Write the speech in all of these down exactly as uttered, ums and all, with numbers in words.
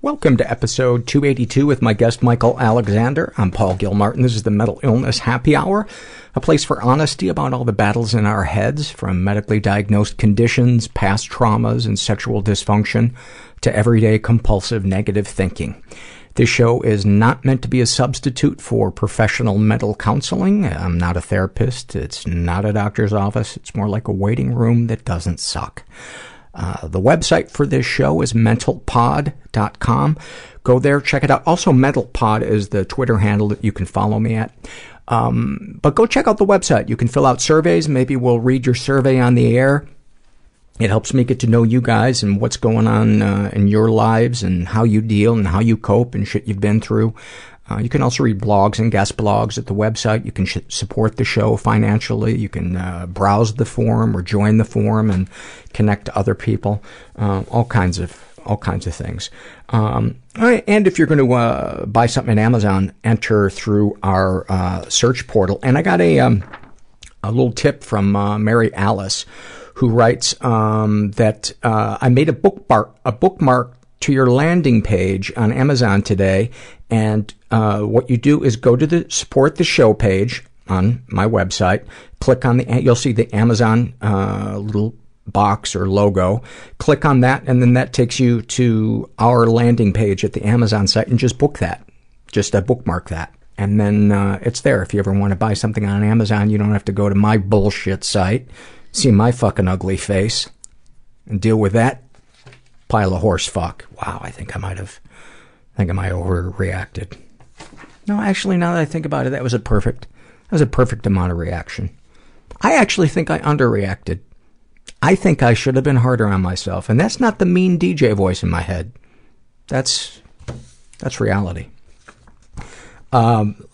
Welcome to episode two eighty-two with my guest Michael Alexander. I'm Paul Gilmartin. This is the Mental Illness Happy Hour, a place for honesty about all the battles in our heads, from medically diagnosed conditions, past traumas, and sexual dysfunction, to everyday compulsive negative thinking. This show is not meant to be a substitute for professional mental counseling. I'm not a therapist. It's not a doctor's office. It's more like a waiting room that doesn't suck. Uh, the website for this show is mental pod dot com. Go there, check it out. Also, MentalPod is the Twitter handle that you can follow me at. Um, but go check out the website. You can fill out surveys. Maybe we'll read your survey on the air. It helps me get to know you guys and what's going on uh, in your lives and how you deal and how you cope and shit you've been through. Uh, you can also read blogs and guest blogs at the website. You can sh- support the show financially. You can uh, browse the forum or join the forum and connect to other people. Uh, all kinds of all kinds of things. Um, and if you're going to uh, buy something on Amazon, enter through our uh, search portal. And I got a um, a little tip from uh, Mary Alice, who writes um, that uh, I made a bookmark a bookmark to your landing page on Amazon today. And uh, what you do is go to the support the show page on my website, click on the, you'll see the Amazon uh, little box or logo, click on that, and then that takes you to our landing page at the Amazon site, and just book that, just uh, bookmark that. And then uh, it's there. If you ever want to buy something on Amazon, you don't have to go to my bullshit site, see my fucking ugly face, and deal with that pile of horse fuck. Wow, I think I might have... I think I might have overreacted. No, actually, now that I think about it, that was a perfect, that was a perfect amount of reaction. I actually think I underreacted. I think I should have been harder on myself, and that's not the mean D J voice in my head. That's, that's reality. Um,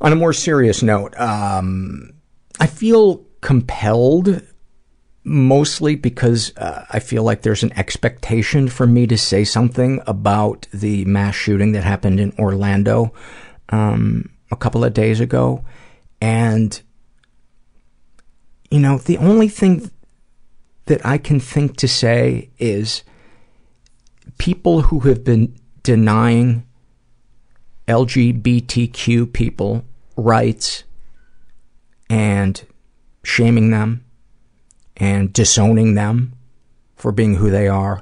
on a more serious note, um, I feel compelled. Mostly because uh, I feel like there's an expectation for me to say something about the mass shooting that happened in Orlando um, a couple of days ago. And, you know, the only thing that I can think to say is people who have been denying L G B T Q people rights and shaming them and disowning them for being who they are,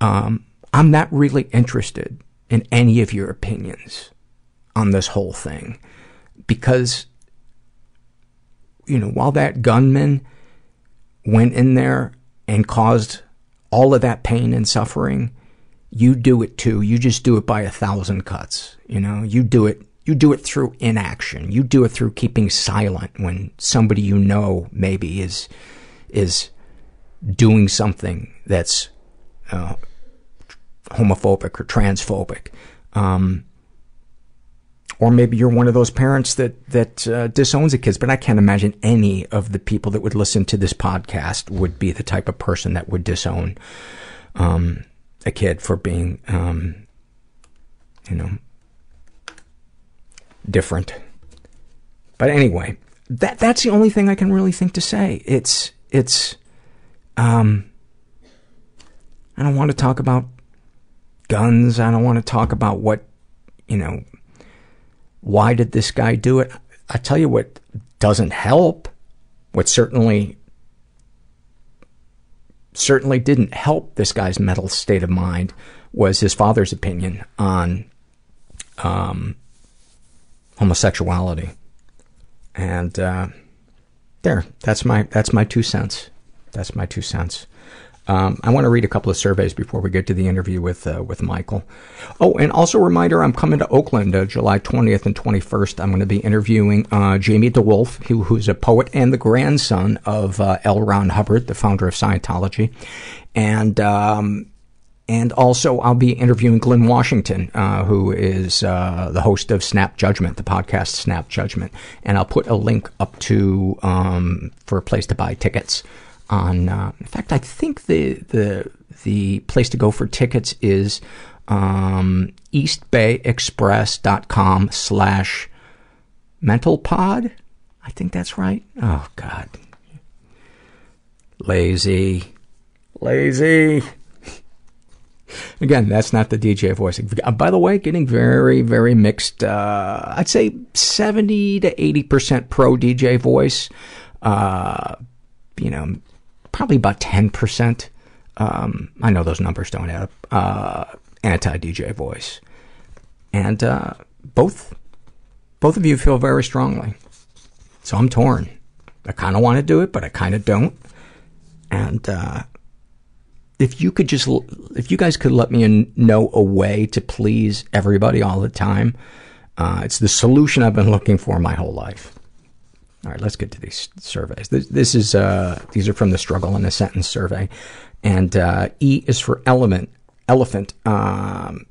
um, I'm not really interested in any of your opinions on this whole thing. Because, you know, while that gunman went in there and caused all of that pain and suffering, you do it too. You just do it by a thousand cuts. You know, you do it. You do it through inaction. You do it through keeping silent when somebody you know maybe is... is doing something that's uh, homophobic or transphobic. Um, or maybe you're one of those parents that, that uh, disowns the kids, but I can't imagine any of the people that would listen to this podcast would be the type of person that would disown um, a kid for being, um, you know, different. But anyway, that that's the only thing I can really think to say. It's, it's, um, I don't want to talk about guns. I don't want to talk about what, you know, why did this guy do it? I tell you what doesn't help, what certainly, certainly didn't help this guy's mental state of mind was his father's opinion on um, homosexuality. And uh, there, that's my that's my two cents. That's my two cents. Um, I want to read a couple of surveys before we get to the interview with uh, with Michael. Oh, and also a reminder, I'm coming to Oakland uh, July twentieth and twenty-first. I'm going to be interviewing uh, Jamie DeWolf, who, who's a poet and the grandson of uh, L. Ron Hubbard, the founder of Scientology. And um, and also I'll be interviewing Glenn Washington, uh, who is uh, the host of Snap Judgment, the podcast Snap Judgment. And I'll put a link up to um, for a place to buy tickets. On uh, in fact, I think the the the place to go for tickets is um, eastbayexpress dot com slash mental pod. I think that's right. Oh God, lazy, lazy. Again, that's not the D J voice. Uh, by the way, getting very, very mixed. Uh, I'd say seventy to eighty percent pro D J voice. Uh, you know. Probably about ten percent. Um, I know those numbers don't add up. Uh, anti-D J voice. And uh, both both of you feel very strongly. So I'm torn. I kind of want to do it, but I kind of don't. And uh, if you could just, if you guys could let me know a way to please everybody all the time, uh, it's the solution I've been looking for my whole life. All right, let's get to these surveys. This, this is uh, these are from the Struggle in a Sentence survey, and uh, E is for element. Elephant um,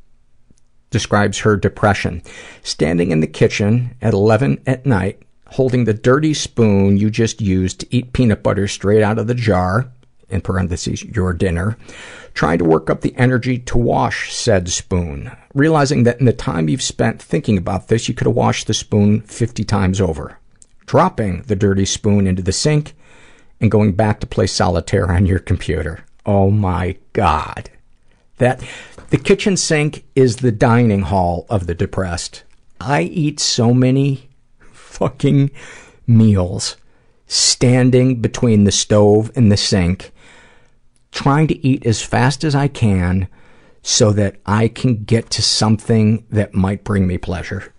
describes her depression: standing in the kitchen at eleven at night, holding the dirty spoon you just used to eat peanut butter straight out of the jar (in parentheses your dinner), trying to work up the energy to wash said spoon, realizing that in the time you've spent thinking about this, you could have washed the spoon fifty times over. Dropping the dirty spoon into the sink and going back to play solitaire on your computer. Oh my God. That the kitchen sink is the dining hall of the depressed. I eat so many fucking meals standing between the stove and the sink, trying to eat as fast as I can so that I can get to something that might bring me pleasure.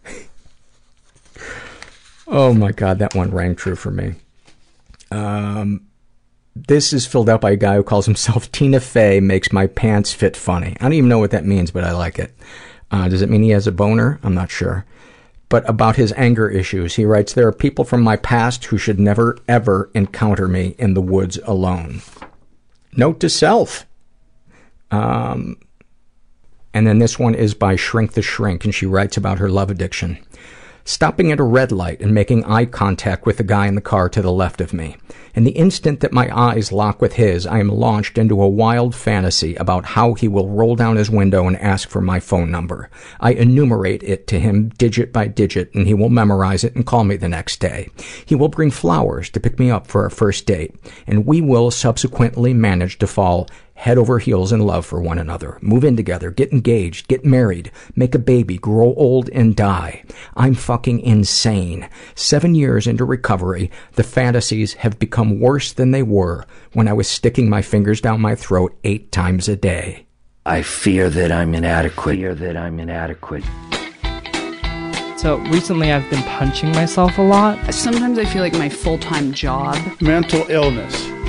Oh my God, that one rang true for me. Um, this is filled out by a guy who calls himself Tina Fey makes my pants fit funny. I don't even know what that means, but I like it. Uh, does it mean he has a boner? I'm not sure. But about his anger issues, he writes, there are people from my past who should never, ever encounter me in the woods alone. Note to self. Um, and then this one is by Shrink the Shrink, and she writes about her love addiction. Stopping at a red light and making eye contact with the guy in the car to the left of me. In the instant that my eyes lock with his, I am launched into a wild fantasy about how he will roll down his window and ask for my phone number. I enumerate it to him digit by digit, and he will memorize it and call me the next day. He will bring flowers to pick me up for our first date, and we will subsequently manage to fall head over heels in love for one another, move in together, get engaged, get married, make a baby, grow old, and die. I'm fucking insane. Seven years into recovery, the fantasies have become worse than they were when I was sticking my fingers down my throat eight times a day. I fear that I'm inadequate. Fear that I'm inadequate. So recently I've been punching myself a lot. Sometimes I feel like my full-time job. Mental illness.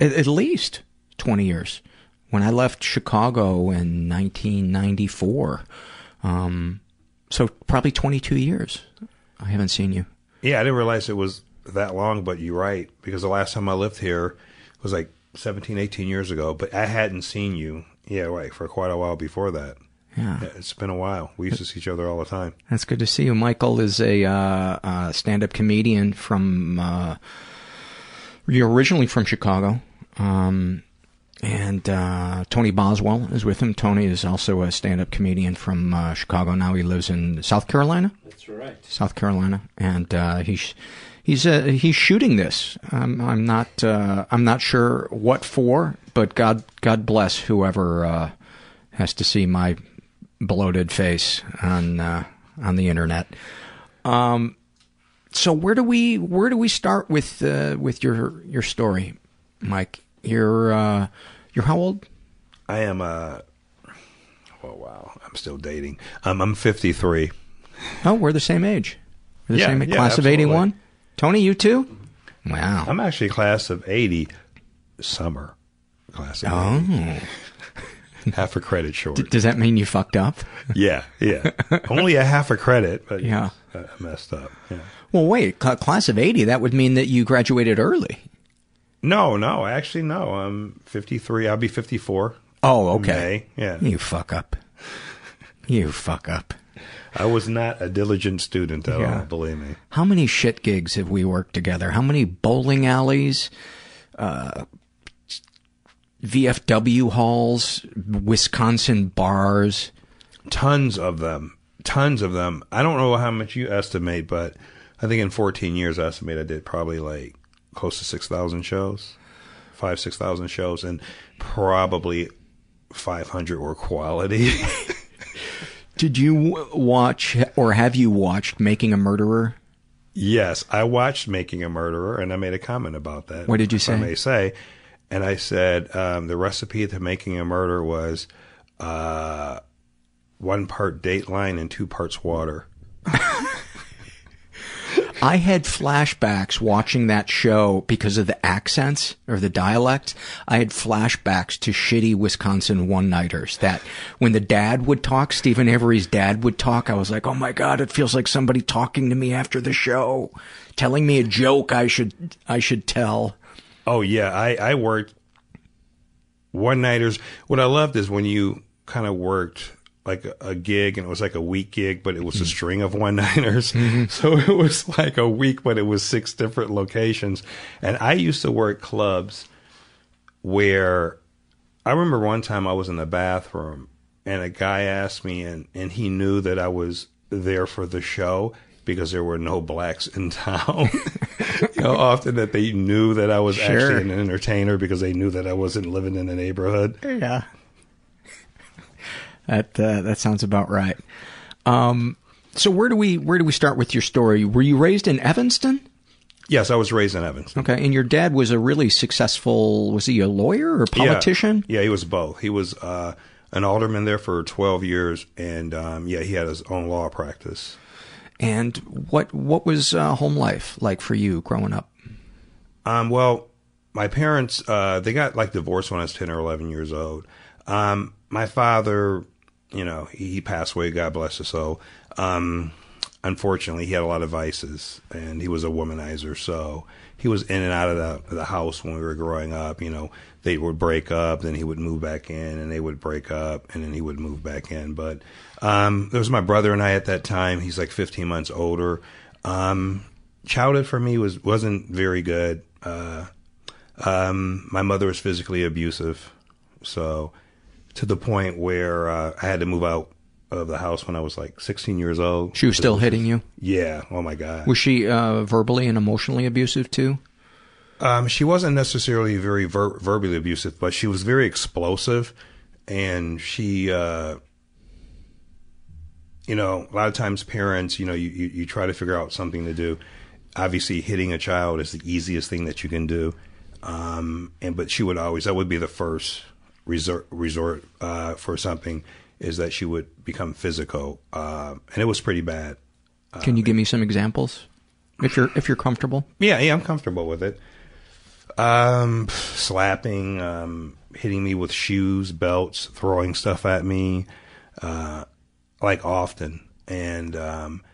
At, at least twenty years. When I left Chicago in nineteen ninety-four, um, so probably twenty-two years, I haven't seen you. Yeah, I didn't realize it was that long, but you're right, because the last time I lived here was like seventeen, eighteen years ago, but I hadn't seen you, yeah, right, for quite a while before that. Yeah. It's been a while. We used to see each other all the time. That's good to see you. Michael is a uh, uh, stand-up comedian from, uh, you're originally from Chicago, um... And uh, Tony Boswell is with him. Tony is also a stand-up comedian from uh, Chicago. Now he lives in South Carolina. That's right. South Carolina, and uh, he's he's uh, he's shooting this. Um, I'm not uh, I'm not sure what for, but God God bless whoever uh, has to see my bloated face on uh, on the internet. Um, so where do we where do we start with uh, with your your story, Mike? You're, uh, you're how old? I am, uh, oh wow, I'm still dating. Um, I'm fifty-three. Oh, we're the same age. We're the yeah, same age. Yeah, class absolutely. of eighty-one? Tony, you too? Wow. I'm actually class of eighty, summer class of oh. eighty. Half a credit short. D- does that mean you fucked up? Yeah, yeah. Only a half a credit, but yeah, I messed up. Yeah. Well, wait, cl- class of eighty, that would mean that you graduated early. No, no, actually, no. I'm fifty-three. I'll be fifty-four. Oh, okay. May. Yeah. You fuck up. You fuck up. I was not a diligent student at yeah. all, believe me. How many shit gigs have we worked together? How many bowling alleys, uh, V F W halls, Wisconsin bars? Tons of them. Tons of them. I don't know how much you estimate, but I think in fourteen years, I estimate I did probably like close to six thousand shows, five, six thousand shows, and probably five hundred were quality. Did you watch, or have you watched, Making a Murderer? Yes, I watched Making a Murderer, and I made a comment about that. What did you say? I may say, and I said um, the recipe to Making a Murder was uh, one part Dateline and two parts water. I had flashbacks watching that show because of the accents or the dialect. I had flashbacks to shitty Wisconsin one-nighters that when the dad would talk, Stephen Avery's dad would talk, I was like, oh my God, it feels like somebody talking to me after the show, telling me a joke I should I should tell. Oh, yeah. I, I worked one-nighters. What I loved is when you kind of worked like a gig, and it was like a week gig, but it was a string of one-niners. Mm-hmm. So it was like a week, but it was six different locations. And I used to work clubs where I remember one time I was in the bathroom and a guy asked me, and, and he knew that I was there for the show because there were no blacks in town. You know, often that they knew that I was sure. actually an entertainer because they knew that I wasn't living in the neighborhood. Yeah. That uh, that sounds about right. Um, so where do we where do we start with your story? Were you raised in Evanston? Yes, I was raised in Evanston. Okay, and your dad was a really successful. Was he a lawyer or politician? Yeah, yeah he was both. He was uh, an alderman there for twelve years, and um, yeah, he had his own law practice. And what what was uh, home life like for you growing up? Um, well, my parents uh, they got like divorced when I was ten or eleven years old. Um, my father, you know, he passed away. God bless his soul. Um, unfortunately, he had a lot of vices, and he was a womanizer. So he was in and out of the, the house when we were growing up. You know, they would break up, then he would move back in, and they would break up, and then he would move back in. But um, there was my brother and I at that time. He's like fifteen months older. Um, childhood for me was wasn't very good. Uh, um, my mother was physically abusive, so. to the point where uh, I had to move out of the house when I was like sixteen years old. She was still hitting you? Yeah. Oh my God. Was she uh, verbally and emotionally abusive too? Um, she wasn't necessarily very ver- verbally abusive, but she was very explosive, and she, uh, you know, a lot of times parents, you know, you, you, you try to figure out something to do. Obviously hitting a child is the easiest thing that you can do. Um, and, but she would always, that would be the first resort, resort, uh, for something, is that she would become physical. Uh, and it was pretty bad. Uh, can you give me some examples? If you're, if you're comfortable? Yeah. Yeah. I'm comfortable with it. Um, slapping, um, hitting me with shoes, belts, throwing stuff at me, uh, like often. And, um,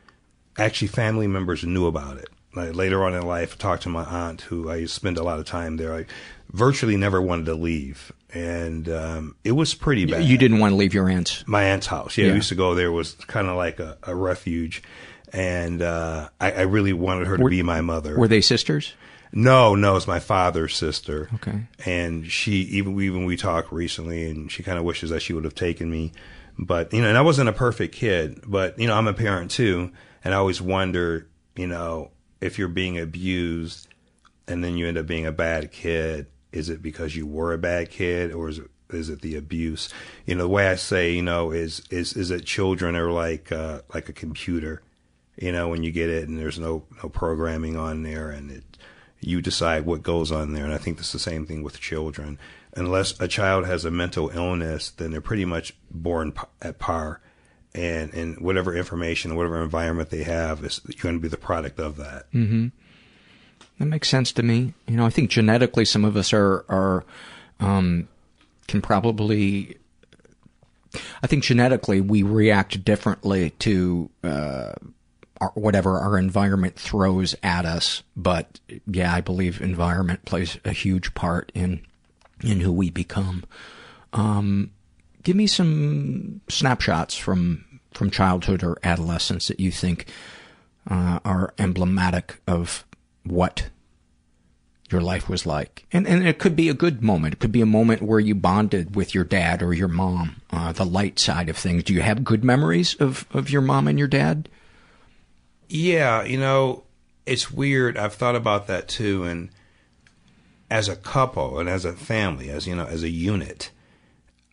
actually family members knew about it. Like later on in life, I talked to my aunt, who I spent a lot of time there. I virtually never wanted to leave. And, um, it was pretty bad. You didn't want to leave your aunt's? My aunt's house. Yeah. yeah. I used to go there. It was kind of like a, a refuge. And, uh, I, I really wanted her were, to be my mother. Were they sisters? No, no, it's my father's sister. Okay. And she, even, even we talked recently, and she kind of wishes that she would have taken me. But, you know, and I wasn't a perfect kid, but, you know, I'm a parent too. And I always wonder, you know, if you're being abused and then you end up being a bad kid, is it because you were a bad kid, or is it, is it the abuse? You know, the way I say, you know, is, is, is that children are like, uh, like a computer, you know, when you get it and there's no, no programming on there, and it, you decide what goes on there. And I think it's the same thing with children. Unless a child has a mental illness, then they're pretty much born at par. And, and whatever information, whatever environment they have, is going to be the product of that. Mm-hmm. That makes sense to me. You know, I think genetically some of us are, are um, can probably, I think genetically we react differently to uh, our, whatever our environment throws at us. But yeah, I believe environment plays a huge part in, in who we become. Um, give me some snapshots from from childhood or adolescence that you think uh, are emblematic of what your life was like. And and it could be a good moment. It could be a moment where you bonded with your dad or your mom, uh, the light side of things. Do you have good memories of, of your mom and your dad? Yeah, you know, it's weird. I've thought about that too. And as a couple and as a family, as you know, as a unit,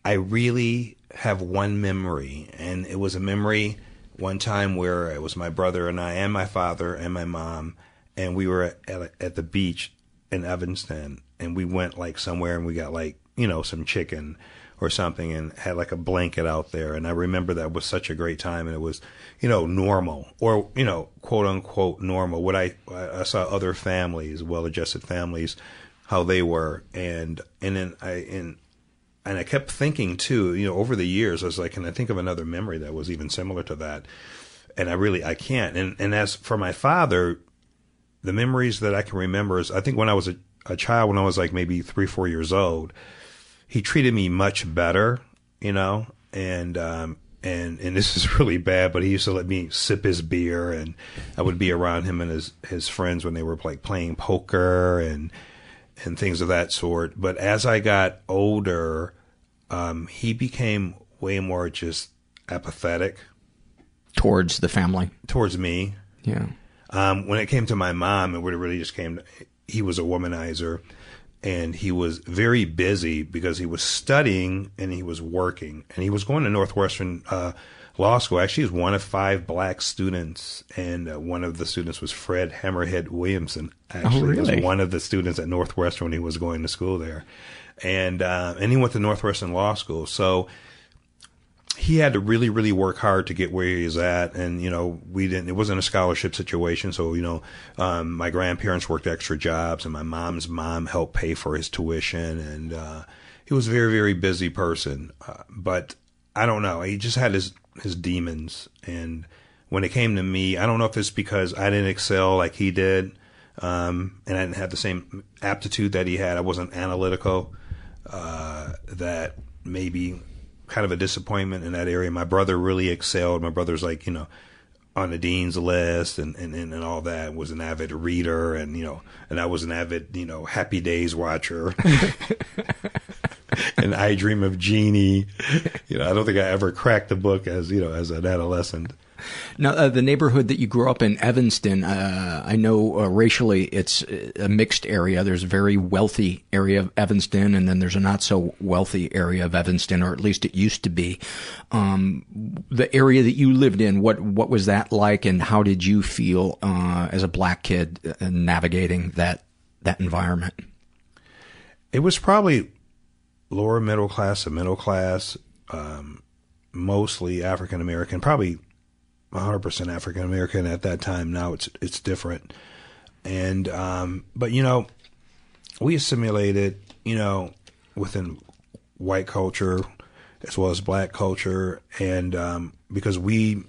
I really have one memory, and it was a memory one time where it was my brother and I and my father and my mom, and we were at, at the beach in Evanston, and we went like somewhere and we got like, you know, some chicken or something and had like a blanket out there. And I remember that was such a great time, and it was, you know, normal, or, you know, quote unquote normal. What I, I saw other families, well-adjusted families, how they were. And, and then I, and, And I kept thinking too, you know, over the years, I was like, can I think of another memory that was even similar to that? And I really, I can't. And, and as for my father, the memories that I can remember is, I think when I was a, a child, when I was like maybe three, four years old, he treated me much better, you know, and, um, and, and this is really bad, but he used to let me sip his beer, and I would be around him and his, his friends when they were like playing poker and, and things of that sort. But as I got older, um, he became way more just apathetic. Towards the family? Towards me. Yeah. Um, when it came to my mom, it really just came to, he was a womanizer, and he was very busy because he was studying and he was working, and he was going to Northwestern uh, Law School. Actually, he was one of five black students, and uh, one of the students was Fred Hammerhead Williamson. Actually, oh, really? He was one of the students at Northwestern when he was going to school there, and uh, and he went to Northwestern Law School. So he had to really, really work hard to get where he is at, and you know, we didn't. It wasn't a scholarship situation, so you know, um, my grandparents worked extra jobs, and my mom's mom helped pay for his tuition, and uh, he was a very, very busy person. Uh, but I don't know. He just had his his demons. And when it came to me, I don't know if it's because I didn't excel like he did. Um, and I didn't have the same aptitude that he had. I wasn't analytical, uh, that maybe kind of a disappointment in that area. My brother really excelled. My brother's like, you know, on the dean's list and, and, and, and all that, was an avid reader. And, you know, and I was an avid, you know, Happy Days watcher. and I Dream of Jeannie. You know, I don't think I ever cracked the book as, you know, as an adolescent. Now, uh, the neighborhood that you grew up in, Evanston, uh, I know uh, racially it's a mixed area. There's a very wealthy area of Evanston, and then there's a not-so-wealthy area of Evanston, or at least it used to be. Um, the area that you lived in, what, what was that like, and how did you feel uh, as a black kid uh, navigating that, that environment? It was probably lower middle class to middle class, um, mostly African-American, probably one hundred percent African American at that time. Now it's it's different, and um, but you know, we assimilated, you know, within white culture as well as black culture, and um, because we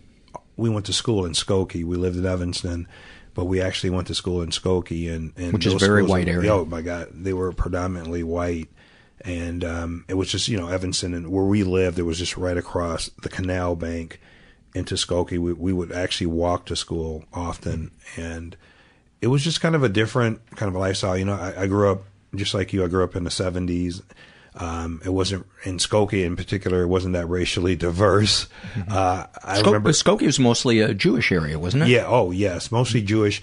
we went to school in Skokie, we lived in Evanston, but we actually went to school in Skokie, and, and which is very white area. Oh my God, they were predominantly white. And um, it was just, you know, Evanston, and where we lived, it was just right across the canal bank into Skokie. We, we would actually walk to school often, and it was just kind of a different kind of a lifestyle. You know, I, I grew up just like you. I grew up in the seventies. Um, it wasn't in Skokie in particular. It wasn't that racially diverse. Mm-hmm. Uh, I Sk- remember Skokie was mostly a Jewish area, wasn't it? Yeah. Oh, yes, mostly Jewish.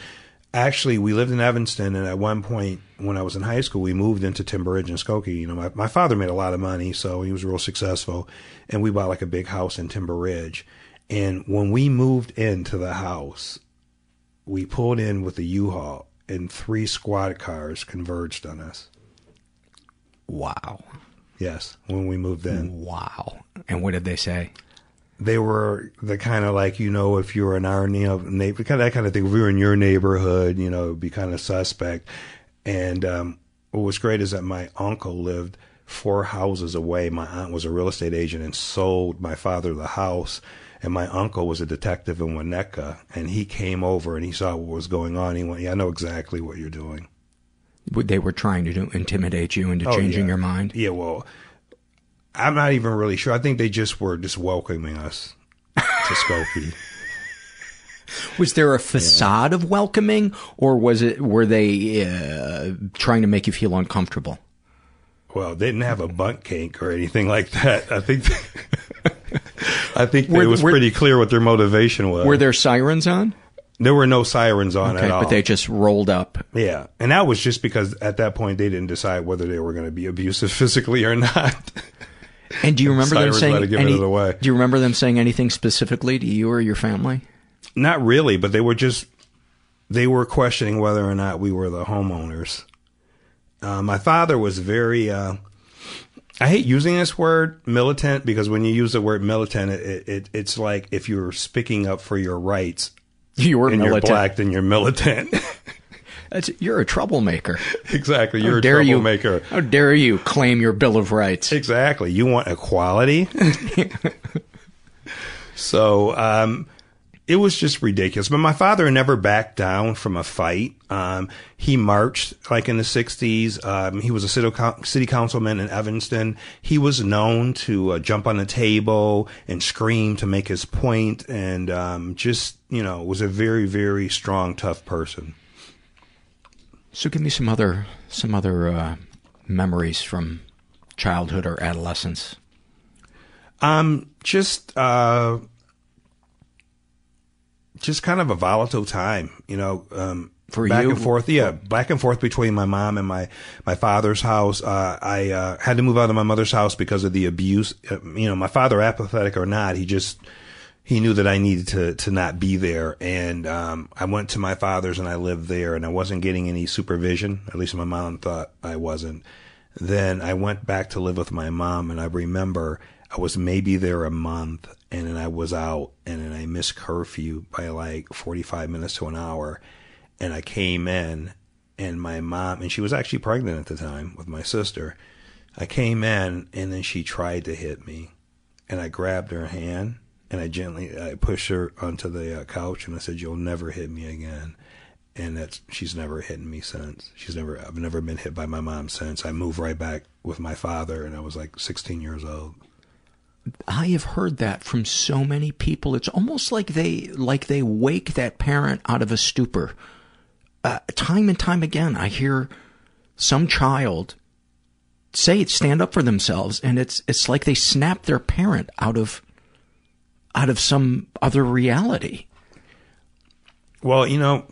Actually, we lived in Evanston, and at one point when I was in high school, we moved into Timber Ridge and Skokie. You know, my, my father made a lot of money, so he was real successful, and we bought like a big house in Timber Ridge. And when we moved into the house, we pulled in with a U-Haul, and three squad cars converged on us. Wow. Yes, when we moved in. Wow. And what did they say? They were the kind of like, you know, if you were in our neighborhood, kind of that kind of thing. If we were in your neighborhood, you know, it would be kind of suspect. And um, what was great is that my uncle lived four houses away. My aunt was a real estate agent and sold my father the house. And my uncle was a detective in Winnetka, and he came over and he saw what was going on. He went, yeah, I know exactly what you're doing. What they were trying to do, intimidate you into oh, changing yeah. your mind? Yeah, well, I'm not even really sure. I think they just were just welcoming us to Skokie. Was there a facade yeah. of welcoming, or was it were they uh, trying to make you feel uncomfortable? Well, they didn't have a bunk cake or anything like that. I think they, I think were, it was were, pretty clear what their motivation was. Were there sirens on? There were no sirens on okay, at all. But they just rolled up. Yeah. And that was just because at that point they didn't decide whether they were going to be abusive physically or not. And do you remember them saying any, do you remember them saying anything specifically to you or your family? Not really, but they were just they were questioning whether or not we were the homeowners. Uh, my father was very, uh, I hate using this word, militant, because when you use the word militant, it, it it's like if you're speaking up for your rights. You were and militant. You're black, then you're militant. That's, you're a troublemaker. Exactly. You're how dare a troublemaker. You, how dare you claim your Bill of Rights? Exactly. You want equality? So um, it was just ridiculous. But my father never backed down from a fight. Um, he marched like in the sixties. Um, he was a city, city councilman in Evanston. He was known to uh, jump on the table and scream to make his point, and um, just, you know, was a very, very strong, tough person. So give me some other, some other uh, memories from childhood or adolescence. Um, just, uh, just kind of a volatile time, you know, um, For back you? and forth, yeah, back and forth between my mom and my, my father's house. Uh, I uh, had to move out of my mother's house because of the abuse. Uh, you know, my father, apathetic or not, he just he knew that I needed to to not be there. And um, I went to my father's and I lived there, and I wasn't getting any supervision. At least my mom thought I wasn't. Then I went back to live with my mom, and I remember I was maybe there a month, and then I was out, and then I missed curfew by like forty-five minutes to an hour. And I came in, and my mom, and she was actually pregnant at the time with my sister. I came in, and then she tried to hit me. And I grabbed her hand, and I gently, I pushed her onto the uh, couch, and I said, "You'll never hit me again." And that's, she's never hit me since. She's never, I've never been hit by my mom since. I moved right back with my father, and I was like sixteen years old. I have heard that from so many people. It's almost like they, like they wake that parent out of a stupor. Uh, time and time again, I hear some child say stand up for themselves, and it's it's like they snap their parent out of out of some other reality. Well, you know,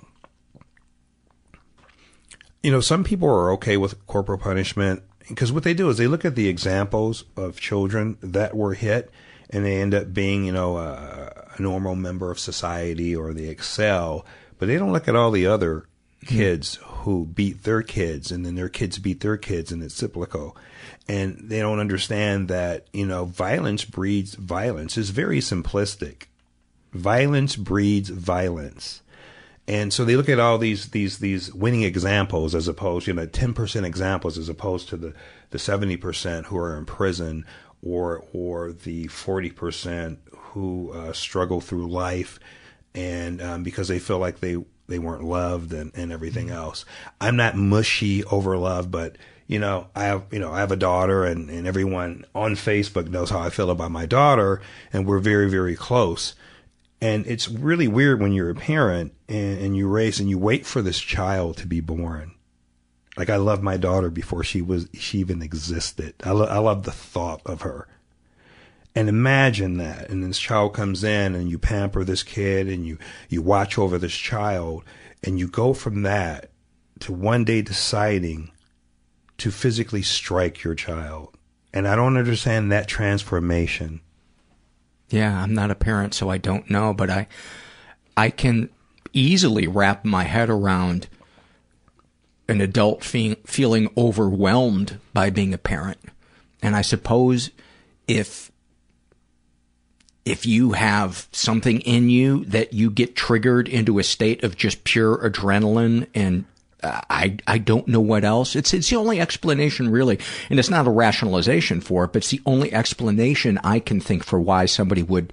you know, some people are okay with corporal punishment because what they do is they look at the examples of children that were hit, and they end up being, you know, a, a normal member of society, or they excel, but they don't look at all the other kids mm-hmm. who beat their kids, and then their kids beat their kids, and it's cyclical. And they don't understand that, you know, violence breeds violence. It's very simplistic. Violence breeds violence. And so they look at all these these these winning examples as opposed, you know, ten percent examples as opposed to the, the seventy percent who are in prison, or or the forty percent who uh, struggle through life, and um, because they feel like they, they weren't loved and, and everything else. I'm not mushy over love, but you know, I have you know I have a daughter, and, and everyone on Facebook knows how I feel about my daughter, and we're very, very close. And it's really weird when you're a parent and, and you raise and you wait for this child to be born. Like, I loved my daughter before she was, she even existed. I, lo- I love the thought of her. And imagine that. And this child comes in, and you pamper this kid, and you, you watch over this child, and you go from that to one day deciding to physically strike your child. And I don't understand that transformation. Yeah, I'm not a parent, so I don't know, but I I can easily wrap my head around an adult fe- feeling overwhelmed by being a parent. And I suppose if if you have something in you that you get triggered into a state of just pure adrenaline and I I don't know what else. It's it's the only explanation, really, and it's not a rationalization for it, but it's the only explanation I can think for why somebody would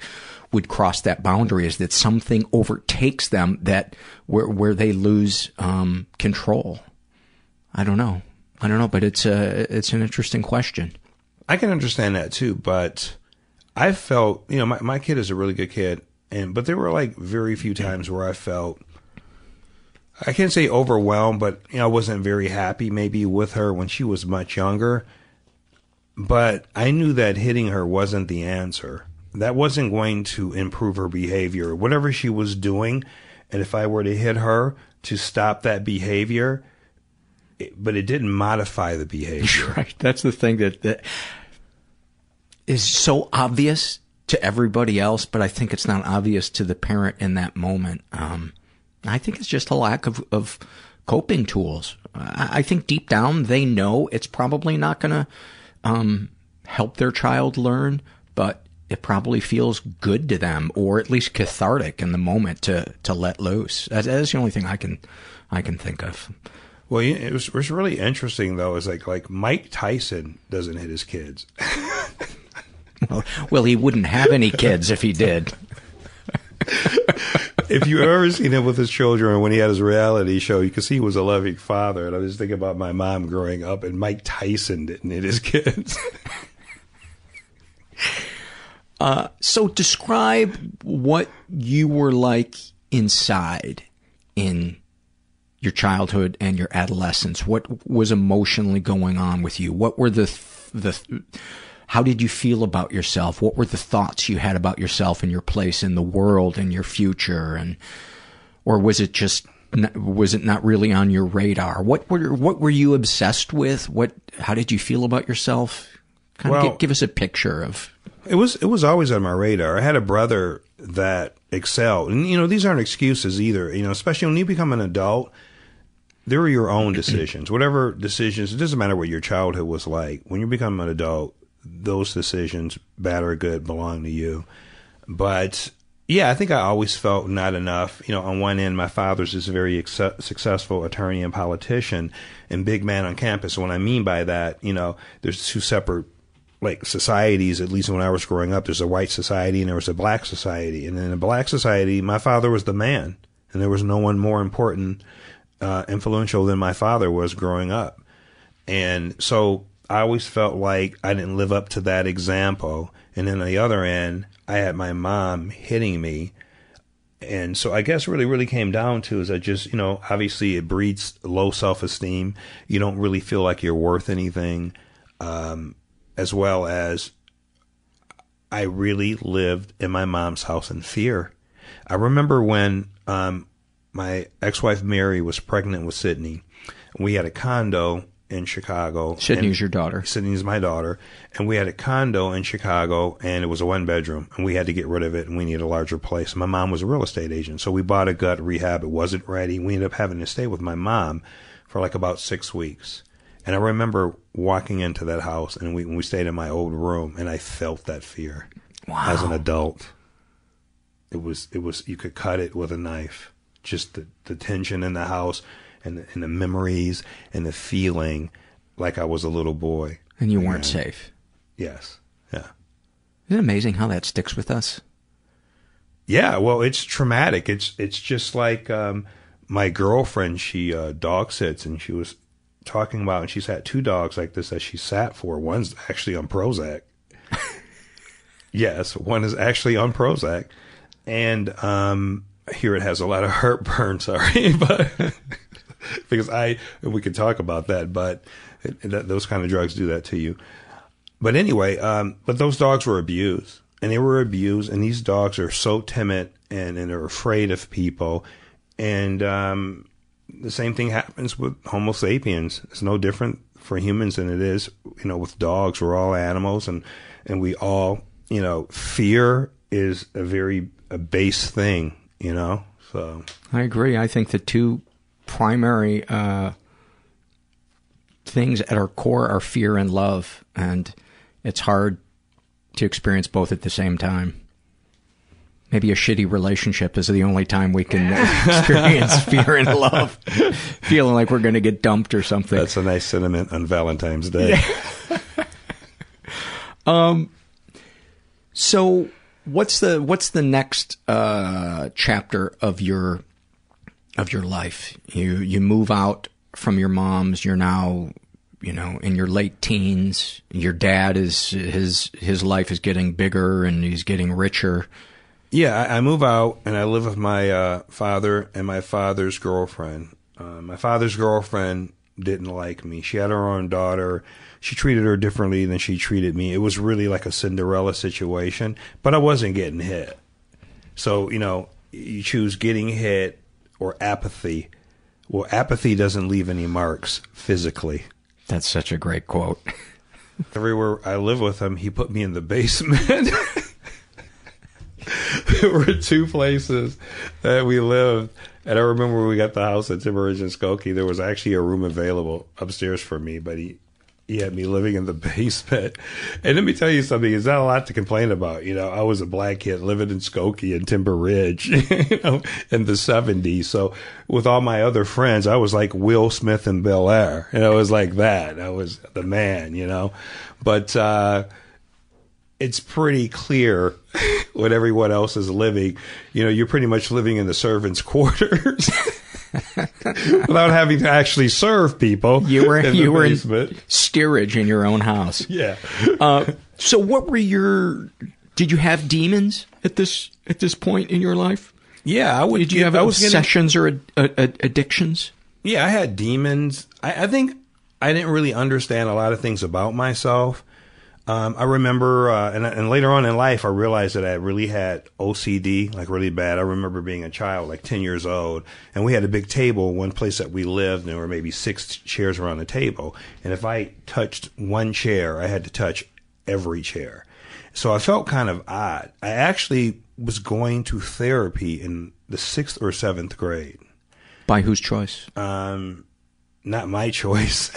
would cross that boundary, is that something overtakes them that where where they lose um, control. I don't know. I don't know, but it's a it's an interesting question. I can understand that too, but I felt, you know, my my kid is a really good kid, and but there were like very few times where I felt, I can't say overwhelmed, but you know, I wasn't very happy maybe with her when she was much younger. But I knew that hitting her wasn't the answer. That wasn't going to improve her behavior. Whatever she was doing, and if I were to hit her to stop that behavior, it, but it didn't modify the behavior. Right. That's the thing that, that is so obvious to everybody else, but I think it's not obvious to the parent in that moment. Um I think it's just a lack of, of coping tools. I, I think deep down they know it's probably not going to um, help their child learn, but it probably feels good to them, or at least cathartic in the moment to, to let loose. That's, that's the only thing I can I can think of. Well, it was, it was really interesting though. Is like like Mike Tyson doesn't hit his kids. well, well, he wouldn't have any kids if he did. If you've ever seen him with his children when he had his reality show, you could see he was a loving father. And I was just thinking about my mom growing up, and Mike Tyson didn't hit his kids. uh, so describe what you were like inside in your childhood and your adolescence. What was emotionally going on with you? What were the... Th- the th- How did you feel about yourself? What were the thoughts you had about yourself and your place in the world and your future? And, or was it just, was it not really on your radar? What were, what were you obsessed with? What, how did you feel about yourself? Kind well, of give, give us a picture of. It was, it was always on my radar. I had a brother that excelled, and you know, these aren't excuses either, you know, especially when you become an adult. There are your own decisions, whatever decisions, it doesn't matter what your childhood was like. When you become an adult, those decisions, bad or good, belong to you. But yeah, I think I always felt not enough. You know, on one end, my father's this very ex- successful attorney and politician and big man on campus. So what I mean by that, you know, there's two separate like societies, at least when I was growing up. There's a white society and there was a black society. And in the black society, my father was the man, and there was no one more important, uh, influential than my father was growing up. And so I always felt like I didn't live up to that example. And then on the other end, I had my mom hitting me. And so I guess really, really came down to is I just, you know, obviously it breeds low self-esteem. You don't really feel like you're worth anything. um, as well as I really lived in my mom's house in fear. I remember when um, my ex-wife Mary was pregnant with Sydney. We had a condo in Chicago. Sydney's your daughter. Sydney's my daughter. And we had a condo in Chicago, and it was a one-bedroom, and we had to get rid of it, and we needed a larger place. My mom was a real estate agent, so we bought a gut rehab. It wasn't ready. We ended up having to stay with my mom for like about six weeks. And I remember walking into that house, and we, we stayed in my old room, and I felt that fear. Wow. As an adult. It was, it was, you could cut it with a knife. Just the, the tension in the house. And the, and the memories and the feeling like I was a little boy. And you weren't and, safe. Yes. Yeah. Isn't it amazing how that sticks with us? Yeah. Well, it's traumatic. It's it's just like um, my girlfriend, she uh, dog sits, and she was talking about, and she's had two dogs like this that she sat for. One's actually on Prozac. Yes. One is actually on Prozac. And um, here it has a lot of heartburn. Sorry. But... Because I, we could talk about that, but it, that, those kind of drugs do that to you. But anyway, um, but those dogs were abused, and they were abused, and these dogs are so timid, and, and they're afraid of people. And um, the same thing happens with Homo sapiens. It's no different for humans than it is, you know, with dogs. We're all animals, and, and we all, you know, fear is a very a base thing, you know. So I agree. I think the two primary uh, things at our core are fear and love, and it's hard to experience both at the same time. Maybe a shitty relationship is the only time we can experience fear and love, feeling like we're going to get dumped or something. That's a nice sentiment on Valentine's Day. um. So what's the what's the next uh, chapter of your? Of your life? You you move out from your mom's. You're now, you know, in your late teens. Your dad is his his life is getting bigger, and he's getting richer. Yeah, I, I move out, and I live with my uh, father and my father's girlfriend. Uh, my father's girlfriend didn't like me. She had her own daughter. She treated her differently than she treated me. It was really like a Cinderella situation, but I wasn't getting hit. So, you know, you choose getting hit or apathy. Well, apathy doesn't leave any marks physically. That's such a great quote. Everywhere I live with him, he put me in the basement. There were two places that we lived. And I remember when we got the house at Timber Ridge and Skokie, there was actually a room available upstairs for me, but he, he had me living in the basement. And let me tell you something, there's not a lot to complain about. You know, I was a black kid living in Skokie and Timber Ridge, you know, in the seventies. So with all my other friends, I was like Will Smith in Bel Air. And I was like that. I was the man, you know. But uh, it's pretty clear what everyone else is living. You know, you're pretty much living in the servants' quarters. Without having to actually serve people. You were in you were in steerage in your own house. Yeah. uh, so, what were your? Did you have demons at this at this point in your life? Yeah, I would. Did you have obsessions or ad, ad, ad, addictions? Yeah, I had demons. I, I think I didn't really understand a lot of things about myself. Um, I remember, uh, and, and later on in life, I realized that I really had O C D, like really bad. I remember being a child, like ten years old, and we had a big table, one place that we lived, and there were maybe six chairs around the table. And if I touched one chair, I had to touch every chair. So I felt kind of odd. I actually was going to therapy in the sixth or seventh grade. By whose choice? Um, not my choice.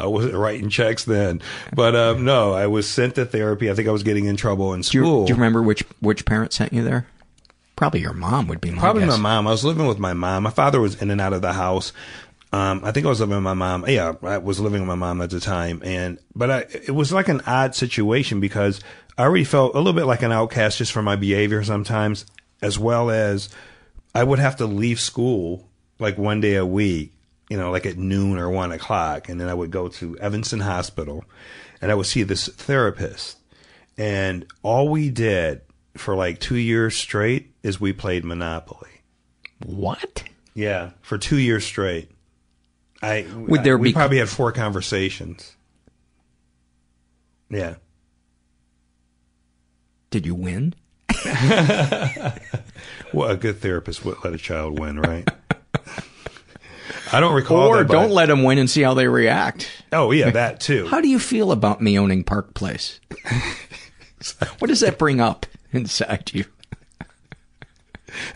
I wasn't writing checks then, but um, no, I was sent to therapy. I think I was getting in trouble in school. Do you, do you remember which which parent sent you there? Probably your mom would be my Probably guess. my mom. I was living with my mom. My father was in and out of the house. Um, I think I was living with my mom. Yeah, I was living with my mom at the time, and but I, it was like an odd situation because I already felt a little bit like an outcast just for my behavior sometimes, as well as I would have to leave school like one day a week. You know, like at noon or one o'clock. And then I would go to Evanston Hospital and I would see this therapist. And all we did for like two years straight is we played Monopoly. What? Yeah. For two years straight. I, would there I, we be... probably had four conversations. Yeah. Did you win? Well, a good therapist would let a child win, right? I don't recall. Or that, don't let them win and see how they react. Oh, yeah, that too. How do you feel about me owning Park Place? What does that bring up inside you?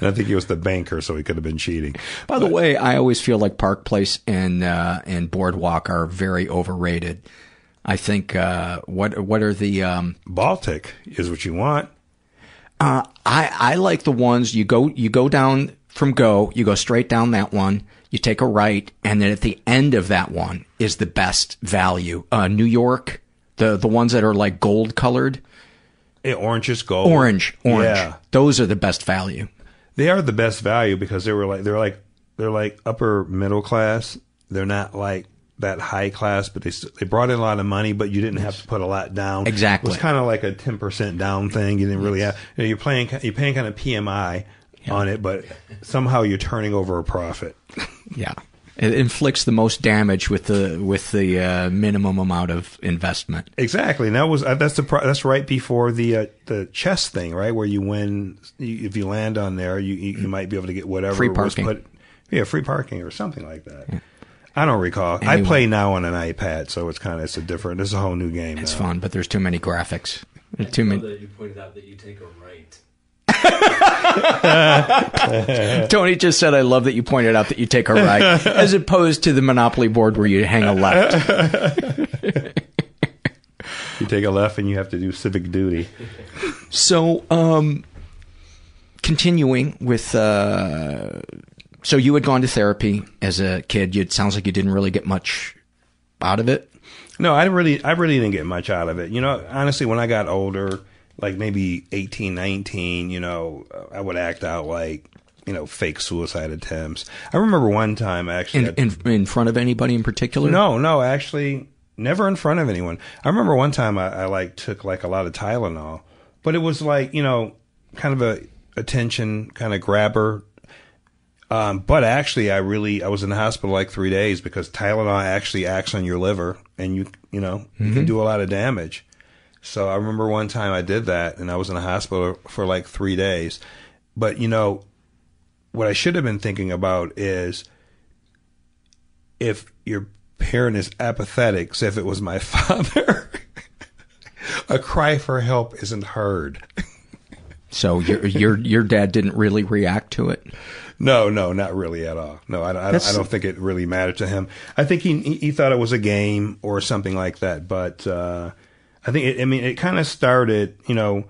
And I think he was the banker, so he could have been cheating. By the but, way, I always feel like Park Place and uh, and Boardwalk are very overrated. I think uh, what what are the um, Baltic is what you want. Uh, I I like the ones you go you go down from Go you go straight down that one, you take a right, and then at the end of that one is the best value. Uh, New York, the the ones that are like gold colored, yeah, orange is gold, orange orange. Yeah. Those are the best value. They are the best value because they were like they're like they're like upper middle class. They're not like that high class, but they they brought in a lot of money, but you didn't have to put a lot down. Exactly, it was kind of like a ten percent down thing. You didn't really have. You know, you're playing you're paying kind of P M I yeah. on it, but somehow you're turning over a profit. Yeah, it inflicts the most damage with the with the uh, minimum amount of investment. Exactly, and that was uh, that's the pro- that's right before the uh, the chess thing, right? Where you win you, if you land on there, you you might be able to get whatever free parking. Was put, yeah, free parking or something like that. Yeah. I don't recall. Anyway. I play now on an iPad, so it's kind of it's a different. It's a whole new game. It's now. Fun, but there's too many graphics. I too many. That you pointed out that you take a right. Tony just said, "I love that you pointed out that you take a right," as opposed to the Monopoly board where you hang a left. You take a left, and you have to do civic duty. So, um, continuing with. Uh, So you had gone to therapy as a kid. It sounds like you didn't really get much out of it. No, I really, I really didn't get much out of it. You know, honestly, when I got older, like maybe eighteen, nineteen, you know, I would act out like, you know, fake suicide attempts. I remember one time I actually. In, had, in, in front of anybody in particular? No, no, actually never in front of anyone. I remember one time I, I like took like a lot of Tylenol, but it was like, you know, kind of a attention kind of grabber. Um, but actually, I really I was in the hospital like three days because Tylenol actually acts on your liver, and you you know mm-hmm. you can do a lot of damage. So I remember one time I did that, and I was in the hospital for like three days. But you know what I should have been thinking about is if your parent is apathetic. So if it was my father, a cry for help isn't heard. So your your your dad didn't really react to it. No, no, not really at all. No, I, I, I don't think it really mattered to him. I think he he thought it was a game or something like that. But uh, I think, it, I mean, it kind of started, you know,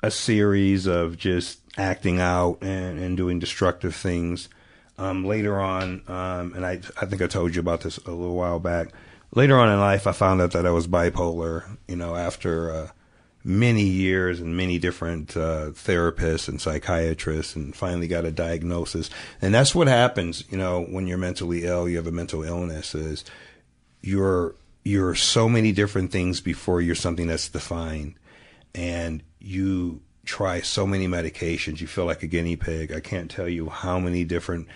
a series of just acting out and, and doing destructive things. Um, later on, um, and I I think I told you about this a little while back. Later on in life, I found out that I was bipolar. You know, after. Uh, many years and many different uh, therapists and psychiatrists and finally got a diagnosis. And that's what happens, you know, when you're mentally ill, you have a mental illness, is you're you're so many different things before you're something that's defined. And you try so many medications. You feel like a guinea pig. I can't tell you how many different...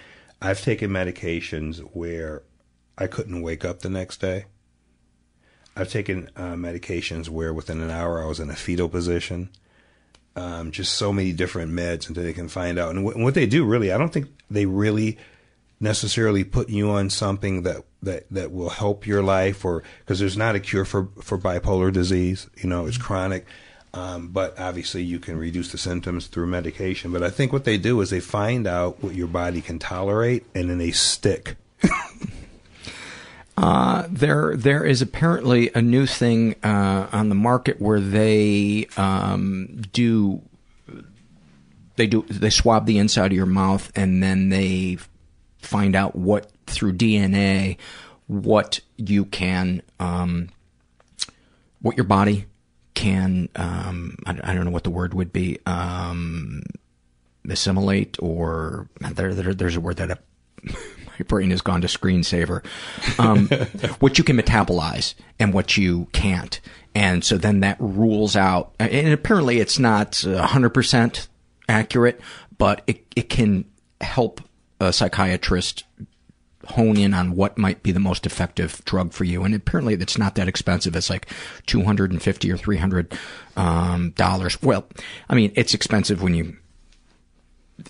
I've taken medications where I couldn't wake up the next day. I've taken uh, medications where within an hour I was in a fetal position. Um, just so many different meds until they can find out. And, w- and what they do really, I don't think they really necessarily put you on something that, that, that will help your life, or because there's not a cure for, for bipolar disease. You know, it's chronic. Um, but obviously you can reduce the symptoms through medication. But I think what they do is they find out what your body can tolerate, and then they stick. Uh, there, there is apparently a new thing, uh, on the market where they, um, do, they do, they swab the inside of your mouth, and then they find out what, through D N A, what you can, um, what your body can, um, I, I don't know what the word would be, um, assimilate, or there, there there's a word that, I, your brain has gone to screensaver. Um, what you can metabolize and what you can't. And so then that rules out, and apparently it's not one hundred percent accurate, but it, it can help a psychiatrist hone in on what might be the most effective drug for you. And apparently it's not that expensive. It's like two hundred fifty dollars or three hundred dollars. Um, dollars. Well, I mean, it's expensive when you,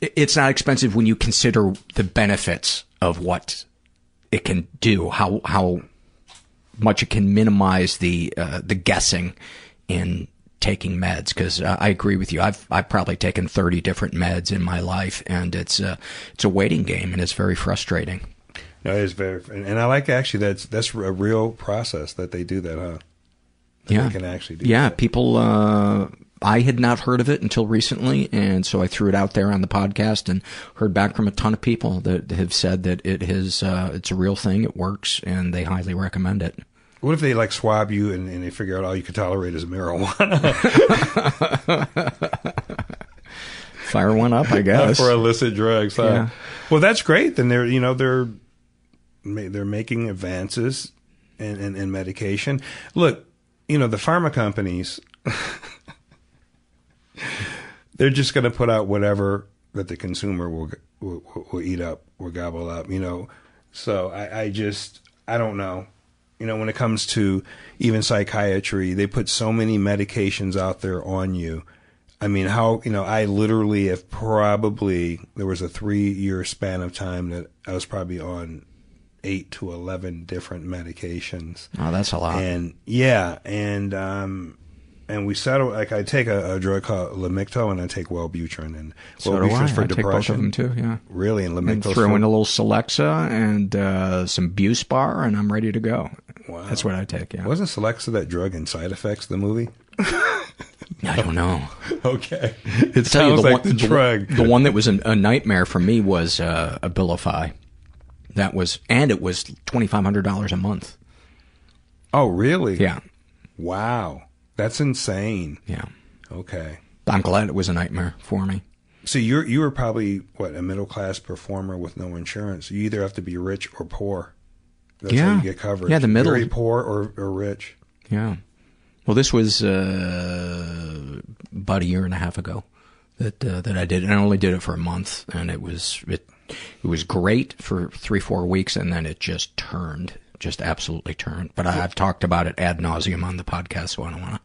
it's not expensive when you consider the benefits of what it can do, how, how much it can minimize the, uh, the guessing in taking meds. Cause uh, I agree with you. I've, I've probably taken thirty different meds in my life, and it's a, it's a waiting game, and it's very frustrating. No, it is very, and I like actually that's, that's a real process that they do that, huh? That yeah. They can actually do yeah. That. People, uh, I had not heard of it until recently, and so I threw it out there on the podcast and heard back from a ton of people that have said that it has, uh, it's a real thing, it works, and they highly recommend it. What if they like swab you and, and they figure out all you can tolerate is marijuana? Fire one up, I guess. For illicit drugs. Huh? Yeah. Well, that's great. Then they're, you know, they're they're making advances in, in, in medication. Look, you know, the pharma companies... They're just going to put out whatever that the consumer will, will will eat up or gobble up, you know. So I, I just, I don't know. You know, when it comes to even psychiatry, they put so many medications out there on you. I mean, how, you know, I literally have probably, there was a three-year span of time that I was probably on eight to eleven different medications. Oh, that's a lot. And, yeah, and... um And we settle, like I take a, a drug called Lamictal, and I take Wellbutrin, and so Wellbutrin's for I depression. I take both of them too, yeah. Really, and Lamictal. And throw in a little Celexa and uh, some Buspar, and I'm ready to go. Wow, that's what I take. Yeah. Wasn't Celexa that drug in Side Effects, the movie? I don't know. Okay, it I'll sounds like one, the drug. The, the one that was an, a nightmare for me was uh, Abilify. That was, and it was twenty five hundred dollars a month. Oh, really? Yeah. Wow. That's insane. Yeah. Okay. I'm glad it was a nightmare for me. So you're, you were probably, what, a middle-class performer with no insurance. You either have to be rich or poor. That's yeah. how you get covered. Yeah, the middle. Very poor or, or rich. Yeah. Well, this was uh, about a year and a half ago that uh, that I did. And I only did it for a month. And it was it, it was great for three, four weeks. And then it just turned. Just absolutely turned. But I, I've talked about it ad nauseum on the podcast, so I don't want to.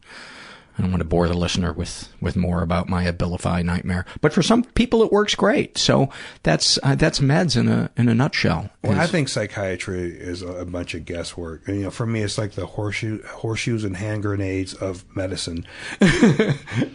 I don't want to bore the listener with, with more about my Abilify nightmare. But for some people, it works great. So that's uh, that's meds in a in a nutshell. Well, I think psychiatry is a bunch of guesswork. And, you know, for me, it's like the horseshoe horseshoes and hand grenades of medicine.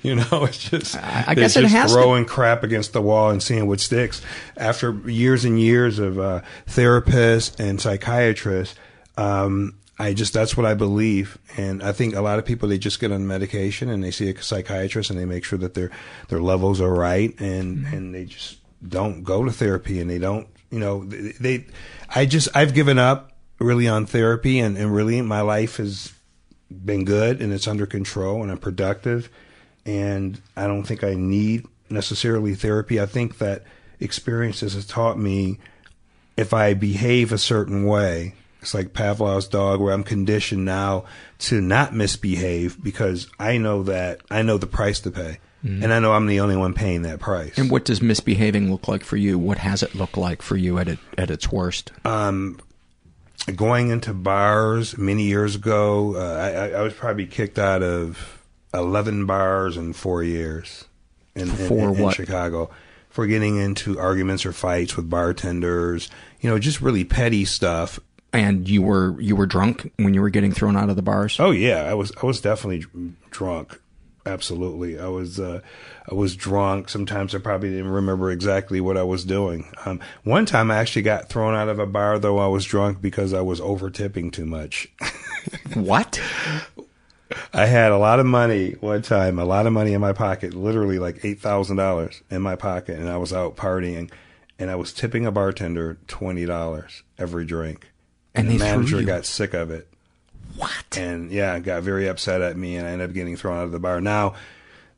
You know, it's just I, I guess it just has throwing to... crap against the wall and seeing what sticks. After years and years of uh, therapists and psychiatrists. Um, I just, that's what I believe. And I think a lot of people, they just get on medication and they see a psychiatrist and they make sure that their, their levels are right. And, mm-hmm. and they just don't go to therapy and they don't, you know, they, they I just, I've given up really on therapy and, and really my life has been good and it's under control and I'm productive. And I don't think I need necessarily therapy. I think that experiences have taught me if I behave a certain way, it's like Pavlov's dog where I'm conditioned now to not misbehave because I know that I know the price to pay mm. and I know I'm the only one paying that price. And what does misbehaving look like for you? What has it looked like for you at it, at its worst? Um, going into bars many years ago, uh, I, I was probably kicked out of eleven bars in four years in, for in, in, in Chicago for getting into arguments or fights with bartenders, you know, just really petty stuff. And you were you were drunk when you were getting thrown out of the bars? Oh yeah, I was I was definitely drunk. Absolutely, I was uh, I was drunk. Sometimes I probably didn't remember exactly what I was doing. Um, one time I actually got thrown out of a bar though I was drunk because I was over tipping too much. What? I had a lot of money one time, a lot of money in my pocket, literally like eight thousand dollars in my pocket, and I was out partying, and I was tipping a bartender twenty dollars every drink. And, and the manager got sick of it. What? And yeah, got very upset at me, and I ended up getting thrown out of the bar. Now,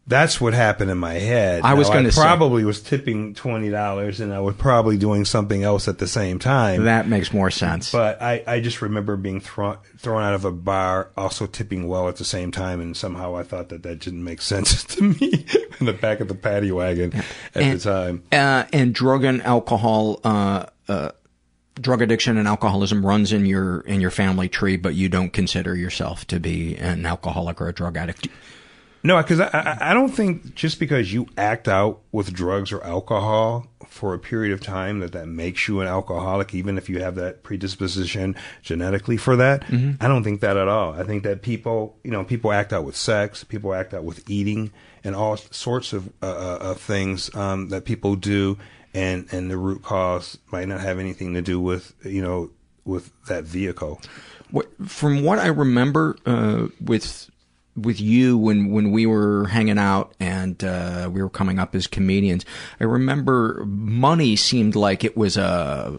that's what happened in my head. I now, was going to probably say, was tipping twenty dollars, and I was probably doing something else at the same time. That makes more sense. But I, I just remember being thrown thrown out of a bar, also tipping well at the same time, and somehow I thought that that didn't make sense to me in the back of the paddy wagon at and, the time. Uh, and drug and alcohol. Uh, uh, drug addiction and alcoholism runs in your in your family tree, but you don't consider yourself to be an alcoholic or a drug addict. No, because I, I don't think just because you act out with drugs or alcohol for a period of time that that makes you an alcoholic, even if you have that predisposition genetically for that. Mm-hmm. I don't think that at all. I think that people, you know, people act out with sex, people act out with eating, and all sorts of uh, of things um, that people do, and and the root cause might not have anything to do with you know with that vehicle. What, from what I remember, uh, with. with you when, when we were hanging out and, uh, we were coming up as comedians, I remember money seemed like it was a,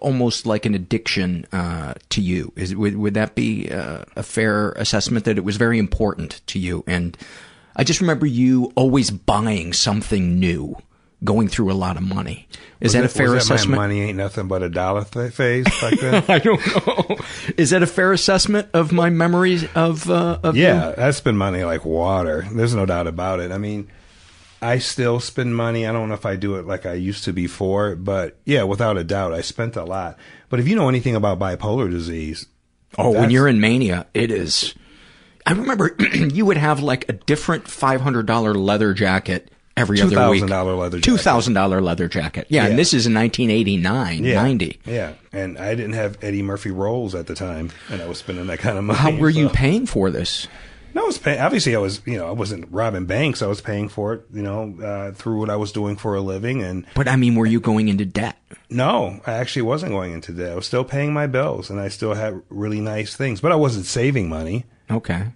almost like an addiction, uh, to you. Is would, would that be uh, a fair assessment that it was very important to you? And I just remember you always buying something new, going through a lot of money. Is was that it, a fair was that assessment? My money ain't nothing but a dollar th- phase back then? I don't know. Is that a fair assessment of my memories of, uh, of yeah, you? I spend money like water. There's no doubt about it. I mean, I still spend money. I don't know if I do it like I used to before, but yeah, without a doubt, I spent a lot. But if you know anything about bipolar disease. Oh, when you're in mania, it is. I remember you would have like a different five hundred dollars leather jacket every other week. two thousand dollars leather jacket. two thousand dollars leather jacket. Yeah, yeah, and this is in nineteen eighty-nine, yeah. ninety. Yeah, and I didn't have Eddie Murphy rolls at the time, and I was spending that kind of money. How were so. you paying for this? No, I was paying. Obviously, I was, you know, I wasn't robbing banks. I was paying for it, you know, uh, through what I was doing for a living. And But, I mean, were you going into debt? No, I actually wasn't going into debt. I was still paying my bills, and I still had really nice things. But I wasn't saving money. Okay.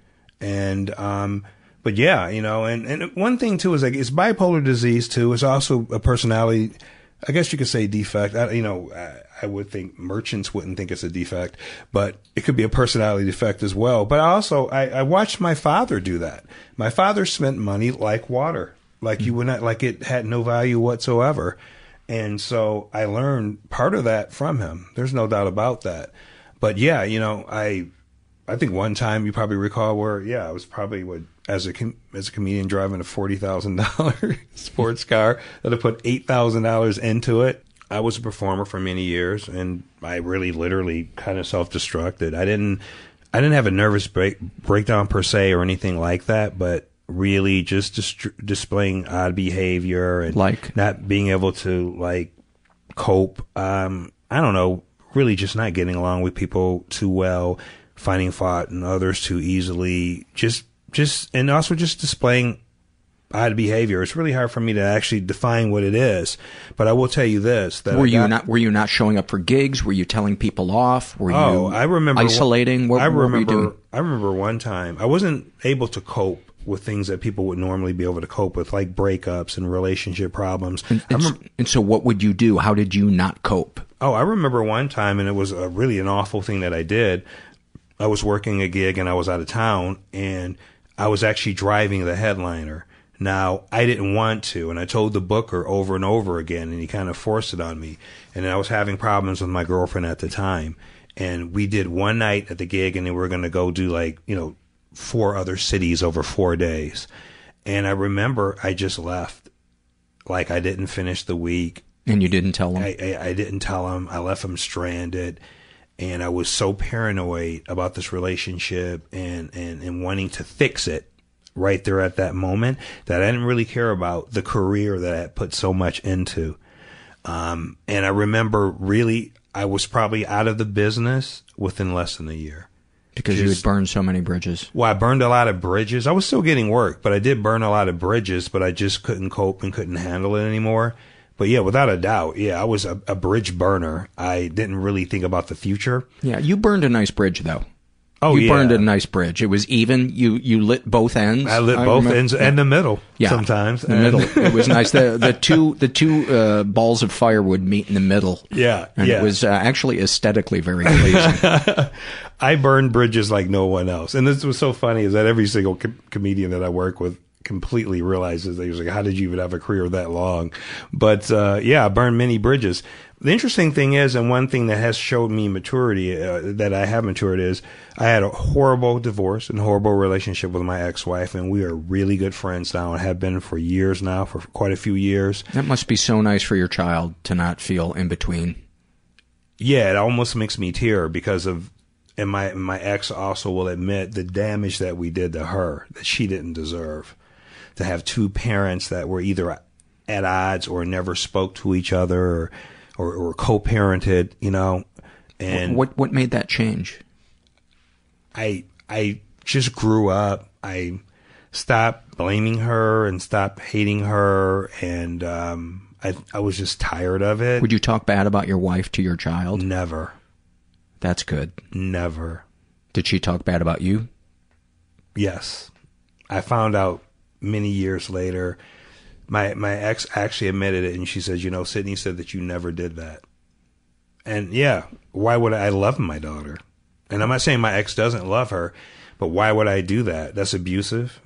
And, um... But yeah, you know, and, and one thing too is like, it's bipolar disease too. It's also a personality, I guess you could say defect. I, you know, I, I would think merchants wouldn't think it's a defect, but it could be a personality defect as well. But also, I, I watched my father do that. My father spent money like water, like you would not, like it had no value whatsoever. And so I learned part of that from him. There's no doubt about that. But yeah, you know, I, I think one time you probably recall where, yeah, I was probably what, as a com- as a comedian driving a forty thousand dollars sports car that I put eight thousand dollars into it. I was a performer for many years, and I really literally kind of self-destructed. I didn't I didn't have a nervous break- breakdown per se or anything like that, but really just dist- displaying odd behavior and like not being able to like cope. Um, I don't know, really just not getting along with people too well, finding fault in others too easily, just Just and also just displaying odd behavior. It's really hard for me to actually define what it is, but I will tell you this: that were I you got, not were you not showing up for gigs? Were you telling people off? Were oh, you I remember isolating? What, I remember. What were you doing? I remember one time I wasn't able to cope with things that people would normally be able to cope with, like breakups and relationship problems. And, and, remember, and so, what would you do? How did you not cope? Oh, I remember one time, and it was a, really an awful thing that I did. I was working a gig, and I was out of town, and I was actually driving the headliner. Now, I didn't want to, and I told the booker over and over again, and he kind of forced it on me. And I was having problems with my girlfriend at the time. And we did one night at the gig, and then we were going to go do, like, you know, four other cities over four days. And I remember I just left. Like, I didn't finish the week. And you didn't tell him? I, I, I didn't tell him. I left him stranded. And I was so paranoid about this relationship and, and, and wanting to fix it right there at that moment that I didn't really care about the career that I had put so much into. Um, and I remember really I was probably out of the business within less than a year. Because Just, you had burned so many bridges. Well, I burned a lot of bridges. I was still getting work, but I did burn a lot of bridges, but I just couldn't cope and couldn't handle it anymore. But yeah, without a doubt, yeah, I was a, a bridge burner. I didn't really think about the future. Yeah, you burned a nice bridge, though. Oh, you yeah. You burned a nice bridge. It was even. You, you lit both ends. I lit I both remember. ends yeah. and the middle yeah. sometimes. The and middle. It was nice. The, the two, the two uh, balls of firewood meet in the middle. Yeah, And yeah. it was uh, actually aesthetically very pleasing. I burned bridges like no one else. And this was so funny is that every single com- comedian that I work with completely realizes that he was like, how did you even have a career that long? But uh, yeah, I burned many bridges. The interesting thing is, and one thing that has showed me maturity, uh, that I have matured, is I had a horrible divorce and horrible relationship with my ex-wife, and we are really good friends now and have been for years now, for quite a few years. That must be so nice for your child to not feel in between. yeah, it almost makes me tear because of, and my my ex also will admit the damage that we did to her, that she didn't deserve. To have two parents that were either at odds or never spoke to each other or, or, or co-parented, you know. And what, what made that change? I, I just grew up. I stopped blaming her and stopped hating her. And, um, I, I was just tired of it. Would you talk bad about your wife to your child? Never. That's good. Never. Did she talk bad about you? Yes. I found out many years later. My, my ex actually admitted it. And she says, you know, Sydney said that you never did that. And yeah, why would I, I love my daughter? And I'm not saying my ex doesn't love her, but why would I do that? That's abusive.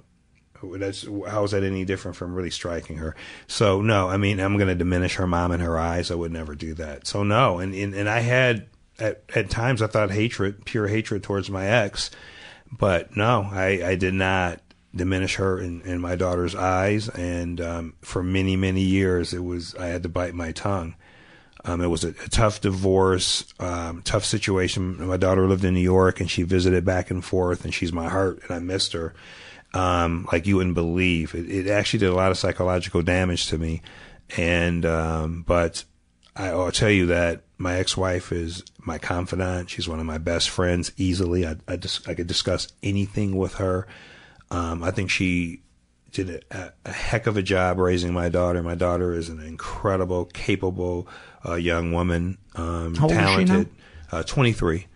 That's, how is that any different from really striking her? So no, I mean, I'm going to diminish her mom in her eyes. I would never do that. So no. And, and, and I had at, at times I thought hatred, pure hatred towards my ex, but no, I, I did not diminish her in, in my daughter's eyes. And, um, for many, many years it was, I had to bite my tongue. Um, it was a, a tough divorce, um, tough situation. My daughter lived in New York and she visited back and forth and she's my heart and I missed her. Um, like you wouldn't believe. It, it actually did a lot of psychological damage to me. And, um, but I, I'll tell you that my ex-wife is my confidant. She's one of my best friends easily. I, I just, I could discuss anything with her. Um, I think she did a, a heck of a job raising my daughter. My daughter is an incredible, capable, uh, young woman. Um, How old talented, is she now? Uh, twenty-three,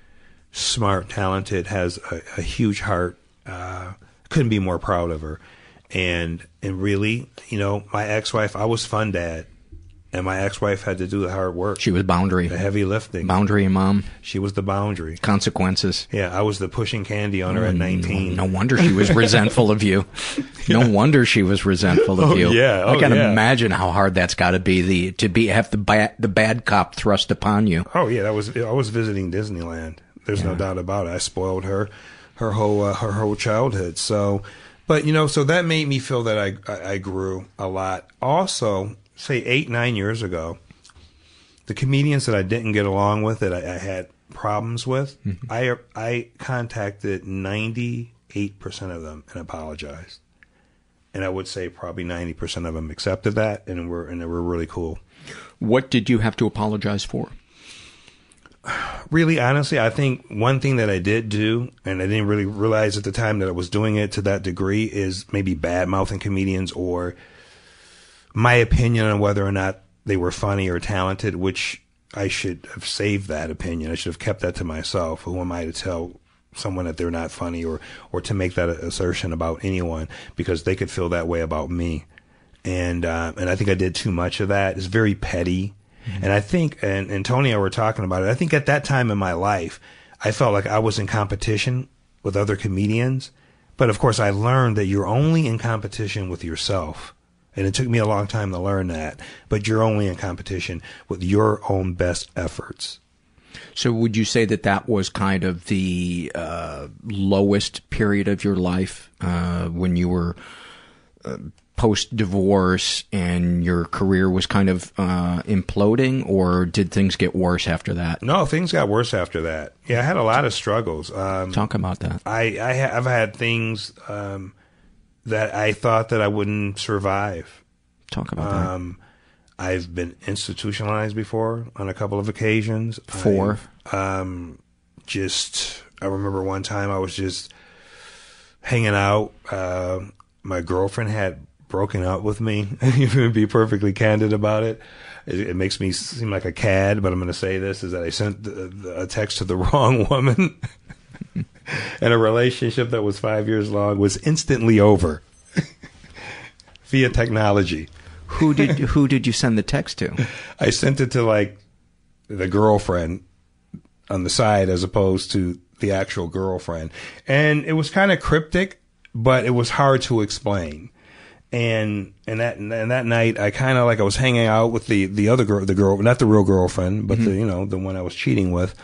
smart, talented, has a, a huge heart, uh, couldn't be more proud of her. And, and really, you know, my ex-wife, I was fun dad and my ex-wife had to do the hard work. She was boundary. The heavy lifting. Boundary mom. She was the boundary. Consequences. Yeah. I was the pushing candy on her mm, at nineteen. No, no wonder she was resentful of you. No yeah. wonder she was resentful of oh, you. Yeah. Oh, I can yeah. imagine how hard that's gotta be the, to be, have the bad, the bad cop thrust upon you. Oh yeah. That was, I was visiting Disneyland. There's yeah. no doubt about it. I spoiled her. her whole, uh, her whole childhood. So, but you know, so that made me feel that I, I, I grew a lot. Also, say eight, nine years ago, the comedians that I didn't get along with, that I, I had problems with, mm-hmm. I, I contacted ninety-eight percent of them and apologized. And I would say probably ninety percent of them accepted that and were, and they were really cool. What did you have to apologize for? Really, honestly, I think one thing that I did do, and I didn't really realize at the time that I was doing it to that degree, is maybe bad-mouthing comedians or my opinion on whether or not they were funny or talented, which I should have saved that opinion. I should have kept that to myself. Who am I to tell someone that they're not funny or, or to make that assertion about anyone because they could feel that way about me. And, uh, and I think I did too much of that. It's very petty. And I think, and, and Tony and I were talking about it, I think at that time in my life, I felt like I was in competition with other comedians. But of course, I learned that you're only in competition with yourself. And it took me a long time to learn that. But you're only in competition with your own best efforts. So would you say that that was kind of the uh, lowest period of your life uh, when you were... Uh, post-divorce and your career was kind of uh, imploding, or did things get worse after that? No, things got worse after that. Yeah, I had a lot of struggles. Um, Talk about that. I, I ha- I've had things um, that I thought that I wouldn't survive. Talk about um, that. I've been institutionalized before on a couple of occasions. Four. Um, just, I remember one time I was just hanging out. Uh, my girlfriend had broken up with me. To be perfectly candid about it. it. It makes me seem like a cad, but I'm going to say this, is that I sent the, the, a text to the wrong woman and a relationship that was five years long was instantly over via technology. Who did, who did you send the text to? I sent it to like the girlfriend on the side as opposed to the actual girlfriend. And it was kind of cryptic, but it was hard to explain. And, and that, and that night I kind of like, I was hanging out with the, the other girl, the girl, not the real girlfriend, but mm-hmm. the, you know, the one I was cheating with.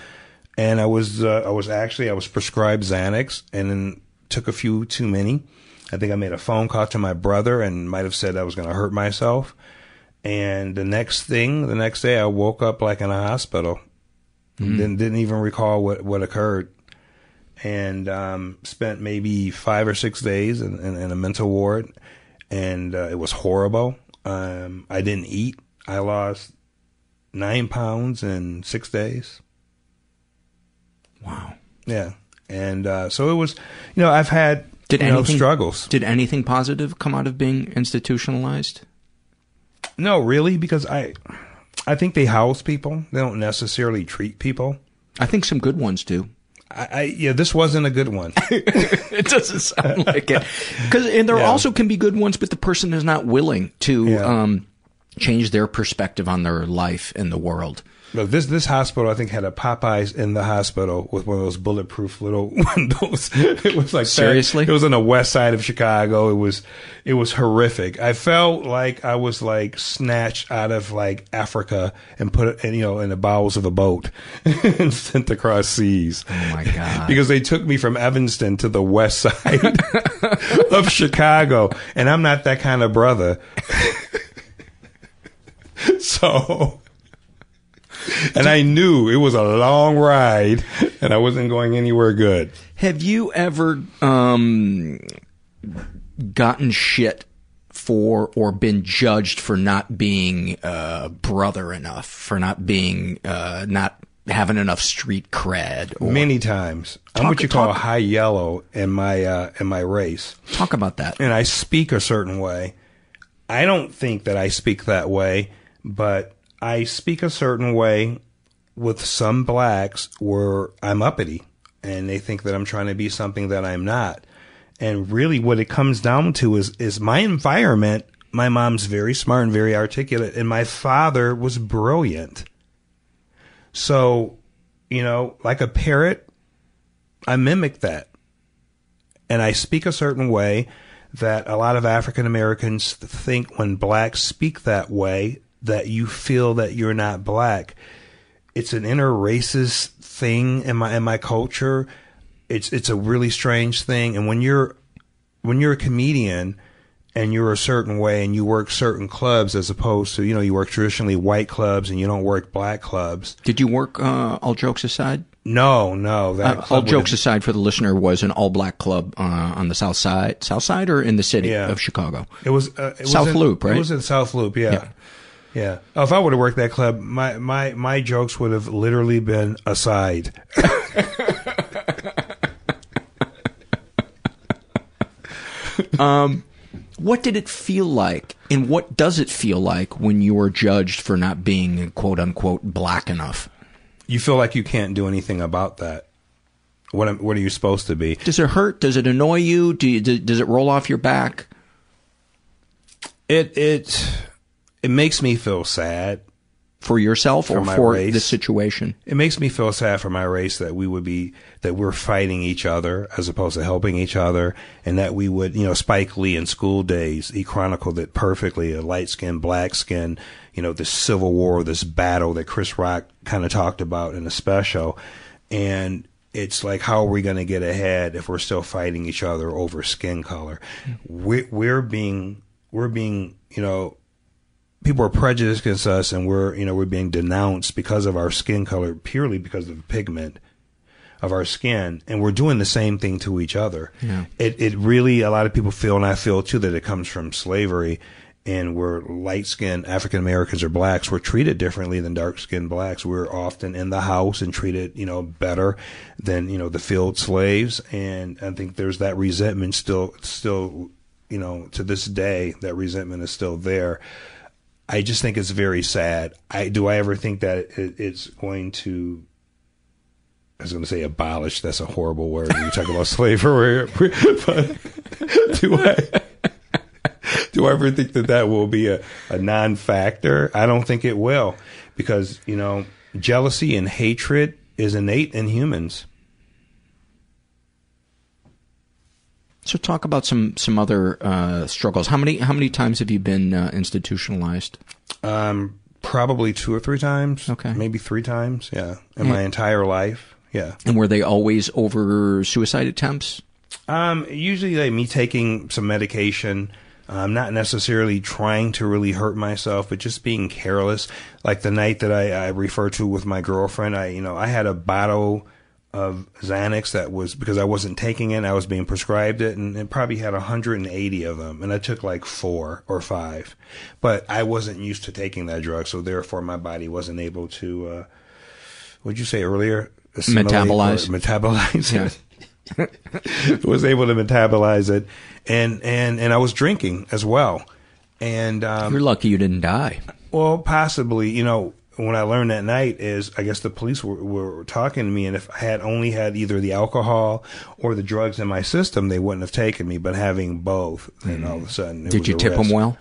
And I was, uh, I was actually, I was prescribed Xanax and then took a few too many. I think I made a phone call to my brother and might have said I was going to hurt myself. And the next thing, the next day I woke up like in a hospital Mm-hmm. Didn't, didn't even recall what, what occurred. And um, spent maybe five or six days in, in, in a mental ward. And uh, it was horrible. Um, I didn't eat. I lost nine pounds in six days. Wow. Yeah. And uh, so it was, you know, I've had did you know, anything, struggles. Did anything positive come out of being institutionalized? No, really, because I, I think they house people. They don't necessarily treat people. I think some good ones do. I, I yeah, this wasn't a good one. It doesn't sound like it. 'Cause, and there yeah. also can be good ones, but the person is not willing to yeah. um, change their perspective on their life and the world. Look, this this hospital, I think, had a Popeyes in the hospital with one of those bulletproof little windows. It was like seriously. That. It was on the west side of Chicago. It was it was horrific. I felt like I was like snatched out of like Africa and put and, you know in the bowels of a boat and sent across seas. Oh my God! Because they took me from Evanston to the west side of Chicago, and I'm not that kind of brother. So. And I knew it was a long ride, and I wasn't going anywhere good. Have you ever um, gotten shit for or been judged for not being uh, brother enough, for not being uh, not having enough street cred? Or... Many times. Talk, I'm what you talk, call a high yellow in my uh, in my race. Talk about that. And I speak a certain way. I don't think that I speak that way, but. I speak a certain way with some blacks where I'm uppity and they think that I'm trying to be something that I'm not. And really what it comes down to is, is my environment. My mom's very smart and very articulate, and my father was brilliant. So, you know, like a parrot, I mimic that. And I speak a certain way that a lot of African Americans think when blacks speak that way, that you feel that you're not black. It's an inner racist thing in my in my culture. It's it's a really strange thing. And when you're when you're a comedian and you're a certain way and you work certain clubs as opposed to, you know, you work traditionally white clubs and you don't work black clubs. Did you work uh, All Jokes Aside? No, no. That uh, all Jokes Aside for the listener was an all-black club uh, on the South Side, South Side or in the city yeah. of Chicago? It was uh, it South was in, Loop, right? It was in South Loop, yeah. yeah. Yeah. Oh, if I would have worked that club, my, my, my jokes would have literally been aside. um, what did it feel like, and what does it feel like when you are judged for not being, quote unquote, black enough? You feel like you can't do anything about that. What am, what are you supposed to be? Does it hurt? Does it annoy you? Do you, do, does it roll off your back? It, it... It makes me feel sad. For yourself or for the situation? It makes me feel sad for my race that we would be, that we're fighting each other as opposed to helping each other. And that we would, you know, Spike Lee in School Days, he chronicled it perfectly, a light skin, black skin, you know, this civil war, this battle that Chris Rock kind of talked about in a special. And it's like, how are we going to get ahead if we're still fighting each other over skin color? We're, we're being, we're being, you know, people are prejudiced against us, and we're, you know, we're being denounced because of our skin color, purely because of the pigment of our skin. And we're doing the same thing to each other. Yeah. It, it really, a lot of people feel, and I feel too, that it comes from slavery, and we're light skinned African Americans or blacks. We're treated differently than dark skinned blacks. We're often in the house and treated, you know, better than, you know, the field slaves. And I think there's that resentment still, still, you know, to this day, that resentment is still there. I just think it's very sad. I do I ever think that it, it's going to, I was going to say abolish. That's a horrible word when you talk about slavery. But do I, do I ever think that that will be a, a non-factor? I don't think it will, because, you know, jealousy and hatred is innate in humans. So talk about some some other uh, struggles. How many how many times have you been uh, institutionalized? Um, probably two or three times. Okay, maybe three times. Yeah, in and, my entire life. Yeah. And were they always over suicide attempts? Um, usually, like me taking some medication I'm not necessarily trying to really hurt myself, but just being careless. Like the night that I, I refer to with my girlfriend, I, you know, I had a bottle of Xanax that was, because I wasn't taking it, I was being prescribed it, and it probably had one hundred eighty of them, and I took like four or five, but I wasn't used to taking that drug, so therefore my body wasn't able to, uh, what'd you say earlier? Metabolize. Metabolize yeah. it. Was able to metabolize it, and and and I was drinking as well, and um you're lucky you didn't die. Well, possibly. You know, when I learned that night is, I guess the police were, were talking to me, and if I had only had either the alcohol or the drugs in my system, they wouldn't have taken me, but having both, then mm. all of a sudden it did was you tip them well?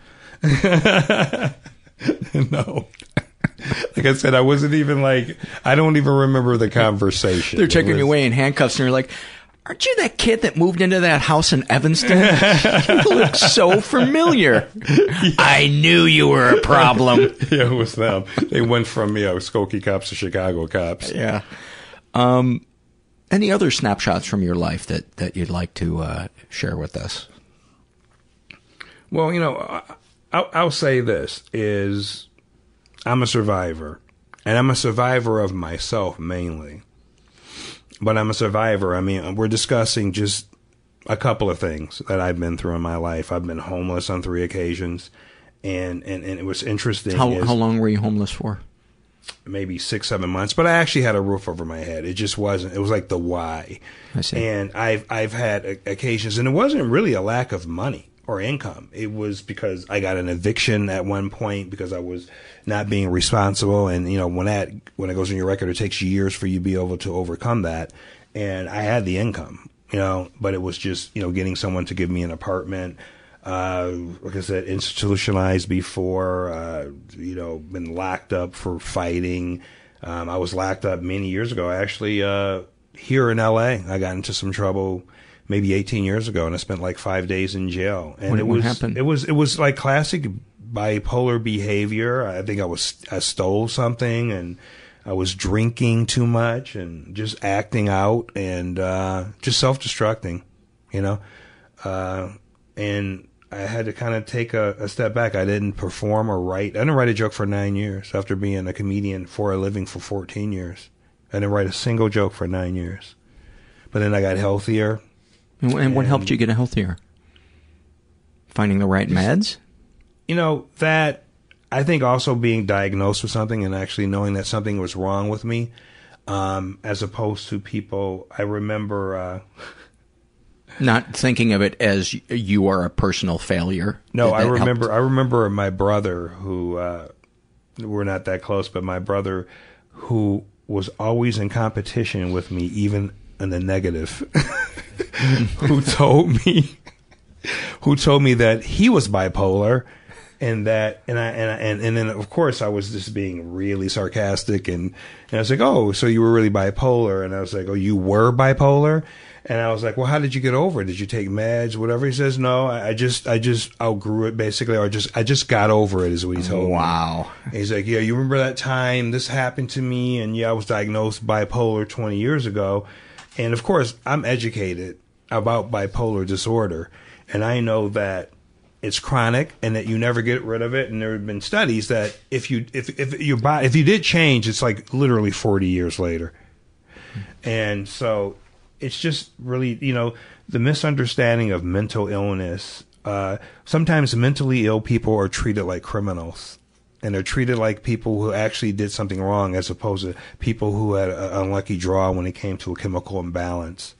No. Like I said, I wasn't even like, I don't even remember the conversation. They're taking was, you away in handcuffs, and you're like, aren't you that kid that moved into that house in Evanston? You look so familiar. Yeah. I knew you were a problem. Yeah, it was them. They went from, you know, Skokie cops to Chicago cops. Yeah. Um, any other snapshots from your life that, that you'd like to uh, share with us? Well, you know, I, I'll, I'll say this is I'm a survivor, and I'm a survivor of myself mainly. But I'm a survivor. I mean, we're discussing just a couple of things that I've been through in my life. I've been homeless on three occasions, and, and, and it was interesting. How, is, how long were you homeless for? Maybe six, seven months. But I actually had a roof over my head. It just wasn't. It was like the why. I see. And I've, I've had occasions, and it wasn't really a lack of money or income. It was because I got an eviction at one point because I was not being responsible. And, you know, when that, when it goes in your record, it takes years for you to be able to overcome that. And I had the income, you know, but it was just, you know, getting someone to give me an apartment. Uh, like I said, institutionalized before, uh, you know, been locked up for fighting. Um, I was locked up many years ago, actually, uh, here in L A. I got into some trouble maybe eighteen years ago, and I spent like five days in jail. And what, it was, happened? it was, it was like classic bipolar behavior. I think I was, I stole something, and I was drinking too much and just acting out, and, uh, just self-destructing, you know, uh, and I had to kind of take a, a step back. I didn't perform or write. I didn't write a joke for nine years after being a comedian for a living for fourteen years. I didn't write a single joke for nine years, but then I got healthier. And, and what helped you get healthier? Finding the right meds? You know, that, I think also being diagnosed with something and actually knowing that something was wrong with me, um, as opposed to people, I remember... Uh, Not thinking of it as you are a personal failure. No, I remember helped. I remember my brother who, uh, we're not that close, but my brother who was always in competition with me, even in the negative... who told me, who told me that he was bipolar, and that, and I, and I, and, and then of course I was just being really sarcastic, and, and I was like, oh, so you were really bipolar? And I was like, oh, you were bipolar? And I was like, well, how did you get over it? Did you take meds, whatever? He says, no, I, I just, I just outgrew it basically, or just, I just got over it is what he told wow. me. Wow. He's like, yeah, you remember that time this happened to me? And yeah, I was diagnosed bipolar twenty years ago. And of course, I'm educated about bipolar disorder, and I know that it's chronic and that you never get rid of it. And there have been studies that if you if if your body if you did change, it's like literally forty years later. And so it's just really, you know, the misunderstanding of mental illness. Uh, sometimes mentally ill people are treated like criminals. And they're treated like people who actually did something wrong, as opposed to people who had an unlucky draw when it came to a chemical imbalance.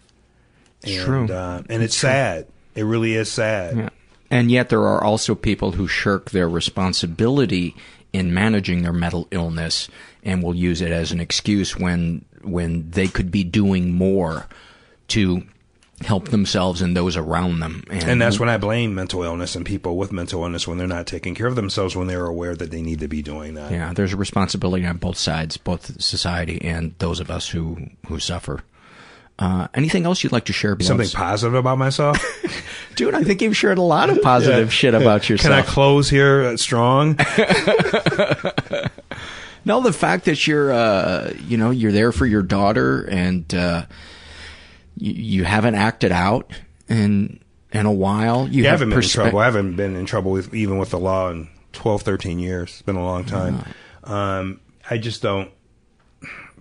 It's and, true. Uh, and it's, it's true. sad. It really is sad. Yeah. And yet there are also people who shirk their responsibility in managing their mental illness and will use it as an excuse when when they could be doing more to help themselves and those around them. And, and that's when I blame mental illness and people with mental illness, when they're not taking care of themselves, when they're aware that they need to be doing that. Yeah, there's a responsibility on both sides, both society and those of us who, who suffer. Uh, anything else you'd like to share? Something positive about myself? Dude, I think you've shared a lot of positive yeah. shit about yourself. Can I close here strong? No, the fact that you're, uh, you know, you're there for your daughter, and, uh, you haven't acted out, and in a while. You yeah, have I haven't perspe- been in trouble. I haven't been in trouble with, even with the law in twelve, thirteen years. It's been a long time. Uh, um, I just don't.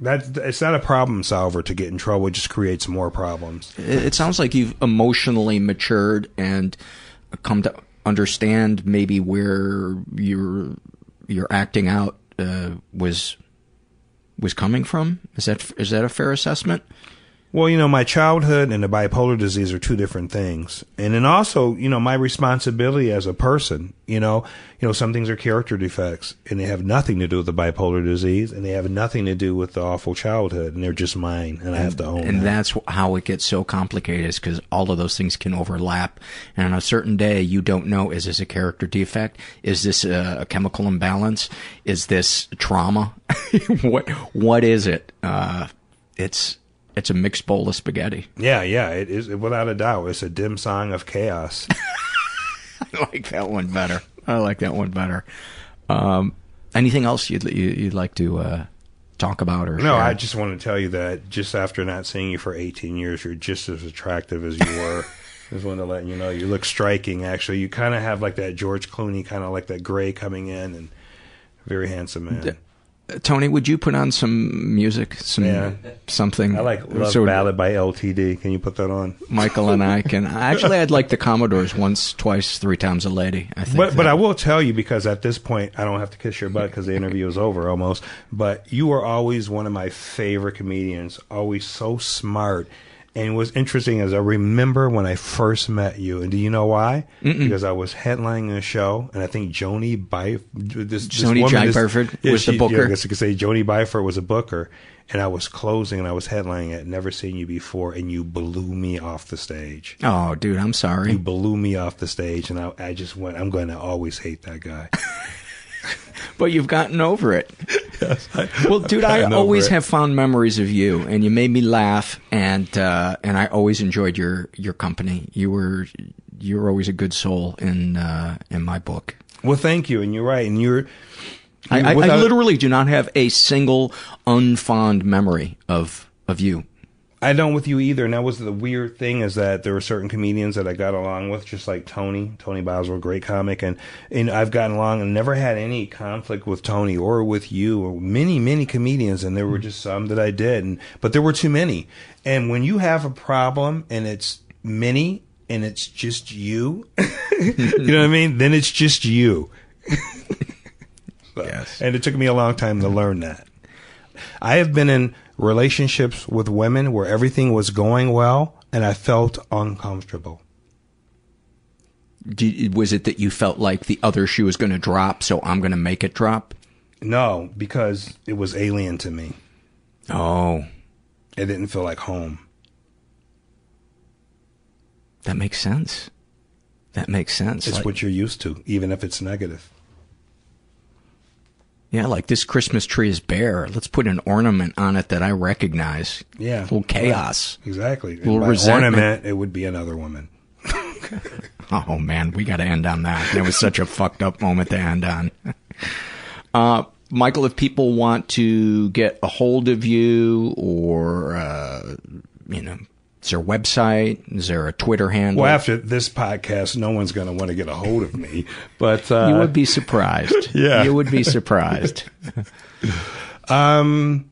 That's, it's not a problem solver to get in trouble. It just creates more problems. It, it sounds like you've emotionally matured and come to understand maybe where your your acting out uh, was was coming from. Is that is that a fair assessment? Well, you know, my childhood and the bipolar disease are two different things. And then also, you know, my responsibility as a person, you know, you know, some things are character defects and they have nothing to do with the bipolar disease and they have nothing to do with the awful childhood and they're just mine and, and I have to own it. And that. That's how it gets so complicated is because all of those things can overlap. And on a certain day, you don't know, is this a character defect? Is this a, a chemical imbalance? Is this trauma? What, what is it? Uh, it's, It's a mixed bowl of spaghetti. Yeah, yeah, it is without a doubt. It's a dim song of chaos. I like that one better. I like that one better. Um, anything else you'd you'd like to uh, talk about or? No, share? I just want to tell you that just after not seeing you for eighteen years, you're just as attractive as you were. Just wanted to let you know you look striking. Actually, you kind of have like that George Clooney, kind of like that gray coming in, and very handsome man. The- Tony, would you put on some music, some yeah. something? I like Love so, Ballad by L T D. Can you put that on? Michael and I can. Actually, I'd like the Commodores once, twice, three times a lady. I think. But that. but I will tell you, because at this point, I don't have to kiss your butt because the interview is over almost, but you were always one of my favorite comedians, always so smart. And what's interesting is I remember when I first met you. And do you know why? Mm-mm. Because I was headlining a show, and I think Joni Byford... This, this Joni woman, this, Byford yeah, was she, the booker. Yeah, I guess you could say Joni Byford was a booker. And I was closing, and I was headlining it. Never seen you before, and you blew me off the stage. Oh, dude, I'm sorry. You blew me off the stage, and I, I just went, I'm going to always hate that guy. But you've gotten over it. Yes, I, well, dude, I always have fond memories of you, and you made me laugh, and uh, and I always enjoyed your, your company. You were you were always a good soul in uh, in my book. Well, thank you, and you're right, and you're. I, I, without, I literally do not have a single unfond memory of of you. I don't with you either, and that was the weird thing is that there were certain comedians that I got along with, just like Tony, Tony Boswell, great comic, and, and I've gotten along and never had any conflict with Tony or with you or many, many comedians, and there were just some that I did, and, but there were too many. And when you have a problem and it's many and it's just you, you know what I mean? Then it's just you. So, yes. And it took me a long time to learn that. I have been in relationships with women where everything was going well and I felt uncomfortable. Did, was it that you felt like the other shoe was going to drop, so I'm going to make it drop? No, because it was alien to me. Oh. It didn't feel like home. That makes sense. That makes sense. It's like what you're used to, even if it's negative. Yeah, like this Christmas tree is bare. Let's put an ornament on it that I recognize. Yeah. A little chaos. Right. Exactly. A little by resentment. Ornament, it would be another woman. Oh, man, we got to end on that. That was such a fucked up moment to end on. Uh, Michael, if people want to get a hold of you or, uh, you know, is there a website? Is there a Twitter handle? Well, after this podcast, no one's going to want to get a hold of me. But uh, you would be surprised. Yeah, you would be surprised. um,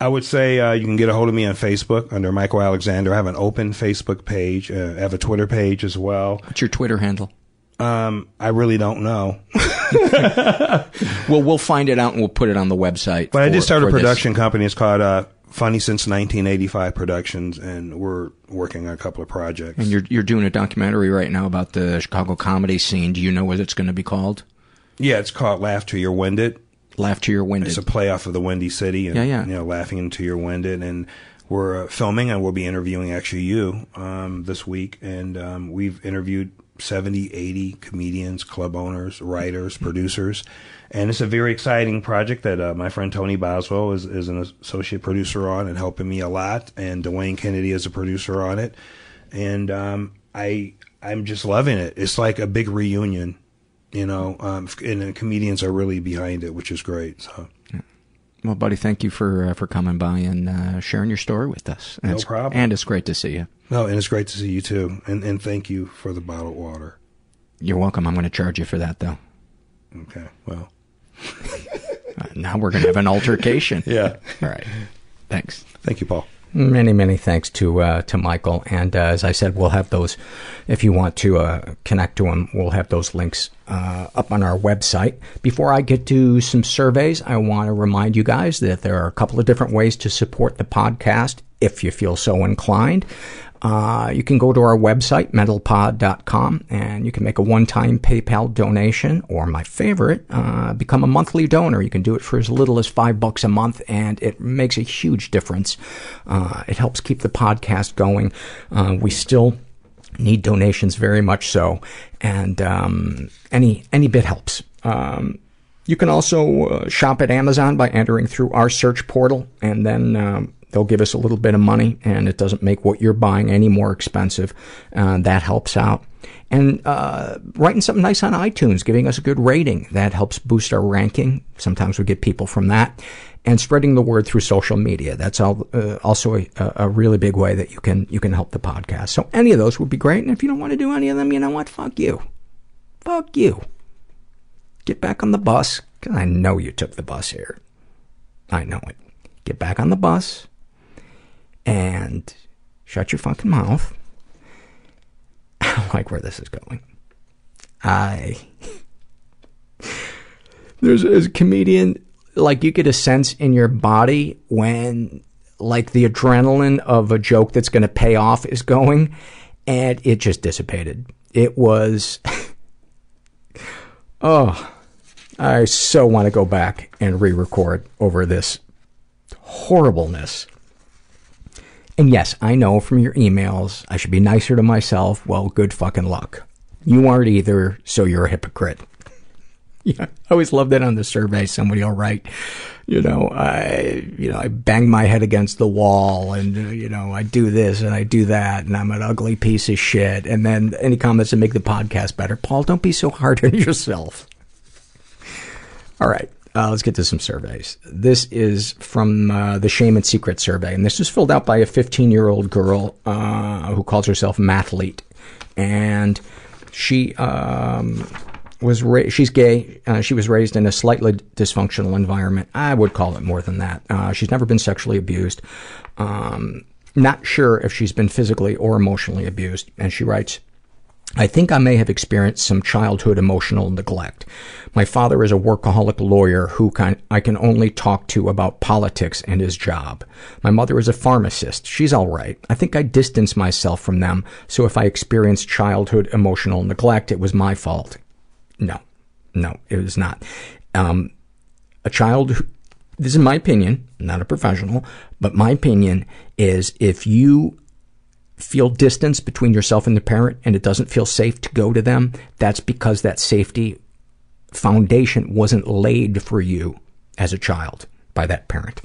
I would say uh, you can get a hold of me on Facebook under Michael Alexander. I have an open Facebook page. Uh, I have a Twitter page as well. What's your Twitter handle? Um, I really don't know. Well, we'll find it out and we'll put it on the website. But for, I did start a production this. company. It's called. Uh, Funny Since nineteen eighty-five Productions, and we're working on a couple of projects. And you're you're doing a documentary right now about the Chicago comedy scene. Do you know what it's going to be called? Yeah, it's called Laugh Till You're Winded. Laugh Till You're Winded. It's a playoff of the Windy City. And, yeah, yeah. You know, laughing until you're winded. And we're uh, filming, and we'll be interviewing actually you um, this week. And um, we've interviewed seventy, eighty comedians, club owners, writers, producers. And it's a very exciting project that uh, my friend Tony Boswell is, is an associate producer on and helping me a lot. And Dwayne Kennedy is a producer on it. And um, I, I'm just loving it. It's like a big reunion, you know, um, and the comedians are really behind it, which is great. So, Well, buddy, thank you for uh, for coming by and uh, sharing your story with us. And no problem. And it's great to see you. No, and it's great to see you, too. And and thank you for the bottled water. You're welcome. I'm going to charge you for that, though. Okay, well. uh, now we're going to have an altercation. Yeah. All right. Thanks. Thank you, Paul. Many, many thanks to uh, to Michael. And uh, as I said, we'll have those, if you want to uh, connect to him, we'll have those links uh, up on our website. Before I get to some surveys, I want to remind you guys that there are a couple of different ways to support the podcast, if you feel so inclined. Uh, you can go to our website, mental pod dot com, and you can make a one-time PayPal donation, or my favorite, uh, become a monthly donor. You can do it for as little as five bucks a month, and it makes a huge difference. Uh, it helps keep the podcast going. Uh, we still need donations very much so, and um, any any bit helps. Um, you can also uh, shop at Amazon by entering through our search portal, and then... Um, They'll give us a little bit of money, and it doesn't make what you're buying any more expensive. Uh, that helps out. And uh, writing something nice on iTunes, giving us a good rating. That helps boost our ranking. Sometimes we get people from that. And spreading the word through social media. That's all, uh, also a, a really big way that you can you can help the podcast. So any of those would be great. And if you don't want to do any of them, you know what? Fuck you. Fuck you. Get back on the bus. Because I know you took the bus here. I know it. Get back on the bus. And shut your fucking mouth. I don't like where this is going. I... There's a comedian, like, you get a sense in your body when, like, the adrenaline of a joke that's going to pay off is going, and it just dissipated. It was... oh, I so want to go back and re-record over this horribleness. And yes, I know from your emails, I should be nicer to myself. Well, good fucking luck. You aren't either, so you're a hypocrite. Yeah, I always love that on the survey. Somebody will write, you know, I, you know, I bang my head against the wall, and uh, you know, I do this and I do that, and I'm an ugly piece of shit. And then any comments that make the podcast better. Paul, don't be so hard on yourself. All right. Uh, let's get to some surveys. This is from uh, the Shame and Secret survey, and this was filled out by a fifteen-year-old girl uh, who calls herself Mathlete, and she um, was ra- she's gay. Uh, she was raised in a slightly dysfunctional environment. I would call it more than that. Uh, she's never been sexually abused. Um, not sure if she's been physically or emotionally abused, and she writes, I think I may have experienced some childhood emotional neglect. My father is a workaholic lawyer who can, I can only talk to about politics and his job. My mother is a pharmacist. She's all right. I think I distanced myself from them, so if I experienced childhood emotional neglect, it was my fault. No. No, it was not. Um, a child, this is my opinion, not a professional, but my opinion is if you... feel distance between yourself and the parent, and it doesn't feel safe to go to them, that's because that safety foundation wasn't laid for you as a child by that parent.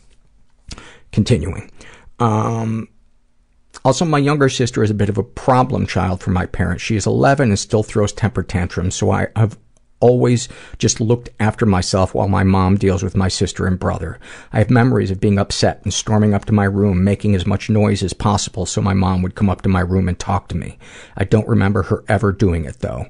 Continuing. Um, also, my younger sister is a bit of a problem child for my parents. She is eleven and still throws temper tantrums, so I have always just looked after myself while my mom deals with my sister and brother. I have memories of being upset and storming up to my room, making as much noise as possible so my mom would come up to my room and talk to me. I don't remember her ever doing it, though.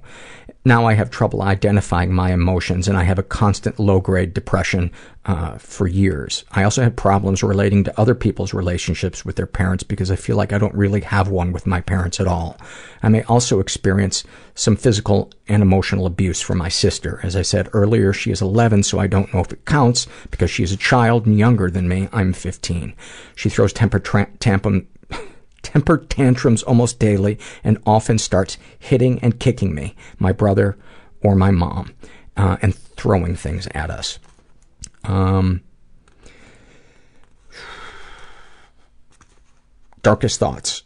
Now I have trouble identifying my emotions, and I have a constant low-grade depression uh, for years. I also have problems relating to other people's relationships with their parents because I feel like I don't really have one with my parents at all. I may also experience some physical and emotional abuse from my sister. As I said earlier, she is eleven, so I don't know if it counts because she is a child and younger than me. I'm fifteen. She throws temper tra- tampon- temper tantrums almost daily and often starts hitting and kicking me, my brother, or my mom, uh, and throwing things at us. Um, darkest thoughts.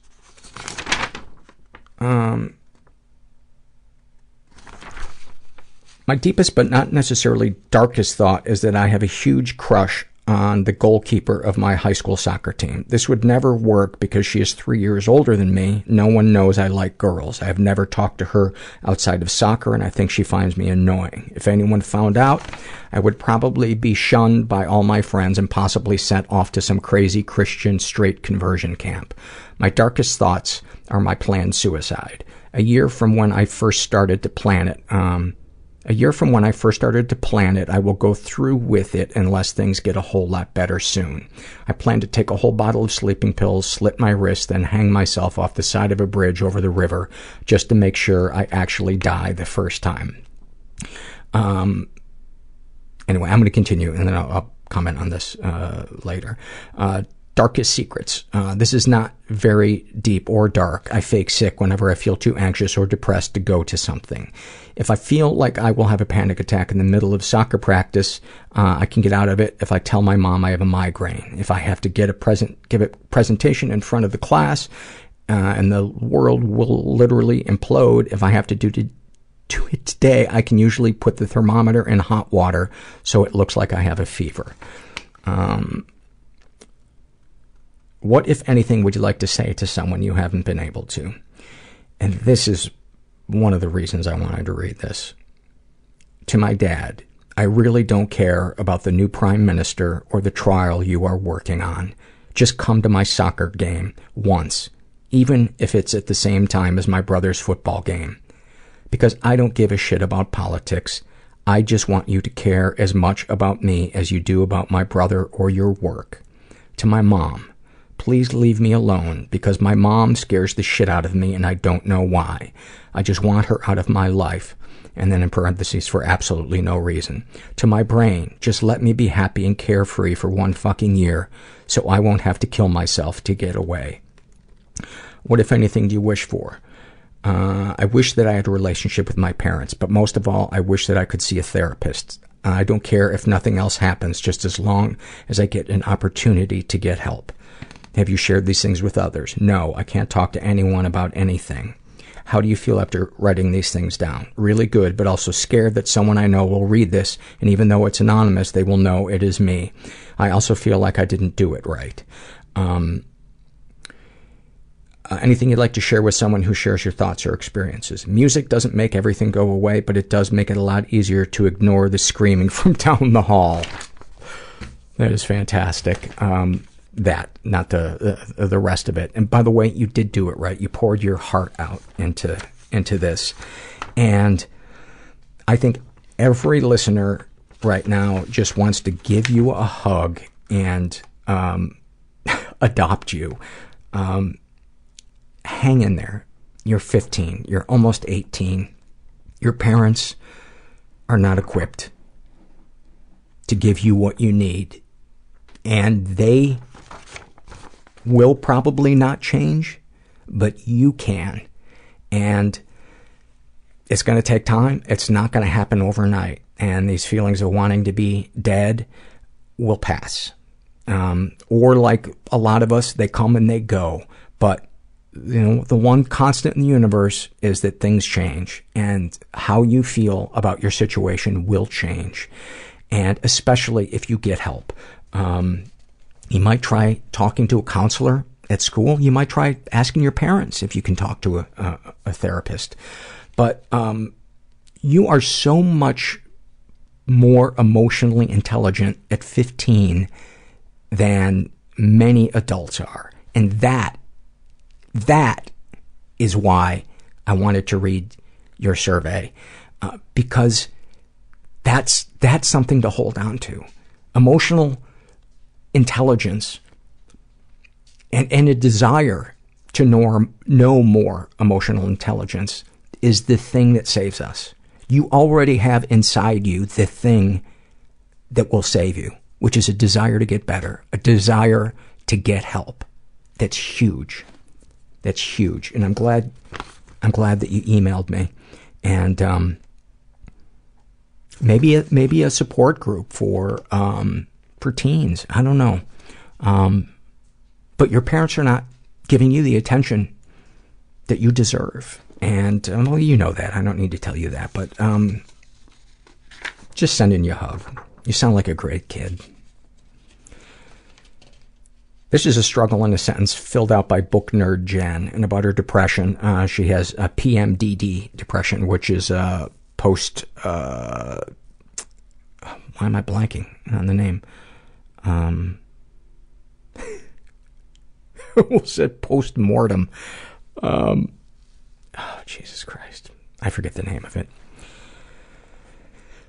Um... My deepest but not necessarily darkest thought is that I have a huge crush on the goalkeeper of my high school soccer team. This would never work because she is three years older than me. No one knows I like girls. I have never talked to her outside of soccer, and I think she finds me annoying. If anyone found out, I would probably be shunned by all my friends and possibly sent off to some crazy Christian straight conversion camp. My darkest thoughts are my planned suicide. A year from when I first started to plan it, um... A year from when I first started to plan it, I will go through with it unless things get a whole lot better soon. I plan to take a whole bottle of sleeping pills, slit my wrist, then hang myself off the side of a bridge over the river just to make sure I actually die the first time. Um. Anyway, I'm going to continue, and then I'll, I'll comment on this uh, later. Uh, darkest secrets. Uh, this is not very deep or dark. I fake sick whenever I feel too anxious or depressed to go to something. If I feel like I will have a panic attack in the middle of soccer practice, uh, I can get out of it if I tell my mom I have a migraine. If I have to get a present, give a presentation in front of the class, uh, and the world will literally implode, if I have to do, to, do it today, I can usually put the thermometer in hot water so it looks like I have a fever. Um, what, if anything, would you like to say to someone you haven't been able to? And this is one of the reasons I wanted to read this. To my dad, I really don't care about the new prime minister or the trial you are working on. Just come to my soccer game once, even if it's at the same time as my brother's football game. Because I don't give a shit about politics. I just want you to care as much about me as you do about my brother or your work. To my mom, please leave me alone, because my mom scares the shit out of me and I don't know why. I just want her out of my life. And then in parentheses, for absolutely no reason. To my brain, just let me be happy and carefree for one fucking year so I won't have to kill myself to get away. What, if anything, do you wish for? Uh, I wish that I had a relationship with my parents, but most of all, I wish that I could see a therapist. Uh, I don't care if nothing else happens, just as long as I get an opportunity to get help. Have you shared these things with others? No, I can't talk to anyone about anything. How do you feel after writing these things down? Really good, but also scared that someone I know will read this, and even though it's anonymous, they will know it is me. I also feel like I didn't do it right. Um, uh, anything you'd like to share with someone who shares your thoughts or experiences? Music doesn't make everything go away, but it does make it a lot easier to ignore the screaming from down the hall. That is fantastic. Um... That, not the, the the rest of it. And by the way, you did do it right. You poured your heart out into into this. And I think every listener right now just wants to give you a hug and um, adopt you. Um, hang in there. You're fifteen. You're almost eighteen. Your parents are not equipped to give you what you need. And they will probably not change, but you can. And it's going to take time. It's not going to happen overnight. And these feelings of wanting to be dead will pass. Um, or like a lot of us, they come and they go. But you know, the one constant in the universe is that things change, and how you feel about your situation will change. And especially if you get help. Um, you might try talking to a counselor at school. You might try asking your parents if you can talk to a, a, a therapist. But um, you are so much more emotionally intelligent at fifteen than many adults are. And that, that is why I wanted to read your survey, uh, because that's, that's something to hold on to. Emotional intelligence and, and a desire to norm, know more emotional intelligence is the thing that saves us. You already have inside you the thing that will save you, which is a desire to get better, a desire to get help. That's huge. That's huge. And I'm glad, I'm glad that you emailed me. And um, maybe, maybe a support group for... Um, for teens. I don't know. Um, but your parents are not giving you the attention that you deserve. And, um, well, you know that. I don't need to tell you that. But um, just sending you a hug. You sound like a great kid. This is a struggle in a sentence filled out by book nerd Jen, and about her depression. Uh, she has a P M D D depression, which is uh, post... Uh, why am I blanking on the name? Um, almost said post-mortem. Um, oh, Jesus Christ. I forget the name of it.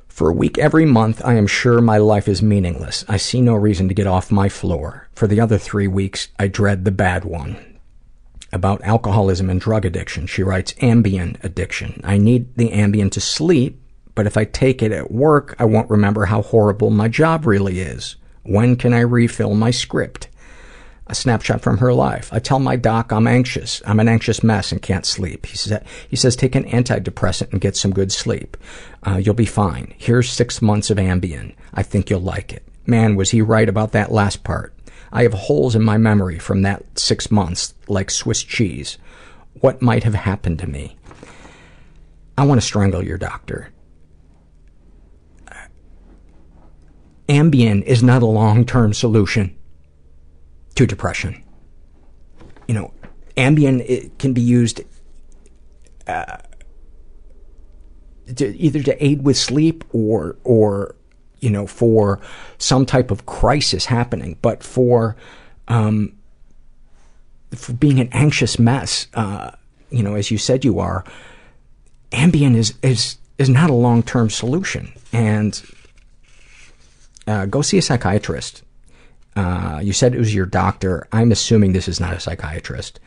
For a week every month, I am sure my life is meaningless. I see no reason to get off my floor. For the other three weeks, I dread the bad one. About alcoholism and drug addiction, she writes, Ambien addiction. I need the Ambien to sleep, but if I take it at work, I won't remember how horrible my job really is. When can I refill my script? A snapshot from her life. I tell my doc I'm anxious. I'm an anxious mess and can't sleep. He says, he says take an antidepressant and get some good sleep. Uh, you'll be fine. Here's six months of Ambien. I think you'll like it. Man, was he right about that last part. I have holes in my memory from that six months, like Swiss cheese. What might have happened to me? I want to strangle your doctor. Ambien is not a long-term solution to depression. You know, Ambien, it can be used uh, to either to aid with sleep or, or you know, for some type of crisis happening. But for um, for being an anxious mess, uh, you know, as you said you are, Ambien is is is not a long-term solution. And uh, go see a psychiatrist. Uh, you said it was your doctor. I'm assuming this is not a psychiatrist.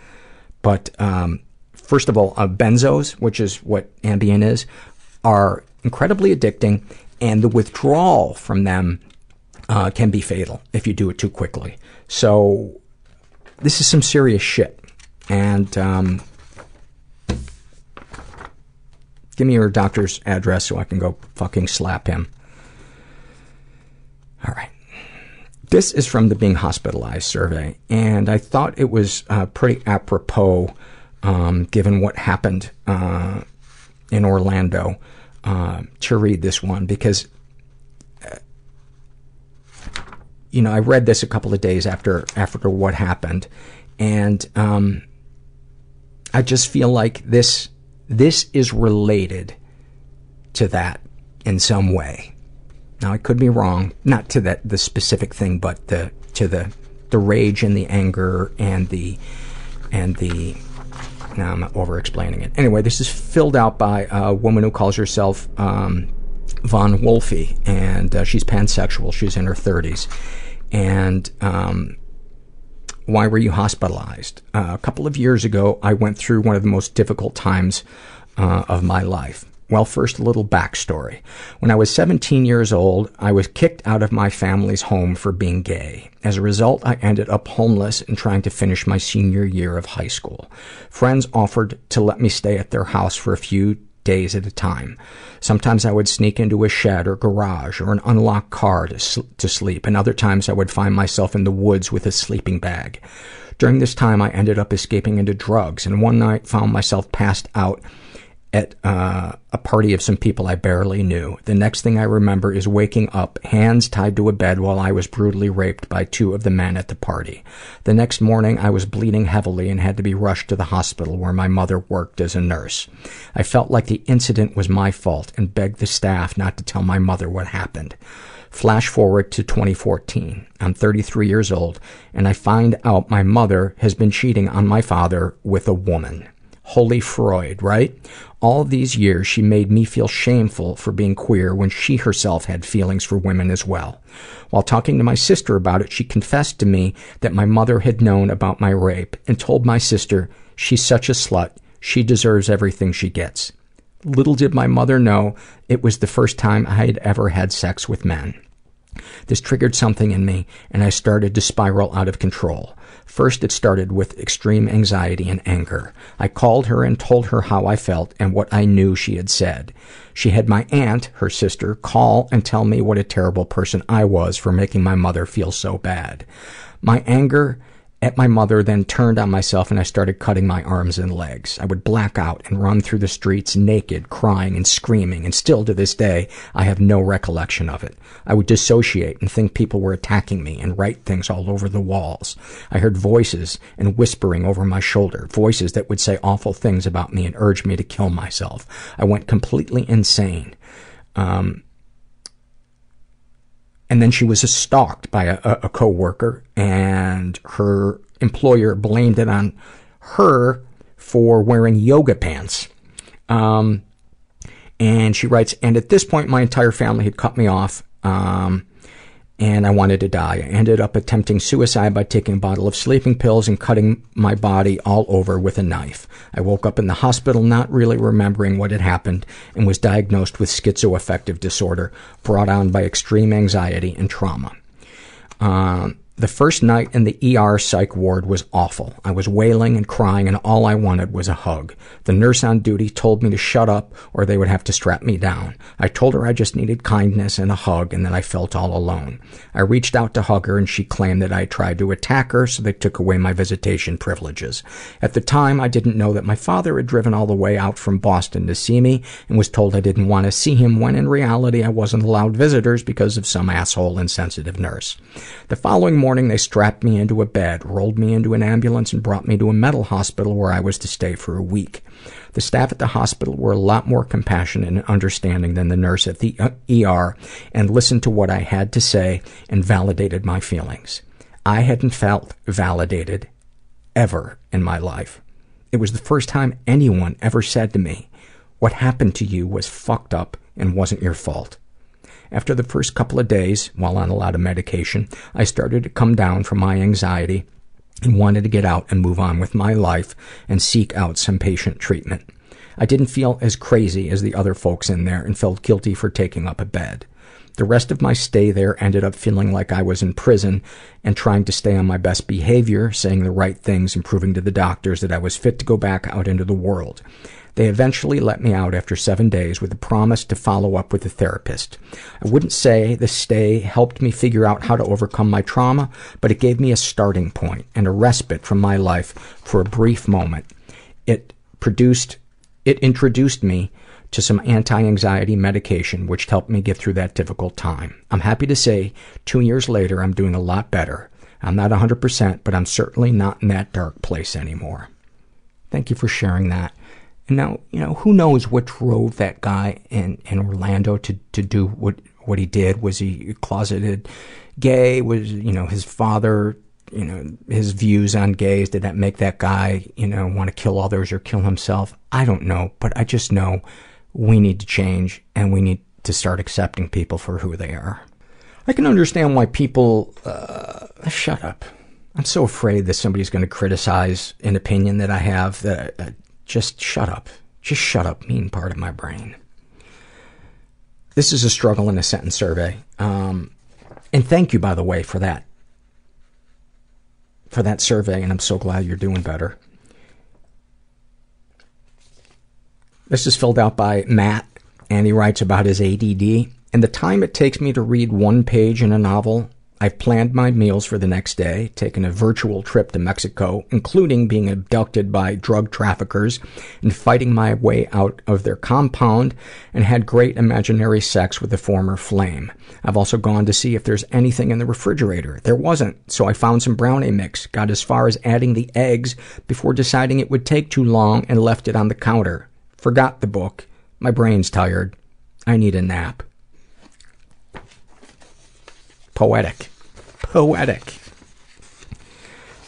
But um, first of all, uh, benzos, which is what Ambien is, are incredibly addicting, and the withdrawal from them uh, can be fatal if you do it too quickly. So this is some serious shit. And um, give me your doctor's address so I can go fucking slap him. All right. This is from the Being Hospitalized survey, and I thought it was uh, pretty apropos um, given what happened uh, in Orlando uh, to read this one, because, uh, you know, I read this a couple of days after after what happened, and um, I just feel like this this is related to that in some way. Now, I could be wrong, not to that the specific thing, but the to the the rage and the anger and the and the. Now I'm over explaining it. Anyway, this is filled out by a woman who calls herself um, Von Wolfie, and uh, she's pansexual. She's in her thirties, and um, why were you hospitalized? Uh, a couple of years ago, I went through one of the most difficult times uh, of my life. Well, first, a little backstory. When I was seventeen years old, I was kicked out of my family's home for being gay. As a result, I ended up homeless and trying to finish my senior year of high school. Friends offered to let me stay at their house for a few days at a time. Sometimes I would sneak into a shed or garage or an unlocked car to, sl- to sleep, and other times I would find myself in the woods with a sleeping bag. During this time, I ended up escaping into drugs, and one night found myself passed out at uh, a party of some people I barely knew. The next thing I remember is waking up, hands tied to a bed, while I was brutally raped by two of the men at the party. The next morning, I was bleeding heavily and had to be rushed to the hospital where my mother worked as a nurse. I felt like the incident was my fault and begged the staff not to tell my mother what happened. Flash forward to twenty fourteen. I'm thirty-three years old, and I find out my mother has been cheating on my father with a woman. Holy Freud, right? All these years, she made me feel shameful for being queer when she herself had feelings for women as well. While talking to my sister about it, she confessed to me that my mother had known about my rape and told my sister, "She's such a slut. She deserves everything she gets." Little did my mother know, it was the first time I had ever had sex with men. This triggered something in me, and I started to spiral out of control. First, it started with extreme anxiety and anger. I called her and told her how I felt and what I knew she had said. She had my aunt, her sister, call and tell me what a terrible person I was for making my mother feel so bad. My anger at my mother, then turned on myself and I started cutting my arms and legs. I would black out and run through the streets naked, crying and screaming, and still to this day, I have no recollection of it. I would dissociate and think people were attacking me and write things all over the walls. I heard voices and whispering over my shoulder, voices that would say awful things about me and urge me to kill myself. I went completely insane. Um... And then she was stalked by a, a co-worker, and her employer blamed it on her for wearing yoga pants. Um, and she writes, and at this point, my entire family had cut me off, um, and I wanted to die. I ended up attempting suicide by taking a bottle of sleeping pills and cutting my body all over with a knife. I woke up in the hospital not really remembering what had happened and was diagnosed with schizoaffective disorder brought on by extreme anxiety and trauma. Um, the first night in the E R psych ward was awful. I was wailing and crying, and all I wanted was a hug. The nurse on duty told me to shut up or they would have to strap me down. I told her I just needed kindness and a hug and that I felt all alone. I reached out to hug her, and she claimed that I tried to attack her, so they took away my visitation privileges. At the time, I didn't know that my father had driven all the way out from Boston to see me and was told I didn't want to see him, when in reality I wasn't allowed visitors because of some asshole insensitive nurse. The following morning, they strapped me into a bed, rolled me into an ambulance, and brought me to a mental hospital where I was to stay for a week. The staff at the hospital were a lot more compassionate and understanding than the nurse at the E R, and listened to what I had to say and validated my feelings. I hadn't felt validated ever in my life. It was the first time anyone ever said to me, "What happened to you was fucked up and wasn't your fault." After the first couple of days, while on a lot of medication, I started to come down from my anxiety and wanted to get out and move on with my life and seek out some patient treatment. I didn't feel as crazy as the other folks in there and felt guilty for taking up a bed. The rest of my stay there ended up feeling like I was in prison and trying to stay on my best behavior, saying the right things and proving to the doctors that I was fit to go back out into the world. They eventually let me out after seven days with a promise to follow up with a therapist. I wouldn't say the stay helped me figure out how to overcome my trauma, but it gave me a starting point and a respite from my life for a brief moment. It produced, it introduced me to some anti-anxiety medication, which helped me get through that difficult time. I'm happy to say two years later, I'm doing a lot better. I'm not one hundred percent, but I'm certainly not in that dark place anymore. Thank you for sharing that. Now, you know, who knows what drove that guy in, in Orlando to, to do what, what he did? Was he closeted gay? Was, you know, his father, you know, his views on gays, did that make that guy, you know, want to kill others or kill himself? I don't know, but I just know we need to change, and we need to start accepting people for who they are. I can understand why people, uh, shut up. I'm so afraid that somebody's going to criticize an opinion that I have that I, I Just shut up. Just shut up, mean part of my brain. This is a struggle in a sentence survey. Um, and thank you, by the way, for that. For that survey, and I'm so glad you're doing better. This is filled out by Matt, and he writes about his A D D. And the time it takes me to read one page in a novel, I've planned my meals for the next day, taken a virtual trip to Mexico, including being abducted by drug traffickers and fighting my way out of their compound, and had great imaginary sex with a former flame. I've also gone to see if there's anything in the refrigerator. There wasn't, so I found some brownie mix, got as far as adding the eggs before deciding it would take too long and left it on the counter. Forgot the book. My brain's tired. I need a nap. Poetic. Poetic.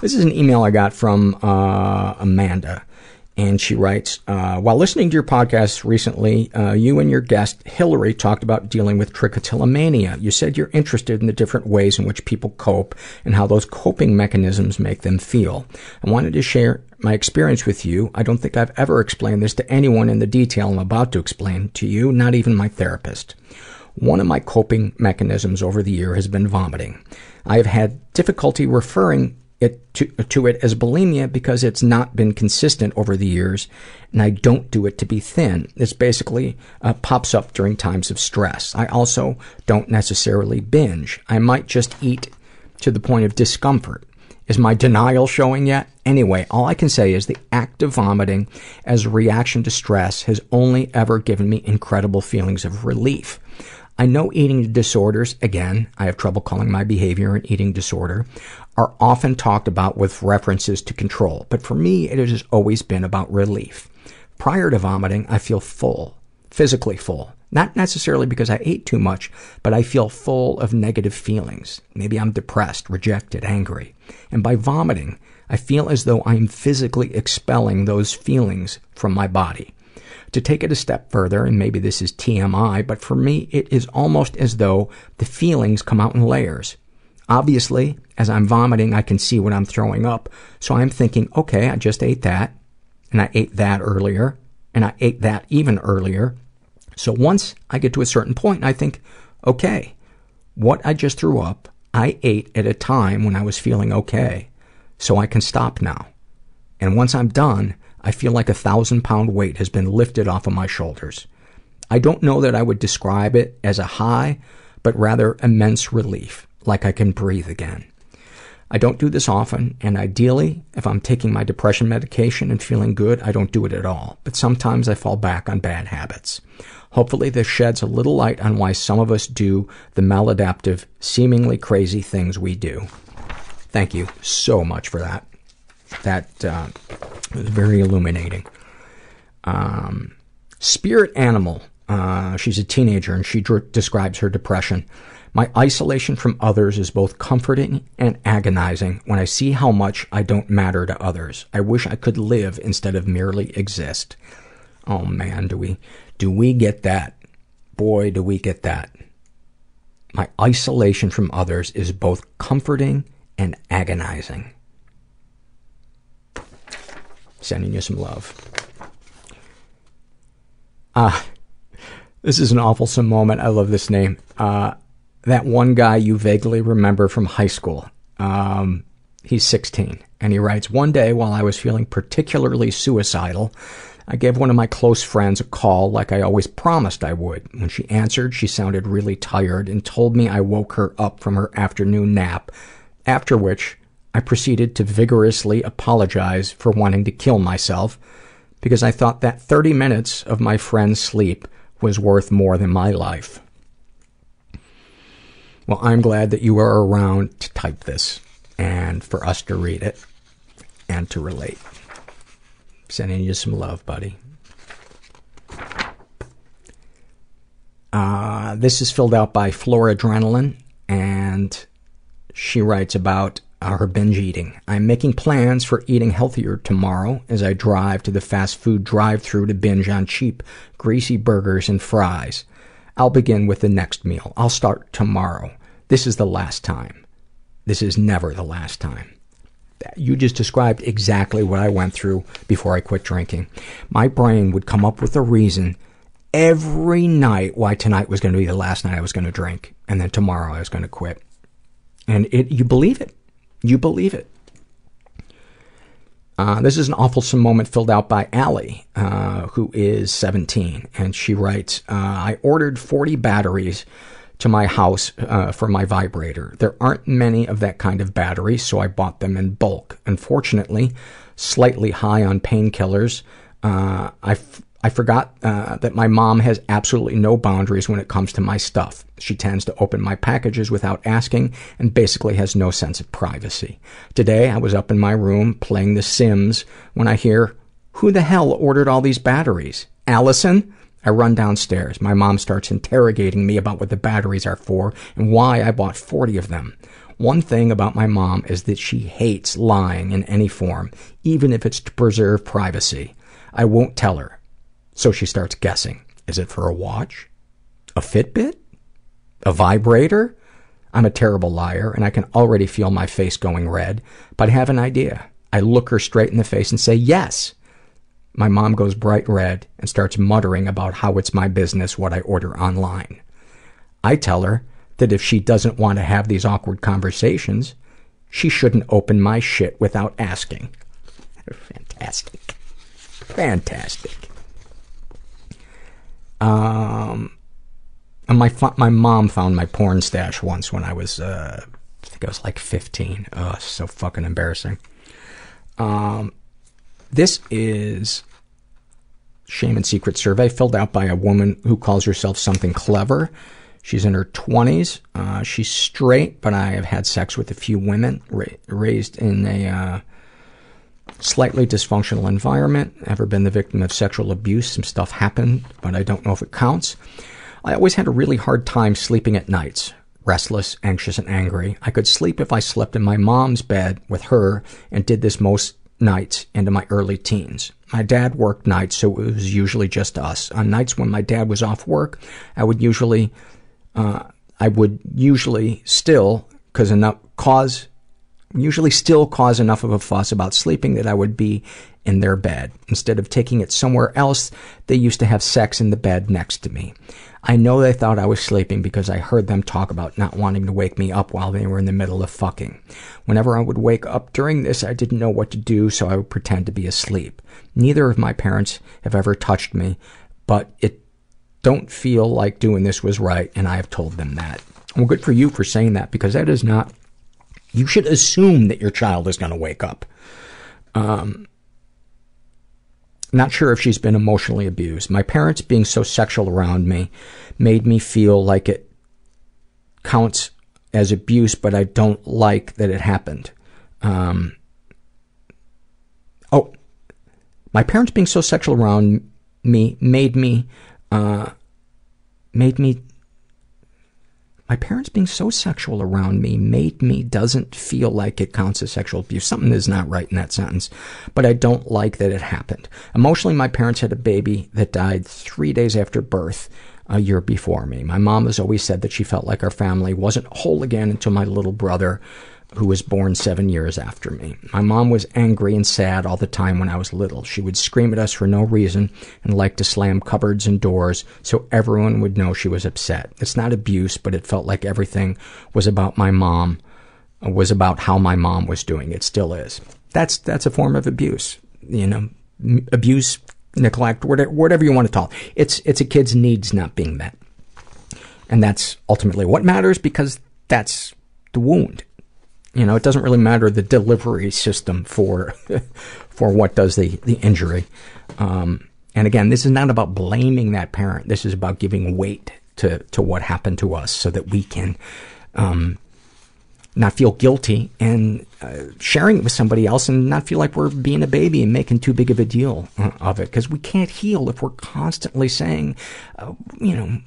This is an email I got from uh, Amanda, and she writes, uh, while listening to your podcast recently, uh, you and your guest, Hillary, talked about dealing with trichotillomania. You said you're interested in the different ways in which people cope and how those coping mechanisms make them feel. I wanted to share my experience with you. I don't think I've ever explained this to anyone in the detail I'm about to explain to you, not even my therapist. One of my coping mechanisms over the year has been vomiting. I have had difficulty referring it to, to it as bulimia because it's not been consistent over the years, and I don't do it to be thin. This basically uh, pops up during times of stress. I also don't necessarily binge. I might just eat to the point of discomfort. Is my denial showing yet? Anyway, all I can say is the act of vomiting as a reaction to stress has only ever given me incredible feelings of relief. I know eating disorders, again, I have trouble calling my behavior an eating disorder, are often talked about with references to control, but for me it has always been about relief. Prior to vomiting, I feel full, physically full. Not necessarily because I ate too much, but I feel full of negative feelings. Maybe I'm depressed, rejected, angry. And by vomiting, I feel as though I'm physically expelling those feelings from my body. To take it a step further, and maybe this is T M I, but for me, it is almost as though the feelings come out in layers. Obviously, as I'm vomiting, I can see when I'm throwing up, so I'm thinking, okay, I just ate that, and I ate that earlier, and I ate that even earlier. So once I get to a certain point, I think, okay, what I just threw up, I ate at a time when I was feeling okay, so I can stop now. And once I'm done, I feel like a thousand-pound weight has been lifted off of my shoulders. I don't know that I would describe it as a high, but rather immense relief, like I can breathe again. I don't do this often, and ideally, if I'm taking my depression medication and feeling good, I don't do it at all. But sometimes I fall back on bad habits. Hopefully this sheds a little light on why some of us do the maladaptive, seemingly crazy things we do. Thank you so much for that. That uh, was very illuminating. Um, Spirit Animal. Uh, she's a teenager, and she dr- describes her depression. My isolation from others is both comforting and agonizing when I see how much I don't matter to others. I wish I could live instead of merely exist. Oh man, do we do we get that? Boy, do we get that. My isolation from others is both comforting and agonizing. Sending you some love. Ah, uh, this is an awfulsome moment. I love this name. Uh, that one guy you vaguely remember from high school. Um, he's sixteen, and he writes, one day while I was feeling particularly suicidal, I gave one of my close friends a call like I always promised I would. When she answered, she sounded really tired and told me I woke her up from her afternoon nap, after which I proceeded to vigorously apologize for wanting to kill myself because I thought that thirty minutes of my friend's sleep was worth more than my life. Well, I'm glad that you are around to type this and for us to read it and to relate. Sending you some love, buddy. Uh, this is filled out by Floradrenaline, and she writes about uh, her binge eating. I'm making plans for eating healthier tomorrow as I drive to the fast food drive-thru to binge on cheap, greasy burgers and fries. I'll begin with the next meal. I'll start tomorrow. This is the last time. This is never the last time. You just described exactly what I went through before I quit drinking. My brain would come up with a reason every night why tonight was going to be the last night I was going to drink, and then tomorrow I was going to quit. And it, you believe it. You believe it. Uh, this is an awfulsome moment filled out by Allie, uh, who is seventeen, and she writes, uh, I ordered forty batteries to my house uh, for my vibrator. There aren't many of that kind of battery, so I bought them in bulk. Unfortunately, slightly high on painkillers, uh, I, f- I forgot uh, that my mom has absolutely no boundaries when it comes to my stuff. She tends to open my packages without asking and basically has no sense of privacy. Today, I was up in my room playing The Sims when I hear, who the hell ordered all these batteries? Allison? I run downstairs. My mom starts interrogating me about what the batteries are for and why I bought forty of them. One thing about my mom is that she hates lying in any form, even if it's to preserve privacy. I won't tell her. So she starts guessing. Is it for a watch? A Fitbit? A vibrator? I'm a terrible liar, and I can already feel my face going red, but I have an idea. I look her straight in the face and say, yes. My mom goes bright red and starts muttering about how it's my business what I order online. I tell her that if she doesn't want to have these awkward conversations, she shouldn't open my shit without asking. Fantastic. Fantastic. Um, and my, my mom found my porn stash once when I was uh, I think I was like fifteen. Oh, so fucking embarrassing. Um, this is Shame and Secret survey filled out by a woman who calls herself something clever. She's in her twenties. Uh, she's straight, but I have had sex with a few women, ra- raised in a uh, slightly dysfunctional environment. Ever been the victim of sexual abuse? Some stuff happened, but I don't know if it counts. I always had a really hard time sleeping at nights. Restless, anxious, and angry. I could sleep if I slept in my mom's bed with her, and did this most nights into my early teens. My dad worked nights, so it was usually just us. On nights when my dad was off work, I would usually, uh, I would usually still cause enough cause, usually still cause enough of a fuss about sleeping that I would be in their bed. Instead of taking it somewhere else, they used to have sex in the bed next to me. I know they thought I was sleeping because I heard them talk about not wanting to wake me up while they were in the middle of fucking. Whenever I would wake up during this, I didn't know what to do, so I would pretend to be asleep. Neither of my parents have ever touched me, but it don't feel like doing this was right, and I have told them that. Well, good for you for saying that, because that is not... You should assume that your child is going to wake up. Um... Not sure if she's been emotionally abused. My parents being so sexual around me made me feel like it counts as abuse, but I don't like that it happened. Um, oh, my parents being so sexual around me made me, uh, made me, my parents being so sexual around me made me doesn't feel like it counts as sexual abuse. Something is not right in that sentence, but I don't like that it happened. Emotionally, my parents had a baby that died three days after birth a year before me. My mom has always said that she felt like our family wasn't whole again until my little brother, who was born seven years after me. My mom was angry and sad all the time when I was little. She would scream at us for no reason and liked to slam cupboards and doors so everyone would know she was upset. It's not abuse, but it felt like everything was about my mom, was about how my mom was doing. It still is. That's that's a form of abuse, you know, abuse, neglect, whatever you want to call it. It's, it's a kid's needs not being met. And that's ultimately what matters, because that's the wound. You know, it doesn't really matter the delivery system for for what does the, the injury. Um, and again, this is not about blaming that parent. This is about giving weight to, to what happened to us so that we can um, not feel guilty and uh, sharing it with somebody else and not feel like we're being a baby and making too big of a deal of it. Because we can't heal if we're constantly saying, uh, you know,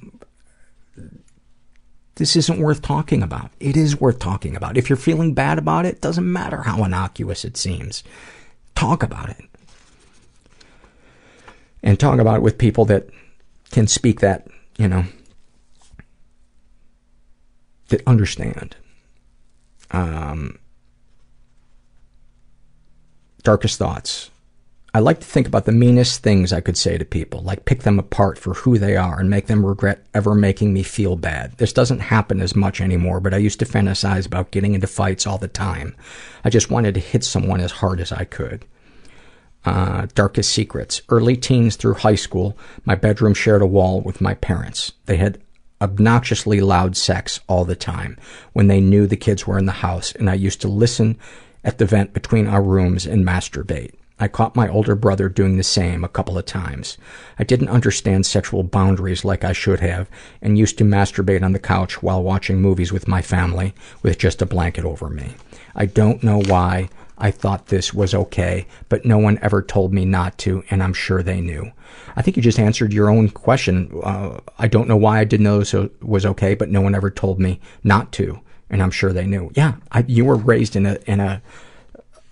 this isn't worth talking about. It is worth talking about. If you're feeling bad about it, doesn't matter how innocuous it seems. Talk about it. And talk about it with people that can speak that, you know, that understand. Um, darkest thoughts. I like to think about the meanest things I could say to people, like pick them apart for who they are and make them regret ever making me feel bad. This doesn't happen as much anymore, but I used to fantasize about getting into fights all the time. I just wanted to hit someone as hard as I could. Uh, darkest secrets. Early teens through high school, my bedroom shared a wall with my parents. They had obnoxiously loud sex all the time when they knew the kids were in the house, and I used to listen at the vent between our rooms and masturbate. I caught my older brother doing the same a couple of times. I didn't understand sexual boundaries like I should have, and used to masturbate on the couch while watching movies with my family with just a blanket over me. I don't know why I thought this was okay, but no one ever told me not to, and I'm sure they knew. I think you just answered your own question. Uh, I don't know why I didn't know this was okay, but no one ever told me not to, and I'm sure they knew. Yeah, I, you were raised in a in a...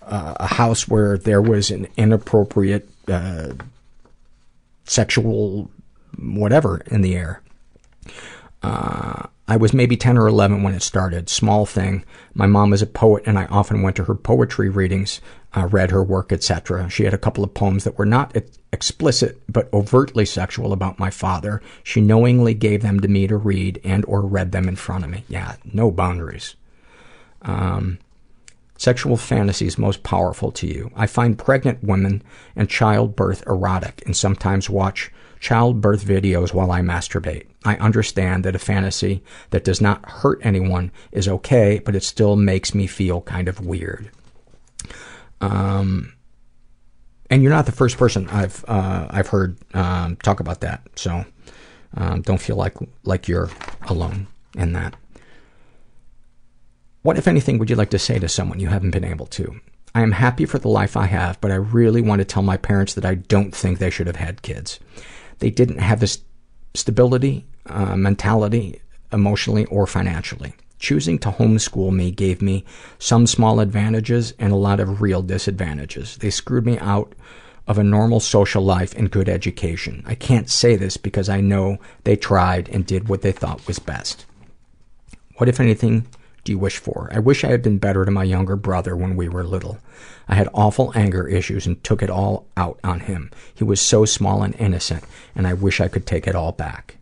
Uh, a house where there was an inappropriate uh, sexual whatever in the air. Uh, I was maybe ten or eleven when it started. Small thing. My mom is a poet, and I often went to her poetry readings, uh, read her work, et cetera. She had a couple of poems that were not explicit but overtly sexual about my father. She knowingly gave them to me to read and or read them in front of me. Yeah, no boundaries. Um... Sexual fantasies most powerful to you. I find pregnant women and childbirth erotic, and sometimes watch childbirth videos while I masturbate. I understand that a fantasy that does not hurt anyone is okay, but it still makes me feel kind of weird. Um, and you're not the first person I've uh, I've heard um, talk about that, so um, don't feel like like you're alone in that. What, if anything, would you like to say to someone you haven't been able to? I am happy for the life I have, but I really want to tell my parents that I don't think they should have had kids. They didn't have the st- stability, uh, mentality, emotionally or financially. Choosing to homeschool me gave me some small advantages and a lot of real disadvantages. They screwed me out of a normal social life and good education. I can't say this because I know they tried and did what they thought was best. What, if anything, do you wish for? I wish I had been better to my younger brother when we were little. I had awful anger issues and took it all out on him. He was so small and innocent, and I wish I could take it all back.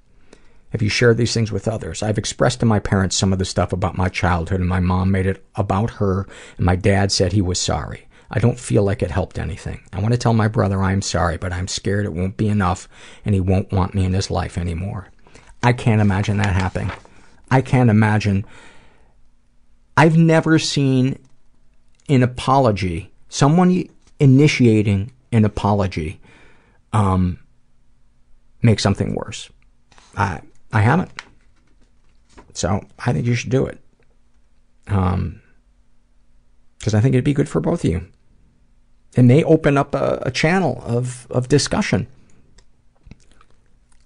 Have you shared these things with others? I've expressed to my parents some of the stuff about my childhood, and my mom made it about her, and my dad said he was sorry. I don't feel like it helped anything. I want to tell my brother I'm sorry, but I'm scared it won't be enough, and he won't want me in his life anymore. I can't imagine that happening. I can't imagine... I've never seen an apology, someone initiating an apology, um, make something worse. I I haven't. So I think you should do it. Um, because I think it'd be good for both of you. It may open up a, a channel of, of discussion.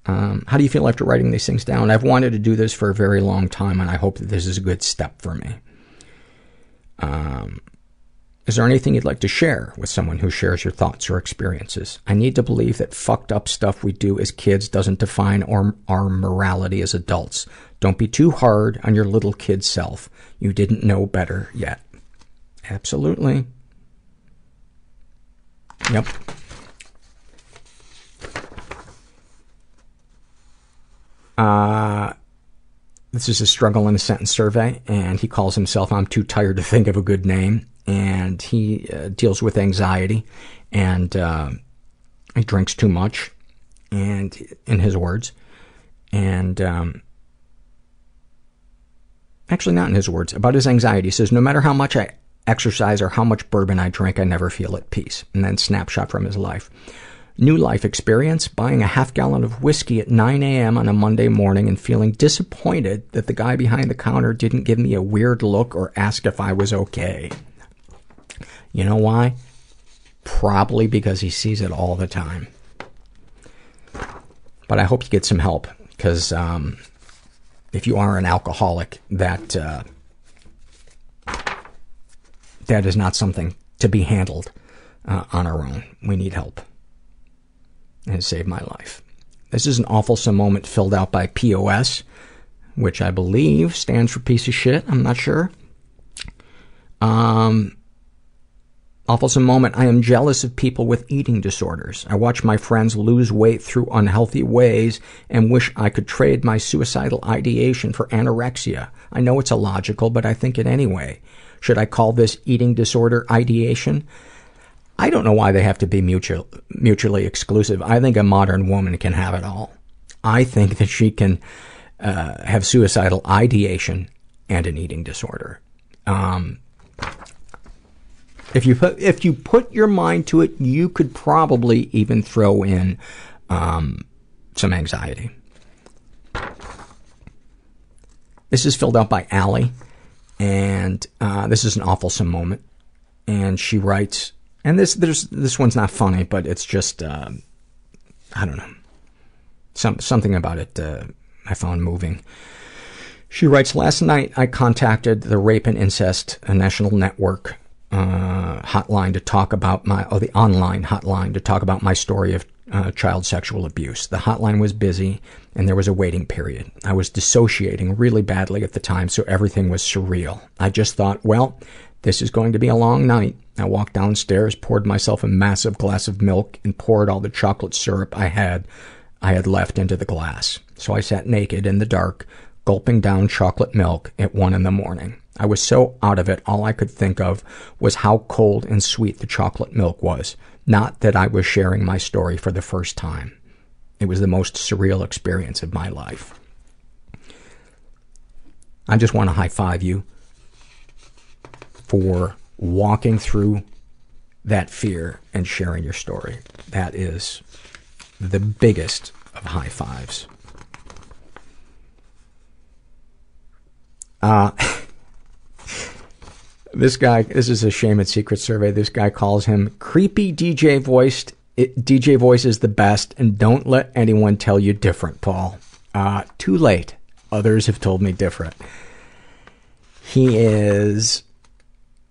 Um, how do you feel after writing these things down? I've wanted to do this for a very long time, and I hope that this is a good step for me. Um, is there anything you'd like to share with someone who shares your thoughts or experiences? I need to believe that fucked up stuff we do as kids doesn't define our, our morality as adults. Don't be too hard on your little kid self. You didn't know better yet. Absolutely. Yep. Uh... This is a struggle in a sentence survey, and he calls himself I'm Too Tired to Think of a Good Name, and he uh, deals with anxiety, and uh, he drinks too much, and in his words, and um, actually not in his words, about his anxiety. He says, no matter how much I exercise or how much bourbon I drink, I never feel at peace. And then snapshot from his life. New life experience, buying a half gallon of whiskey at nine a.m. on a Monday morning and feeling disappointed that the guy behind the counter didn't give me a weird look or ask if I was okay. You know why? Probably because he sees it all the time. But I hope you get some help, because um, if you are an alcoholic, that uh, that is not something to be handled uh, on our own. We need help. And saved my life. This is an awfulsome moment filled out by P O S, which I believe stands for piece of shit. I'm not sure. Um, awfulsome moment. I am jealous of people with eating disorders. I watch my friends lose weight through unhealthy ways and wish I could trade my suicidal ideation for anorexia. I know it's illogical, but I think it anyway. Should I call this eating disorder ideation? I don't know why they have to be mutual, mutually exclusive. I think a modern woman can have it all. I think that she can uh, have suicidal ideation and an eating disorder. Um, if you put, if you put your mind to it, you could probably even throw in um, some anxiety. This is filled out by Allie, and uh, this is an awfulsome moment. And she writes... And this there's this one's not funny, but it's just, uh, I don't know, some something about it uh, I found moving. She writes, last night I contacted the Rape and Incest National Network uh, hotline to talk about my, oh, the online hotline to talk about my story of uh, child sexual abuse. The hotline was busy and there was a waiting period. I was dissociating really badly at the time, so everything was surreal. I just thought, well, this is going to be a long night. I walked downstairs, poured myself a massive glass of milk, and poured all the chocolate syrup I had I had left into the glass. So I sat naked in the dark, gulping down chocolate milk at one in the morning. I was so out of it, all I could think of was how cold and sweet the chocolate milk was, not that I was sharing my story for the first time. It was the most surreal experience of my life. I just want to high-five you for walking through that fear and sharing your story. That is the biggest of high fives. Uh, this guy, this is a shame and secret survey. This guy calls him creepy D J voiced. It, D J voice is the best, and don't let anyone tell you different, Paul. Uh, too late. Others have told me different. He is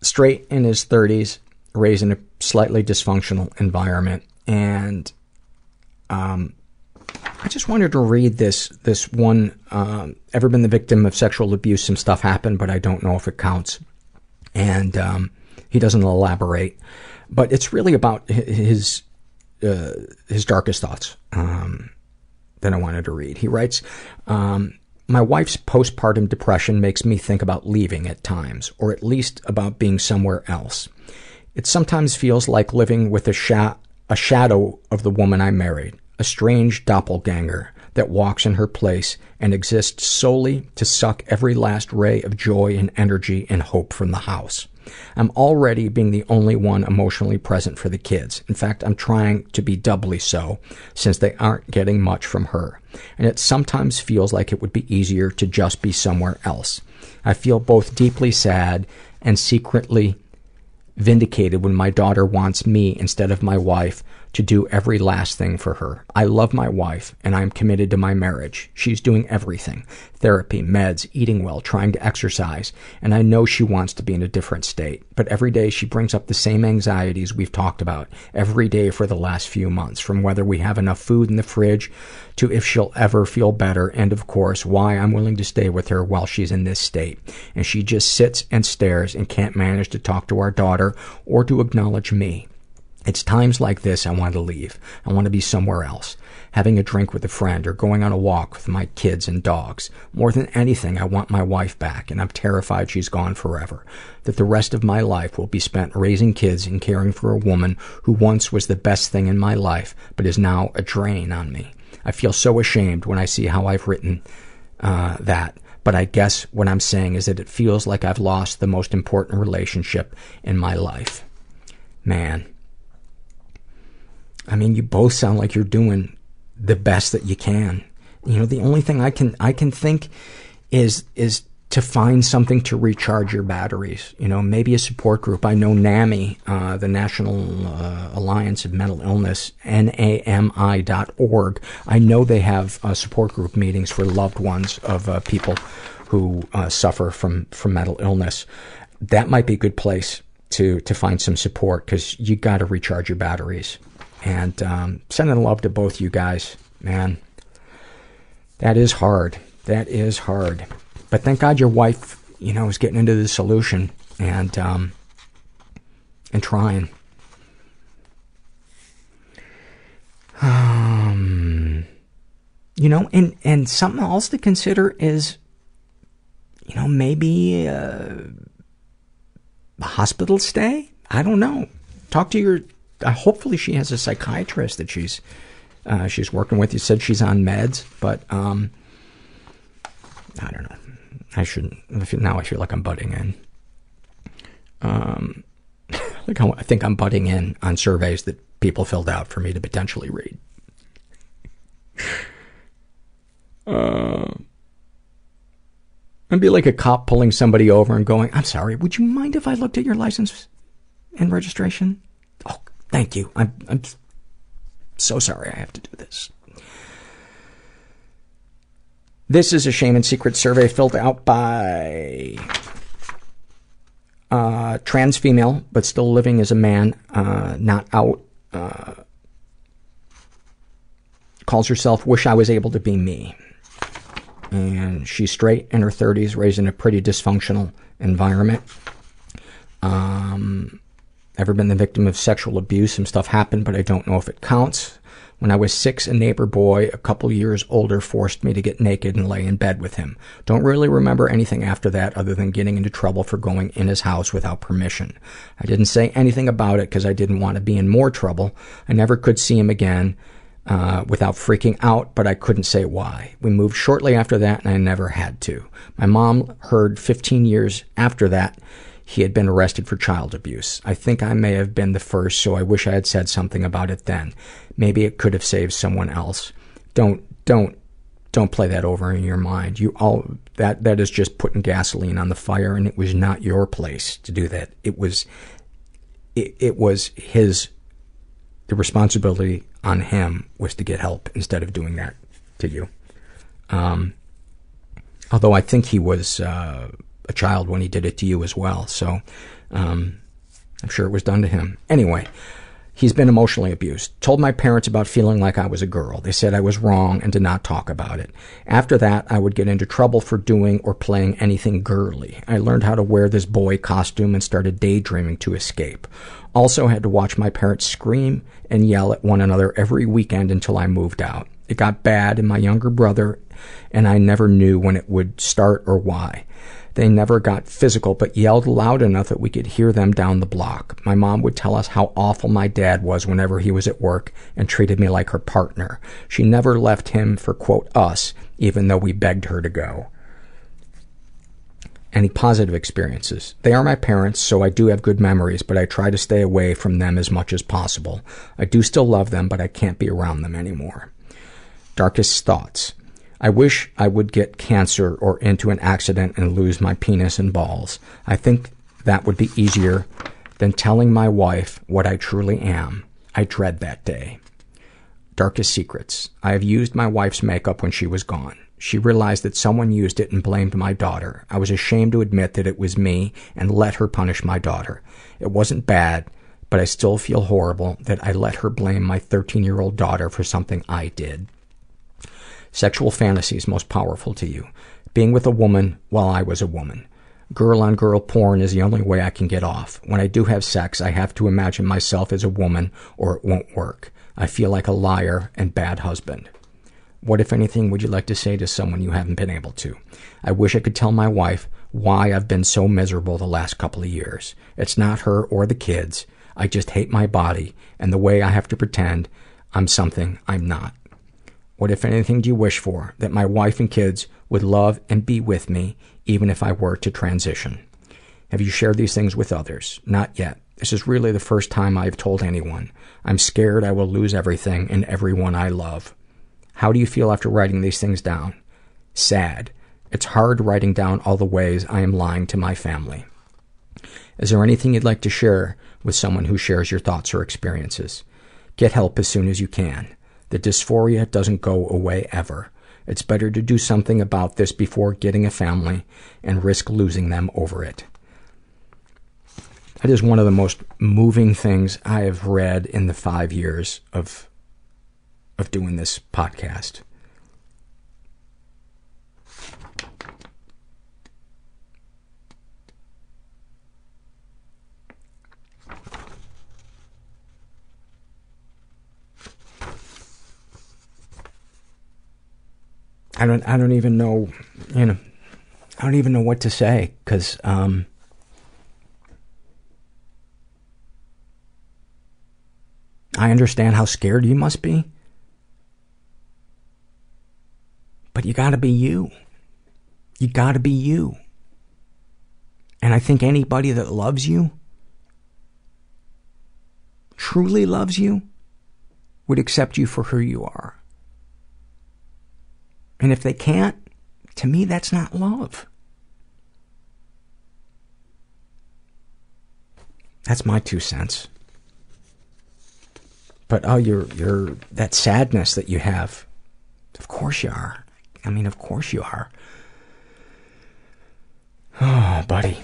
straight in his thirties, raised in a slightly dysfunctional environment, and um, I just wanted to read this this one. Um, ever been the victim of sexual abuse? Some stuff happened, but I don't know if it counts. And um, he doesn't elaborate, but it's really about his uh, his darkest thoughts um, that I wanted to read. He writes. Um, My wife's postpartum depression makes me think about leaving at times, or at least about being somewhere else. It sometimes feels like living with a, sha- a shadow of the woman I married, a strange doppelganger that walks in her place and exists solely to suck every last ray of joy and energy and hope from the house. I'm already being the only one emotionally present for the kids. In fact, I'm trying to be doubly so, since they aren't getting much from her. And it sometimes feels like it would be easier to just be somewhere else. I feel both deeply sad and secretly vindicated when my daughter wants me instead of my wife to do every last thing for her. I love my wife, and I'm committed to my marriage. She's doing everything. Therapy, meds, eating well, trying to exercise, and I know she wants to be in a different state. But every day she brings up the same anxieties we've talked about every day for the last few months, from whether we have enough food in the fridge to if she'll ever feel better, and of course, why I'm willing to stay with her while she's in this state. And she just sits and stares and can't manage to talk to our daughter or to acknowledge me. It's times like this I want to leave. I want to be somewhere else, having a drink with a friend or going on a walk with my kids and dogs. More than anything, I want my wife back, and I'm terrified she's gone forever, that the rest of my life will be spent raising kids and caring for a woman who once was the best thing in my life but is now a drain on me. I feel so ashamed when I see how I've written uh, that, but I guess what I'm saying is that it feels like I've lost the most important relationship in my life. Man. I mean, you both sound like you're doing the best that you can. You know, the only thing I can I can think is is to find something to recharge your batteries. You know, maybe a support group. I know NAMI, uh, the National uh, Alliance of Mental Illness, N A M I dot org. I know they have uh, support group meetings for loved ones of uh, people who uh, suffer from, from mental illness. That might be a good place to, to find some support, because you got to recharge your batteries. And um, sending love to both you guys, man. That is hard. That is hard. But thank God your wife, you know, is getting into the solution and um, and trying. Um, you know, and, and something else to consider is, you know, maybe uh, a hospital stay. I don't know. Talk to your. Uh, hopefully she has a psychiatrist that she's uh, she's working with. You said she's on meds, but um, I don't know. I shouldn't. I feel, now I feel like I'm butting in. Um, like I think I'm butting in on surveys that people filled out for me to potentially read. Uh, I'd be like a cop pulling somebody over and going, "I'm sorry, would you mind if I looked at your license and registration?" "Oh, thank you. I'm, I'm so sorry I have to do this." This is a shame and secret survey filled out by uh, trans female, but still living as a man, uh, not out. Uh, calls herself "Wish I Was Able to Be Me." And she's straight, in her thirties, raised in a pretty dysfunctional environment. Um... Ever been the victim of sexual abuse? Some stuff happened, but I don't know if it counts. When I was six, a neighbor boy, a couple years older, forced me to get naked and lay in bed with him. Don't really remember anything after that other than getting into trouble for going in his house without permission. I didn't say anything about it because I didn't want to be in more trouble. I never could see him again. uh, without freaking out, but I couldn't say why. We moved shortly after that, and I never had to. My mom heard fifteen years after that he had been arrested for child abuse. I think I may have been the first, so I wish I had said something about it then. Maybe it could have saved someone else. Don't, don't, don't play that over in your mind. You all that that is just putting gasoline on the fire, and it was not your place to do that. It was, it, it was his. The responsibility on him was to get help instead of doing that to you. Um, although I think he was. Uh, a child when he did it to you as well, so um, I'm sure it was done to him. Anyway, he's been emotionally abused. Told my parents about feeling like I was a girl. They said I was wrong and did not talk about it. After that, I would get into trouble for doing or playing anything girly. I learned how to wear this boy costume and started daydreaming to escape. Also had to watch my parents scream and yell at one another every weekend until I moved out. It got bad in my younger brother, and I never knew when it would start or why. They never got physical, but yelled loud enough that we could hear them down the block. My mom would tell us how awful my dad was whenever he was at work and treated me like her partner. She never left him for, quote, us, even though we begged her to go. Any positive experiences? They are my parents, so I do have good memories, but I try to stay away from them as much as possible. I do still love them, but I can't be around them anymore. Darkest thoughts. I wish I would get cancer or into an accident and lose my penis and balls. I think that would be easier than telling my wife what I truly am. I dread that day. Darkest secrets. I have used my wife's makeup when she was gone. She realized that someone used it and blamed my daughter. I was ashamed to admit that it was me and let her punish my daughter. It wasn't bad, but I still feel horrible that I let her blame my thirteen-year-old daughter for something I did. Sexual fantasies most powerful to you. Being with a woman while I was a woman. Girl-on-girl porn is the only way I can get off. When I do have sex, I have to imagine myself as a woman or it won't work. I feel like a liar and bad husband. What, if anything, would you like to say to someone you haven't been able to? I wish I could tell my wife why I've been so miserable the last couple of years. It's not her or the kids. I just hate my body and the way I have to pretend I'm something I'm not. What, if anything, do you wish for? That my wife and kids would love and be with me, even if I were to transition. Have you shared these things with others? Not yet. This is really the first time I have told anyone. I'm scared I will lose everything and everyone I love. How do you feel after writing these things down? Sad. It's hard writing down all the ways I am lying to my family. Is there anything you'd like to share with someone who shares your thoughts or experiences? Get help as soon as you can. The dysphoria doesn't go away ever. It's better to do something about this before getting a family and risk losing them over it. That is one of the most moving things I have read in the five years of of doing this podcast. I don't. I don't even know. You know, I don't even know what to say because um, I understand how scared you must be, but you got to be you. You got to be you. And I think anybody that loves you, truly loves you, would accept you for who you are. And if they can't, to me, that's not love. That's my two cents. But oh, you're, you're, that sadness that you have, of course you are. I mean, of course you are. Oh, buddy.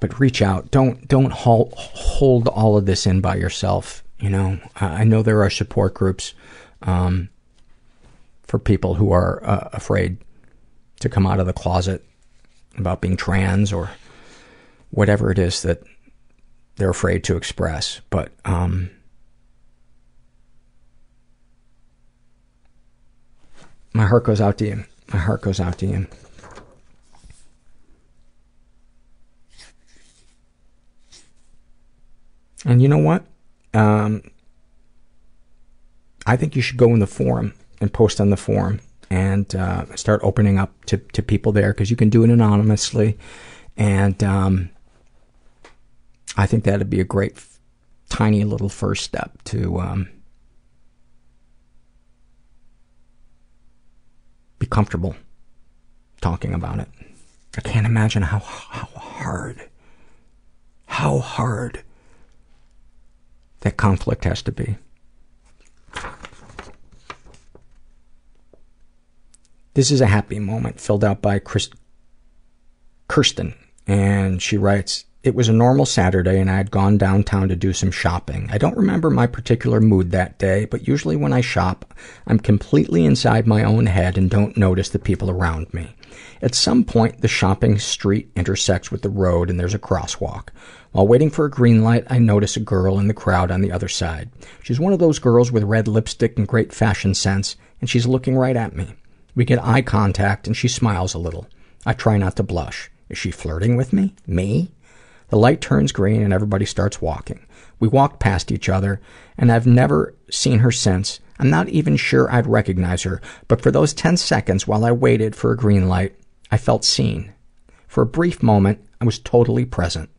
But reach out. Don't, don't hold, hold all of this in by yourself. You know, I know there are support groups, um, for people who are uh, afraid to come out of the closet about being trans or whatever it is that they're afraid to express. But um, my heart goes out to you. My heart goes out to you. And you know what? Um, I think you should go in the forum and post on the forum and uh, start opening up to, to people there, because you can do it anonymously. And um, I think that would be a great f- tiny little first step to um, be comfortable talking about it. I can't imagine how how hard, how hard that conflict has to be. This is a happy moment filled out by Christ- Kirsten, and she writes, "It was a normal Saturday and I had gone downtown to do some shopping. I don't remember my particular mood that day, but usually when I shop, I'm completely inside my own head and don't notice the people around me. At some point, the shopping street intersects with the road and there's a crosswalk. While waiting for a green light, I notice a girl in the crowd on the other side. She's one of those girls with red lipstick and great fashion sense, and she's looking right at me. We get eye contact, and she smiles a little. I try not to blush. Is she flirting with me? Me? The light turns green, and everybody starts walking. We walked past each other, and I've never seen her since. I'm not even sure I'd recognize her, but for those ten seconds while I waited for a green light, I felt seen. For a brief moment, I was totally present.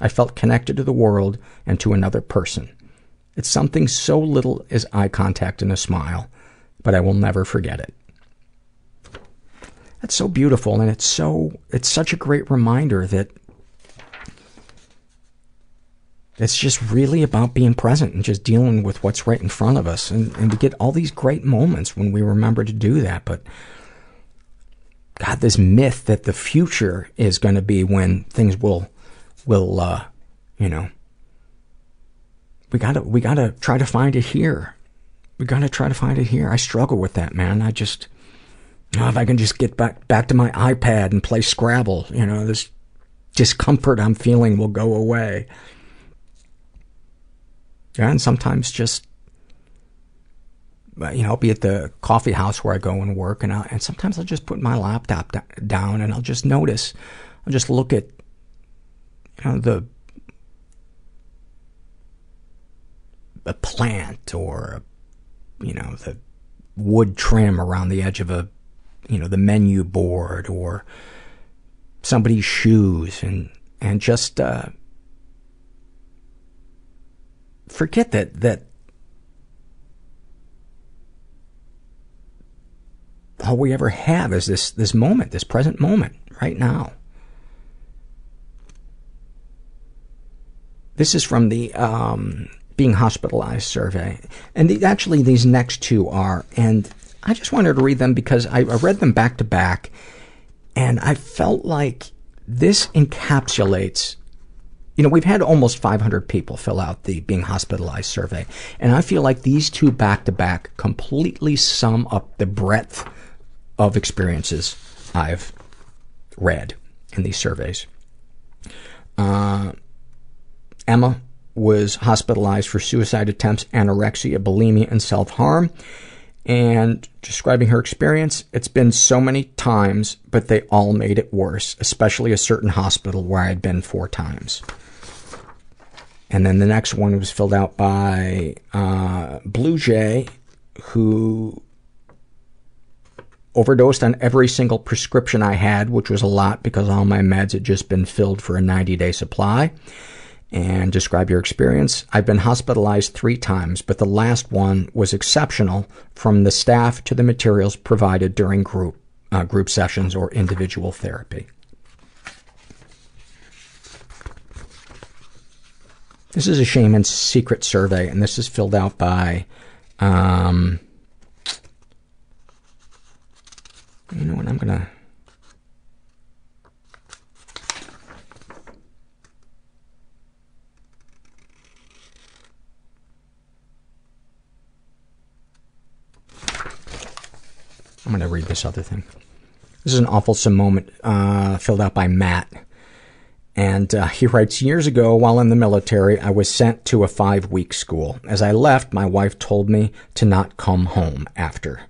I felt connected to the world and to another person. It's something so little as eye contact and a smile, but I will never forget it." That's so beautiful, and it's so it's such a great reminder that it's just really about being present and just dealing with what's right in front of us. And, and we get all these great moments when we remember to do that. But God, this myth that the future is going to be when things will will uh, you know, we gotta we gotta try to find it here. We gotta try to find it here. I struggle with that, man. I just. Oh, if I can just get back back to my iPad and play Scrabble, you know, this discomfort I'm feeling will go away. Yeah, and sometimes just, you know, I'll be at the coffee house where I go and work, and I'll, and sometimes I'll just put my laptop d- down and I'll just notice, I'll just look at, you know, the a plant or, you know, the wood trim around the edge of a, you know, the menu board or somebody's shoes, and and just uh, forget that that all we ever have is this this moment, this present moment, right now. This is from the um, Being Hospitalized survey, and the, actually these next two are, and I just wanted to read them because I read them back to back, and I felt like this encapsulates, you know, we've had almost five hundred people fill out the Being Hospitalized survey, and I feel like these two back to back completely sum up the breadth of experiences I've read in these surveys. Uh, Emma was hospitalized for suicide attempts, anorexia, bulimia, and self-harm. And describing her experience, it's been so many times, but they all made it worse, especially a certain hospital where I had been four times. And then the next one was filled out by uh, Blue Jay, who overdosed on every single prescription I had, which was a lot because all my meds had just been filled for a ninety-day supply. And describe your experience. I've been hospitalized three times, but the last one was exceptional, from the staff to the materials provided during group uh, group sessions or individual therapy. This is a shame and secret survey, and this is filled out by, um, you know what, I'm gonna. I'm going to read this other thing. This is an awful moment uh, filled out by Matt. And uh, he writes, years ago, while in the military, I was sent to a five-week school. As I left, my wife told me to not come home after.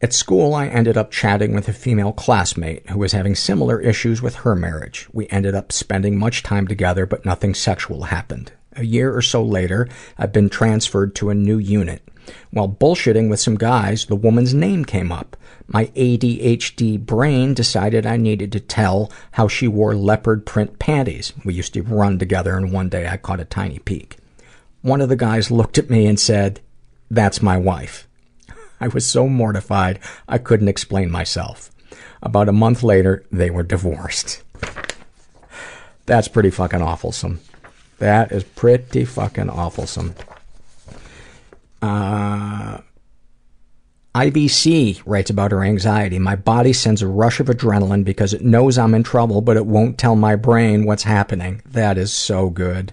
At school, I ended up chatting with a female classmate who was having similar issues with her marriage. We ended up spending much time together, but nothing sexual happened. A year or so later, I've been transferred to a new unit. While bullshitting with some guys, the woman's name came up. My A D H D brain decided I needed to tell how she wore leopard print panties. We used to run together, and one day I caught a tiny peek. One of the guys looked at me and said, "That's my wife." I was so mortified, I couldn't explain myself. About a month later, they were divorced. That's pretty fucking awfulsome. That is pretty fucking awfulsome. Uh, I B C writes about her anxiety. My body sends a rush of adrenaline because it knows I'm in trouble, but it won't tell my brain what's happening. That is so good.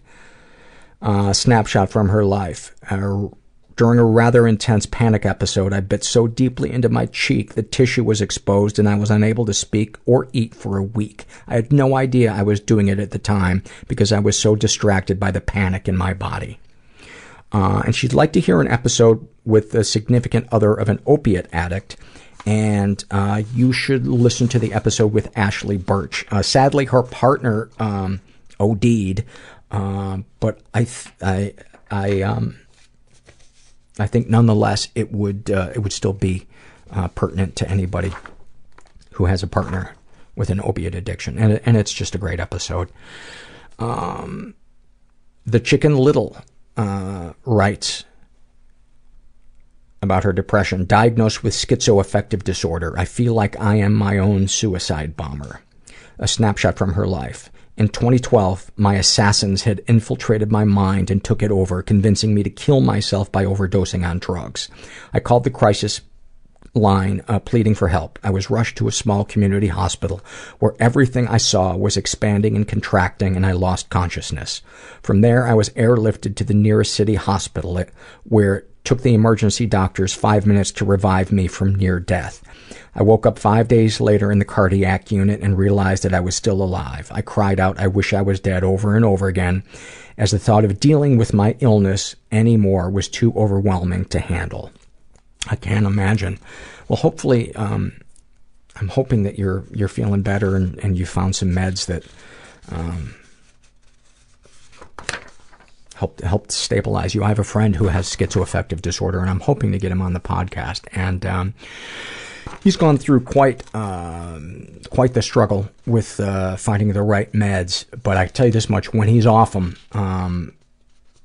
Uh, snapshot from her life. Uh, During a rather intense panic episode, I bit so deeply into my cheek the tissue was exposed and I was unable to speak or eat for a week. I had no idea I was doing it at the time because I was so distracted by the panic in my body. Uh, and she'd like to hear an episode with a significant other of an opiate addict. And uh, you should listen to the episode with Ashley Birch. Uh, sadly, her partner um, OD'd, uh, but I... Th- I, I um, I think, nonetheless, it would uh, it would still be uh, pertinent to anybody who has a partner with an opiate addiction, and and it's just a great episode. Um, the Chicken Little uh, writes about her depression. Diagnosed with schizoaffective disorder, I feel like I am my own suicide bomber. A snapshot from her life. In twenty twelve, my assassins had infiltrated my mind and took it over, convincing me to kill myself by overdosing on drugs. I called the crisis line, uh, pleading for help. I was rushed to a small community hospital where everything I saw was expanding and contracting, and I lost consciousness. From there, I was airlifted to the nearest city hospital, where it took the emergency doctors five minutes to revive me from near death. I woke up five days later in the cardiac unit and realized that I was still alive. I cried out, "I wish I was dead," over and over again, as the thought of dealing with my illness anymore was too overwhelming to handle. I can't imagine. Well, hopefully, um, I'm hoping that you're you're feeling better and, and you found some meds that um, helped helped stabilize you. I have a friend who has schizoaffective disorder, and I'm hoping to get him on the podcast. And um, he's gone through quite um, quite the struggle with uh, finding the right meds. But I tell you this much: when he's off them, um,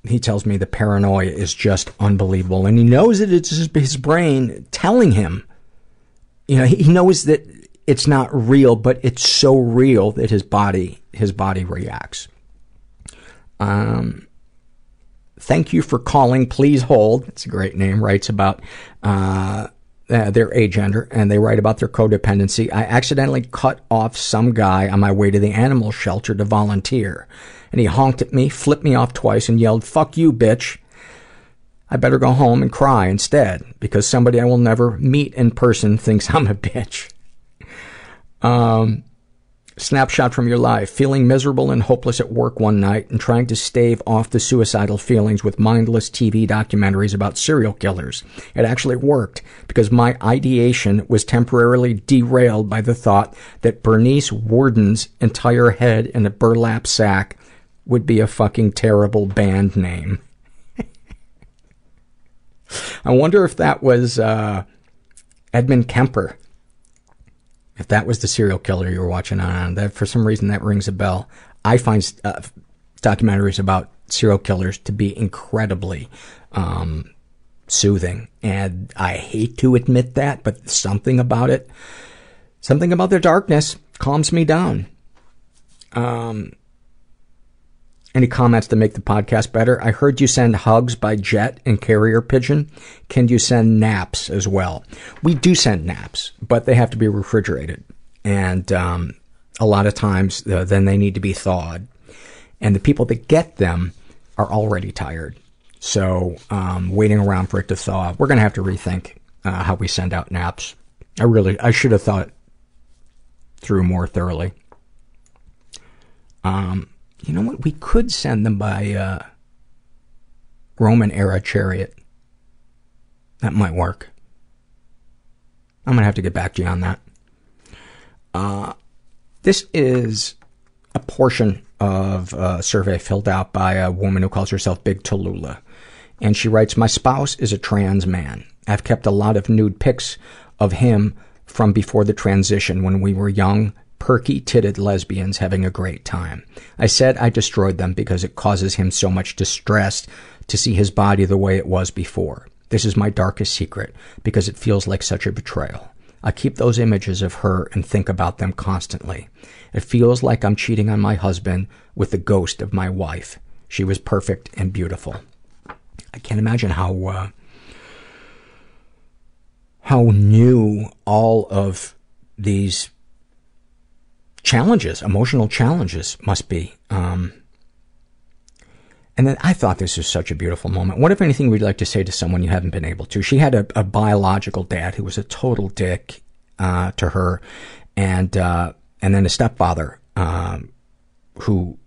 he tells me the paranoia is just unbelievable, and he knows that it's his brain telling him. You know, he knows that it's not real, but it's so real that his body his body reacts. Um. Thank you for calling. Please hold. It's a great name. Writes about uh, uh, their agender, and they write about their codependency. I accidentally cut off some guy on my way to the animal shelter to volunteer, and he honked at me, flipped me off twice, and yelled, "Fuck you, bitch." I better go home and cry instead, because somebody I will never meet in person thinks I'm a bitch. Um... Snapshot from your life. Feeling miserable and hopeless at work one night and trying to stave off the suicidal feelings with mindless T V documentaries about serial killers. It actually worked because my ideation was temporarily derailed by the thought that Bernice Warden's entire head in a burlap sack would be a fucking terrible band name. I wonder if that was uh, Edmund Kemper. If that was the serial killer you were watching on, that for some reason that rings a bell. I find uh, documentaries about serial killers to be incredibly um, soothing, and I hate to admit that, but something about it, something about their darkness, calms me down. Um, any comments to make the podcast better? I heard you send hugs by jet and carrier pigeon. Can you send naps as well? We do send naps, but they have to be refrigerated. And um, a lot of times uh, then they need to be thawed. And the people that get them are already tired. So um, waiting around for it to thaw, we're going to have to rethink uh, how we send out naps. I really, I should have thought through more thoroughly. Um... You know what? We could send them by uh, Roman-era chariot. That might work. I'm going to have to get back to you on that. Uh, this is a portion of a survey filled out by a woman who calls herself Big Tallulah. And she writes, my spouse is a trans man. I've kept a lot of nude pics of him from before the transition when we were young, perky-titted lesbians having a great time. I said I destroyed them because it causes him so much distress to see his body the way it was before. This is my darkest secret because it feels like such a betrayal. I keep those images of her and think about them constantly. It feels like I'm cheating on my husband with the ghost of my wife. She was perfect and beautiful. I can't imagine how uh, how new all of these challenges, emotional challenges, must be. Um, and then I thought this was such a beautiful moment. What, if anything, would you like to say to someone you haven't been able to? She had a, a biological dad who was a total dick uh, to her, and uh, and then a stepfather um, who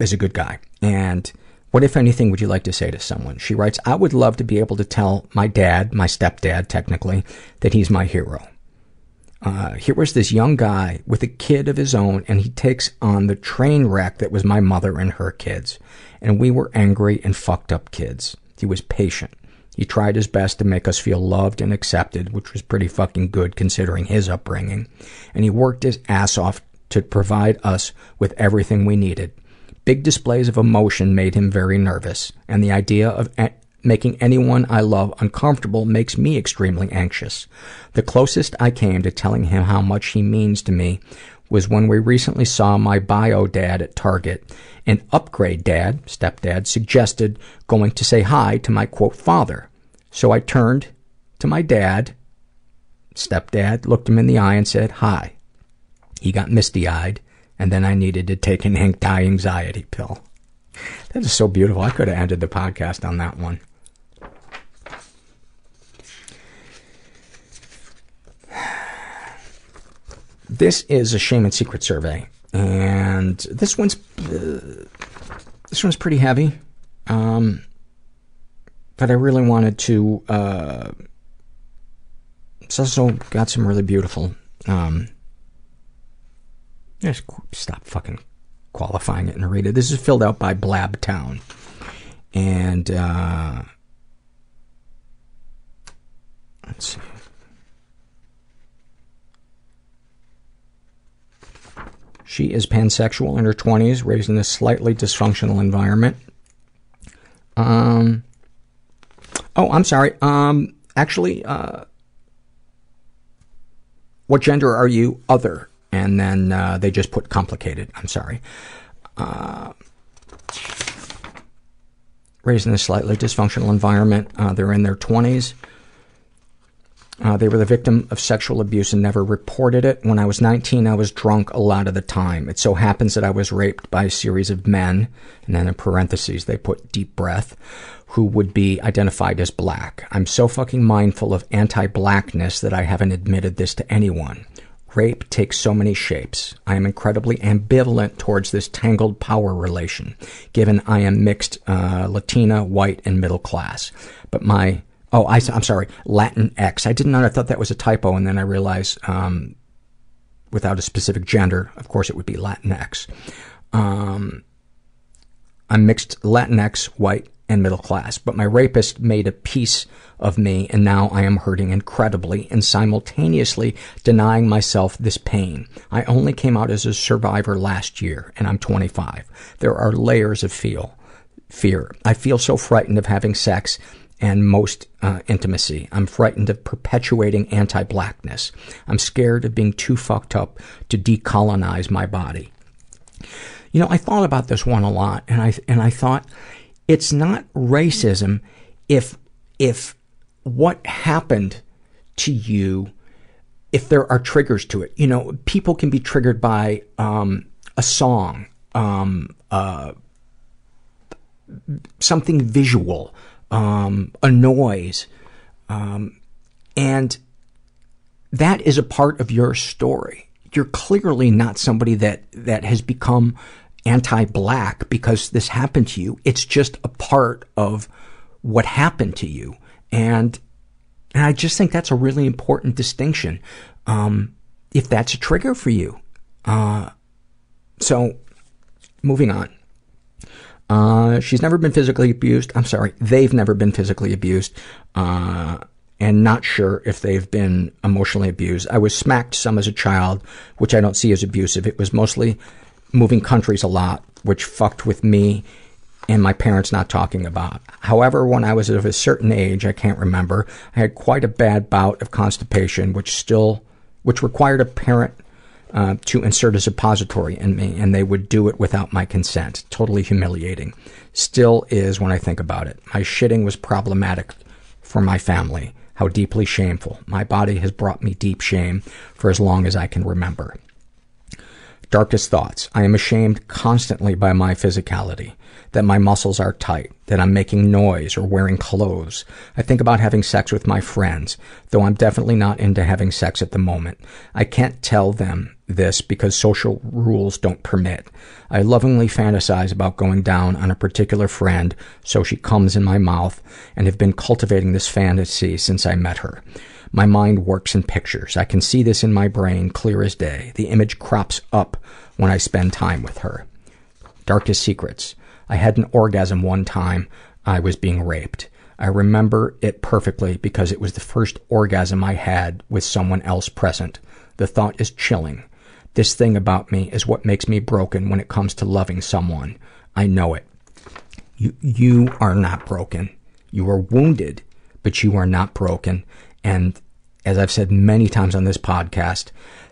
is a good guy. And what, if anything, would you like to say to someone? She writes, I would love to be able to tell my dad, my stepdad technically, that he's my hero. Uh, here was this young guy with a kid of his own, and he takes on the train wreck that was my mother and her kids. And we were angry and fucked up kids. He was patient. He tried his best to make us feel loved and accepted, which was pretty fucking good considering his upbringing. And he worked his ass off to provide us with everything we needed. Big displays of emotion made him very nervous, and the idea of a- making anyone I love uncomfortable makes me extremely anxious. The closest I came to telling him how much he means to me was when we recently saw my bio dad at Target. An upgrade dad, stepdad, suggested going to say hi to my, quote, father. So I turned to my dad, stepdad, looked him in the eye and said, hi. He got misty-eyed. And then I needed to take an anti-anxiety pill. That is so beautiful. I could have ended the podcast on that one. This is a shame and secret survey, and this one's uh, this one's pretty heavy. Um, but I really wanted to. Uh, it's also got some really beautiful. Um, Just stop fucking qualifying it and read it. This is filled out by Blabtown. And, uh... let's see. She is pansexual, in her twenties, raised in a slightly dysfunctional environment. Um... Oh, I'm sorry. Um, actually, uh... what gender are you? Other. And then uh, they just put complicated. I'm sorry. Uh, raised in a slightly dysfunctional environment. Uh, they're in their twenties. Uh, they were the victim of sexual abuse and never reported it. When I was nineteen, I was drunk a lot of the time. It so happens that I was raped by a series of men. And then in parentheses, they put deep breath, who would be identified as black. I'm so fucking mindful of anti-blackness that I haven't admitted this to anyone. Rape takes so many shapes. I am incredibly ambivalent towards this tangled power relation, given I am mixed uh, Latina, white, and middle class. But my... Oh, I, I'm sorry. Latinx. I didn't know. I thought that was a typo, and then I realized um, without a specific gender, of course it would be Latinx. Um, I'm mixed Latinx, white, and middle class, but my rapist made a piece of me, and now I am hurting incredibly and simultaneously denying myself this pain. I only came out as a survivor last year, and I'm twenty-five. There are layers of feel, fear. I feel so frightened of having sex and most uh, intimacy. I'm frightened of perpetuating anti-blackness. I'm scared of being too fucked up to decolonize my body. You know, I thought about this one a lot, and I and I thought... It's not racism if if what happened to you, if there are triggers to it. You know, people can be triggered by um, a song, um, uh, something visual, um, a noise, um, and that is a part of your story. You're clearly not somebody that, that has become anti-black because this happened to you. It's just a part of what happened to you. And and I just think that's a really important distinction, um, if that's a trigger for you. Uh, so, moving on. Uh, she's never been physically abused. I'm sorry, they've never been physically abused. Uh, and not sure if they've been emotionally abused. I was smacked some as a child, which I don't see as abusive. It was mostly moving countries a lot, which fucked with me and my parents not talking about. However, when I was of a certain age, I can't remember, I had quite a bad bout of constipation, which still, which required a parent uh, to insert a suppository in me, and they would do it without my consent. Totally humiliating. Still is when I think about it. My shitting was problematic for my family. How deeply shameful. My body has brought me deep shame for as long as I can remember. Darkest thoughts. I am ashamed constantly by my physicality, that my muscles are tight, that I'm making noise or wearing clothes. I think about having sex with my friends, though I'm definitely not into having sex at the moment. I can't tell them this because social rules don't permit. I lovingly fantasize about going down on a particular friend, so she comes in my mouth, and have been cultivating this fantasy since I met her. My mind works in pictures. I can see this in my brain clear as day. The image crops up when I spend time with her. Darkest secrets. I had an orgasm one time. I was being raped. I remember it perfectly because it was the first orgasm I had with someone else present. The thought is chilling. This thing about me is what makes me broken when it comes to loving someone. I know it. You, you are not broken. You are wounded, but you are not broken. And as I've said many times on this podcast,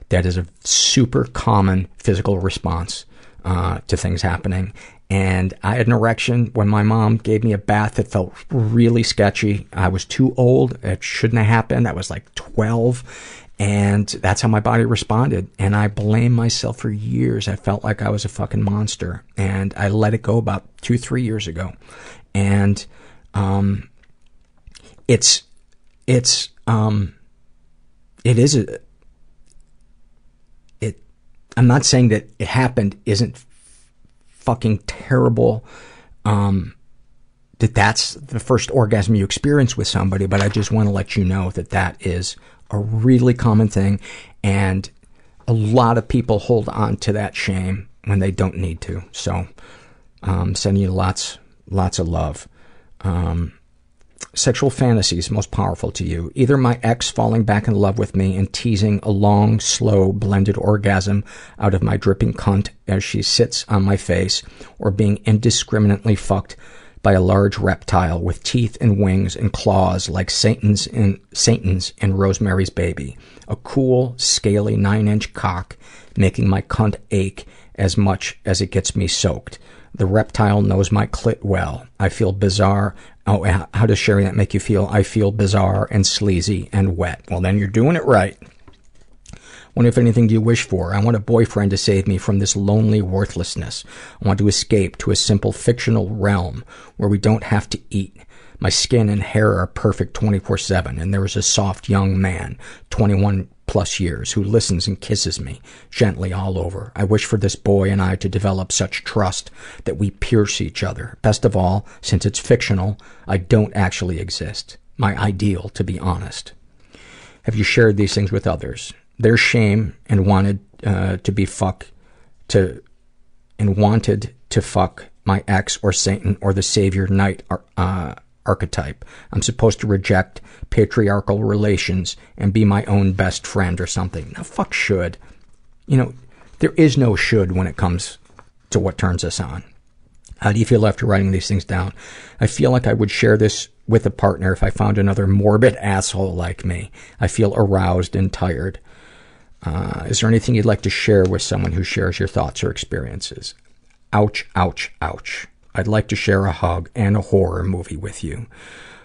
that is a super common physical response uh, to things happening. And I had an erection when my mom gave me a bath that felt really sketchy. I was too old. It shouldn't have happened. I was like twelve. And that's how my body responded. And I blamed myself for years. I felt like I was a fucking monster. And I let it go about two, three years ago. And um, it's... It's, um, it is, a, it, I'm not saying that it happened isn't f- fucking terrible, um, that that's the first orgasm you experience with somebody, but I just want to let you know that that is a really common thing, and a lot of people hold on to that shame when they don't need to. So, um, sending you lots, lots of love. Um, Sexual fantasies most powerful to you. Either my ex falling back in love with me and teasing a long, slow, blended orgasm out of my dripping cunt as she sits on my face, or being indiscriminately fucked by a large reptile with teeth and wings and claws like Satan's in, Satan's in Rosemary's Baby. A cool, scaly nine-inch cock making my cunt ache as much as it gets me soaked. The reptile knows my clit well. I feel bizarre. Oh, how does sharing that make you feel? I feel bizarre and sleazy and wet. Well, then you're doing it right. What, if anything, do you wish for? I want a boyfriend to save me from this lonely worthlessness. I want to escape to a simple fictional realm where we don't have to eat. My skin and hair are perfect twenty-four seven, and there is a soft young man, twenty-one plus years, who listens and kisses me gently all over. I wish for this boy and I to develop such trust that we pierce each other. Best of all, since it's fictional, I don't actually exist. My ideal, to be honest. Have you shared these things with others? Their shame and wanted uh, to be fuck to and wanted to fuck my ex or Satan or the Savior Knight are uh archetype. I'm supposed to reject patriarchal relations and be my own best friend or something. Now, fuck should. You know, there is no should when it comes to what turns us on. How do you feel after writing these things down? I feel like I would share this with a partner if I found another morbid asshole like me. I feel aroused and tired. Uh, is there anything you'd like to share with someone who shares your thoughts or experiences? Ouch, ouch, ouch. I'd like to share a hug and a horror movie with you.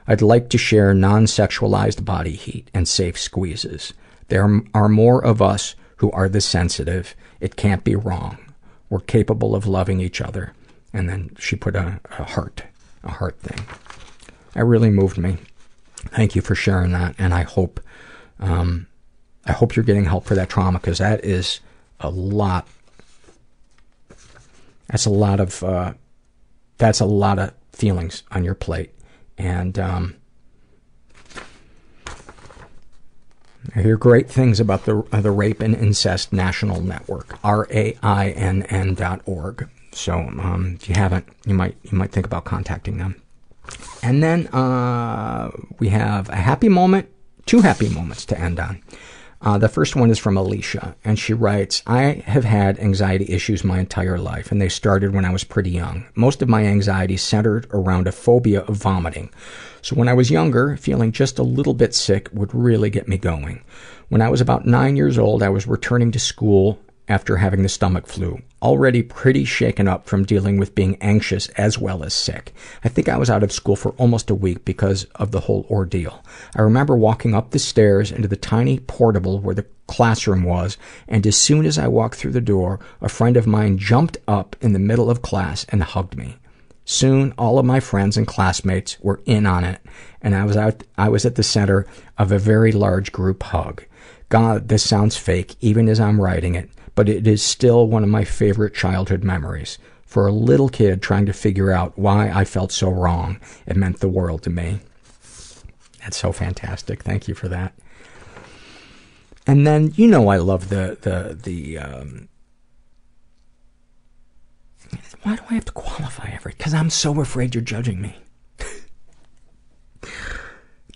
I'd like to share non-sexualized body heat and safe squeezes. There are more of us who are this sensitive. It can't be wrong. We're capable of loving each other. And then she put a, a heart, a heart thing. That really moved me. Thank you for sharing that. And I hope, um, I hope you're getting help for that trauma, because that is a lot. That's a lot of... Uh, That's a lot of feelings on your plate. And um, I hear great things about the uh, the Rape and Incest National Network, R A I N N dot org. So um, if you haven't, you might you might think about contacting them. And then uh, we have a happy moment, two happy moments to end on. Uh, the first one is from Alicia, and she writes, I have had anxiety issues my entire life, and they started when I was pretty young. Most of my anxiety centered around a phobia of vomiting. So when I was younger, feeling just a little bit sick would really get me going. When I was about nine years old, I was returning to school after having the stomach flu, already pretty shaken up from dealing with being anxious as well as sick. I think I was out of school for almost a week because of the whole ordeal. I remember walking up the stairs into the tiny portable where the classroom was, and as soon as I walked through the door, a friend of mine jumped up in the middle of class and hugged me. Soon, all of my friends and classmates were in on it, and I was out, I was at the center of a very large group hug. God, this sounds fake, even as I'm writing it, but it is still one of my favorite childhood memories. For a little kid trying to figure out why I felt so wrong, it meant the world to me. That's so fantastic. Thank you for that. And then, you know, I love the, the, the, um, why do I have to qualify every, because I'm so afraid you're judging me.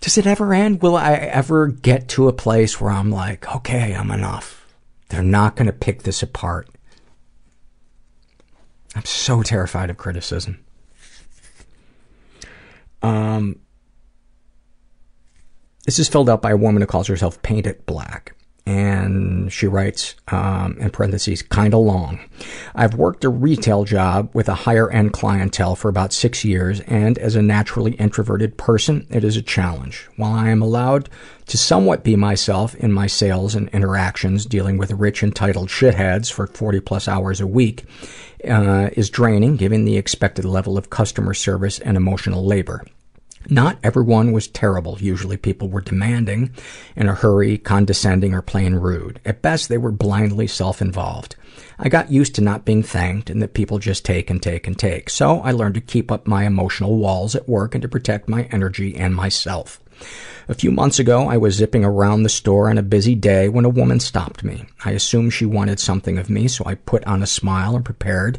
Does it ever end? Will I ever get to a place where I'm like, okay, I'm enough. They're not going to pick this apart. I'm so terrified of criticism. Um, this is filled out by a woman who calls herself Paint It Black. And she writes, um, in parentheses, kinda long. I've worked a retail job with a higher end clientele for about six years, and as a naturally introverted person, it is a challenge. While I am allowed to somewhat be myself in my sales and interactions, dealing with rich entitled shitheads for forty plus hours a week, uh, is draining given the expected level of customer service and emotional labor. Not everyone was terrible. Usually people were demanding, in a hurry, condescending, or plain rude. At best, they were blindly self-involved. I got used to not being thanked and that people just take and take and take. So I learned to keep up my emotional walls at work and to protect my energy and myself. A few months ago, I was zipping around the store on a busy day when a woman stopped me. I assumed she wanted something of me, so I put on a smile and prepared.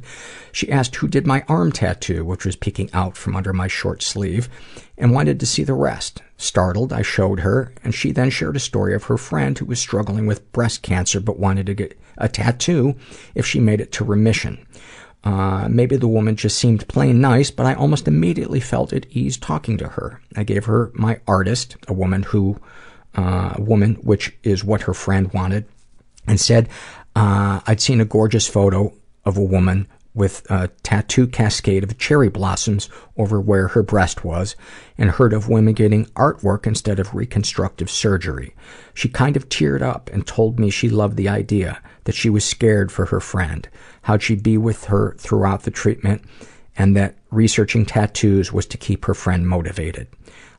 She asked who did my arm tattoo, which was peeking out from under my short sleeve, and wanted to see the rest. Startled, I showed her, and she then shared a story of her friend who was struggling with breast cancer but wanted to get a tattoo if she made it to remission. Uh, maybe the woman just seemed plain nice, but I almost immediately felt at ease talking to her. I gave her my artist, a woman who, uh, a woman, which is what her friend wanted, and said, uh, I'd seen a gorgeous photo of a woman with a tattoo cascade of cherry blossoms over where her breast was, and heard of women getting artwork instead of reconstructive surgery. She kind of teared up and told me she loved the idea, that she was scared for her friend, how'd she be with her throughout the treatment, and that researching tattoos was to keep her friend motivated.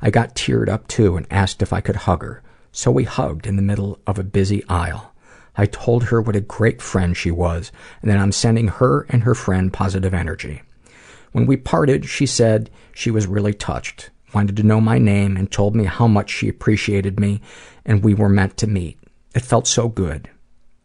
I got teared up too and asked if I could hug her. So we hugged in the middle of a busy aisle. I told her what a great friend she was, and that I'm sending her and her friend positive energy. When we parted, she said she was really touched, wanted to know my name, and told me how much she appreciated me, and we were meant to meet. It felt so good.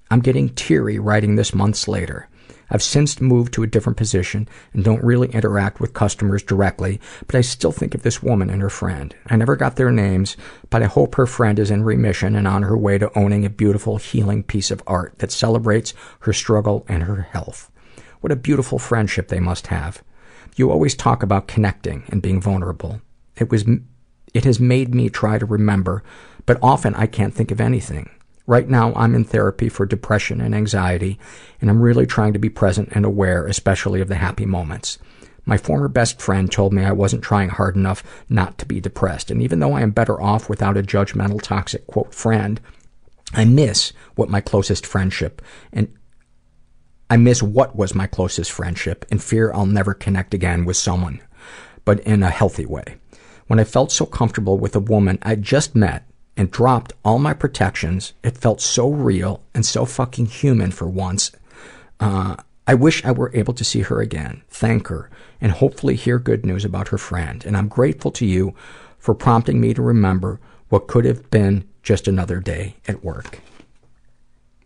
I'm getting teary writing this months later. I've since moved to a different position and don't really interact with customers directly, but I still think of this woman and her friend. I never got their names, but I hope her friend is in remission and on her way to owning a beautiful, healing piece of art that celebrates her struggle and her health. What a beautiful friendship they must have. You always talk about connecting and being vulnerable. It was, it has made me try to remember, but often I can't think of anything. Right now, I'm in therapy for depression and anxiety, and I'm really trying to be present and aware, especially of the happy moments. My former best friend told me I wasn't trying hard enough not to be depressed, and even though I am better off without a judgmental, toxic, quote, friend, I miss what my closest friendship, and I miss what was my closest friendship, and fear I'll never connect again with someone, but in a healthy way. When I felt so comfortable with a woman I just met, and dropped all my protections, it felt so real and so fucking human for once. Uh, I wish I were able to see her again, thank her, and hopefully hear good news about her friend. And I'm grateful to you for prompting me to remember what could have been just another day at work.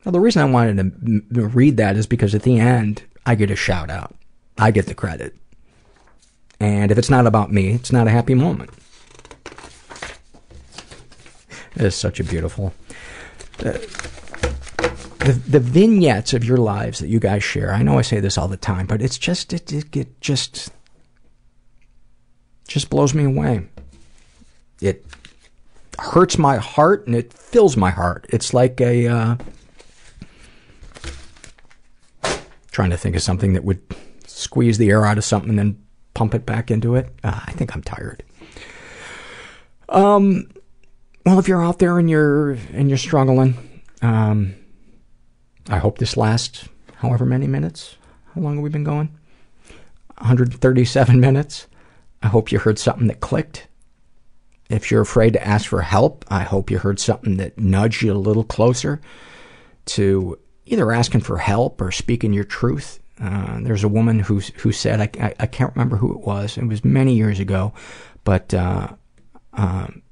Now, the reason I wanted to m- read that is because at the end, I get a shout out. I get the credit. And if it's not about me, it's not a happy moment. It is such a beautiful... Uh, the, the vignettes of your lives that you guys share, I know I say this all the time, but it's just, it, it, it just, just blows me away. It hurts my heart and it fills my heart. It's like a, uh, trying to think of something that would squeeze the air out of something and then pump it back into it. Uh, I think I'm tired. Um... Well, if you're out there and you're and you're struggling, um, I hope this lasts however many minutes. How long have we been going? one hundred thirty-seven minutes. I hope you heard something that clicked. If you're afraid to ask for help, I hope you heard something that nudged you a little closer to either asking for help or speaking your truth. Uh, there's a woman who who said, I, I, I can't remember who it was. It was many years ago, but... Uh, um,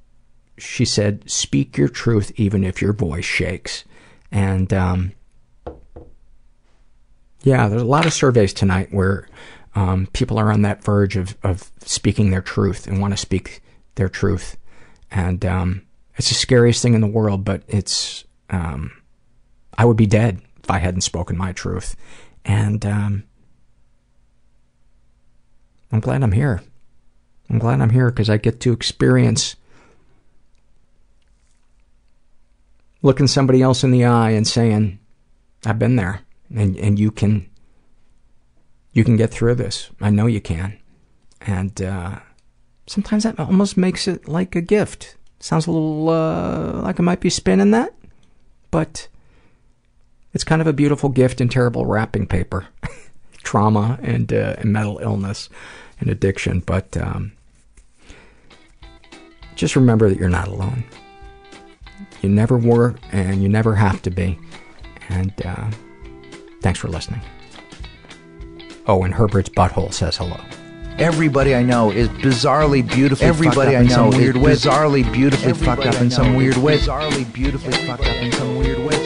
she said, speak your truth even if your voice shakes. And, um, yeah, there's a lot of surveys tonight where um, people are on that verge of, of speaking their truth and want to speak their truth. And um, it's the scariest thing in the world, but it's, um, I would be dead if I hadn't spoken my truth. And um, I'm glad I'm here. I'm glad I'm here because I get to experience looking somebody else in the eye and saying, I've been there, and, and you can you can get through this. I know you can. And uh, sometimes that almost makes it like a gift. Sounds a little uh, like I might be spinning that, but it's kind of a beautiful gift in terrible wrapping paper. Trauma and, uh, and mental illness and addiction. But um, just remember that you're not alone. You never were, and you never have to be. And uh, thanks for listening. Oh, and Herbert's butthole says hello. Everybody I know is bizarrely beautifully Everybody fucked up I know in some weird way. Bizarrely beautifully Everybody fucked up in some weird way. Bizarrely beautifully Everybody fucked up in some weird way.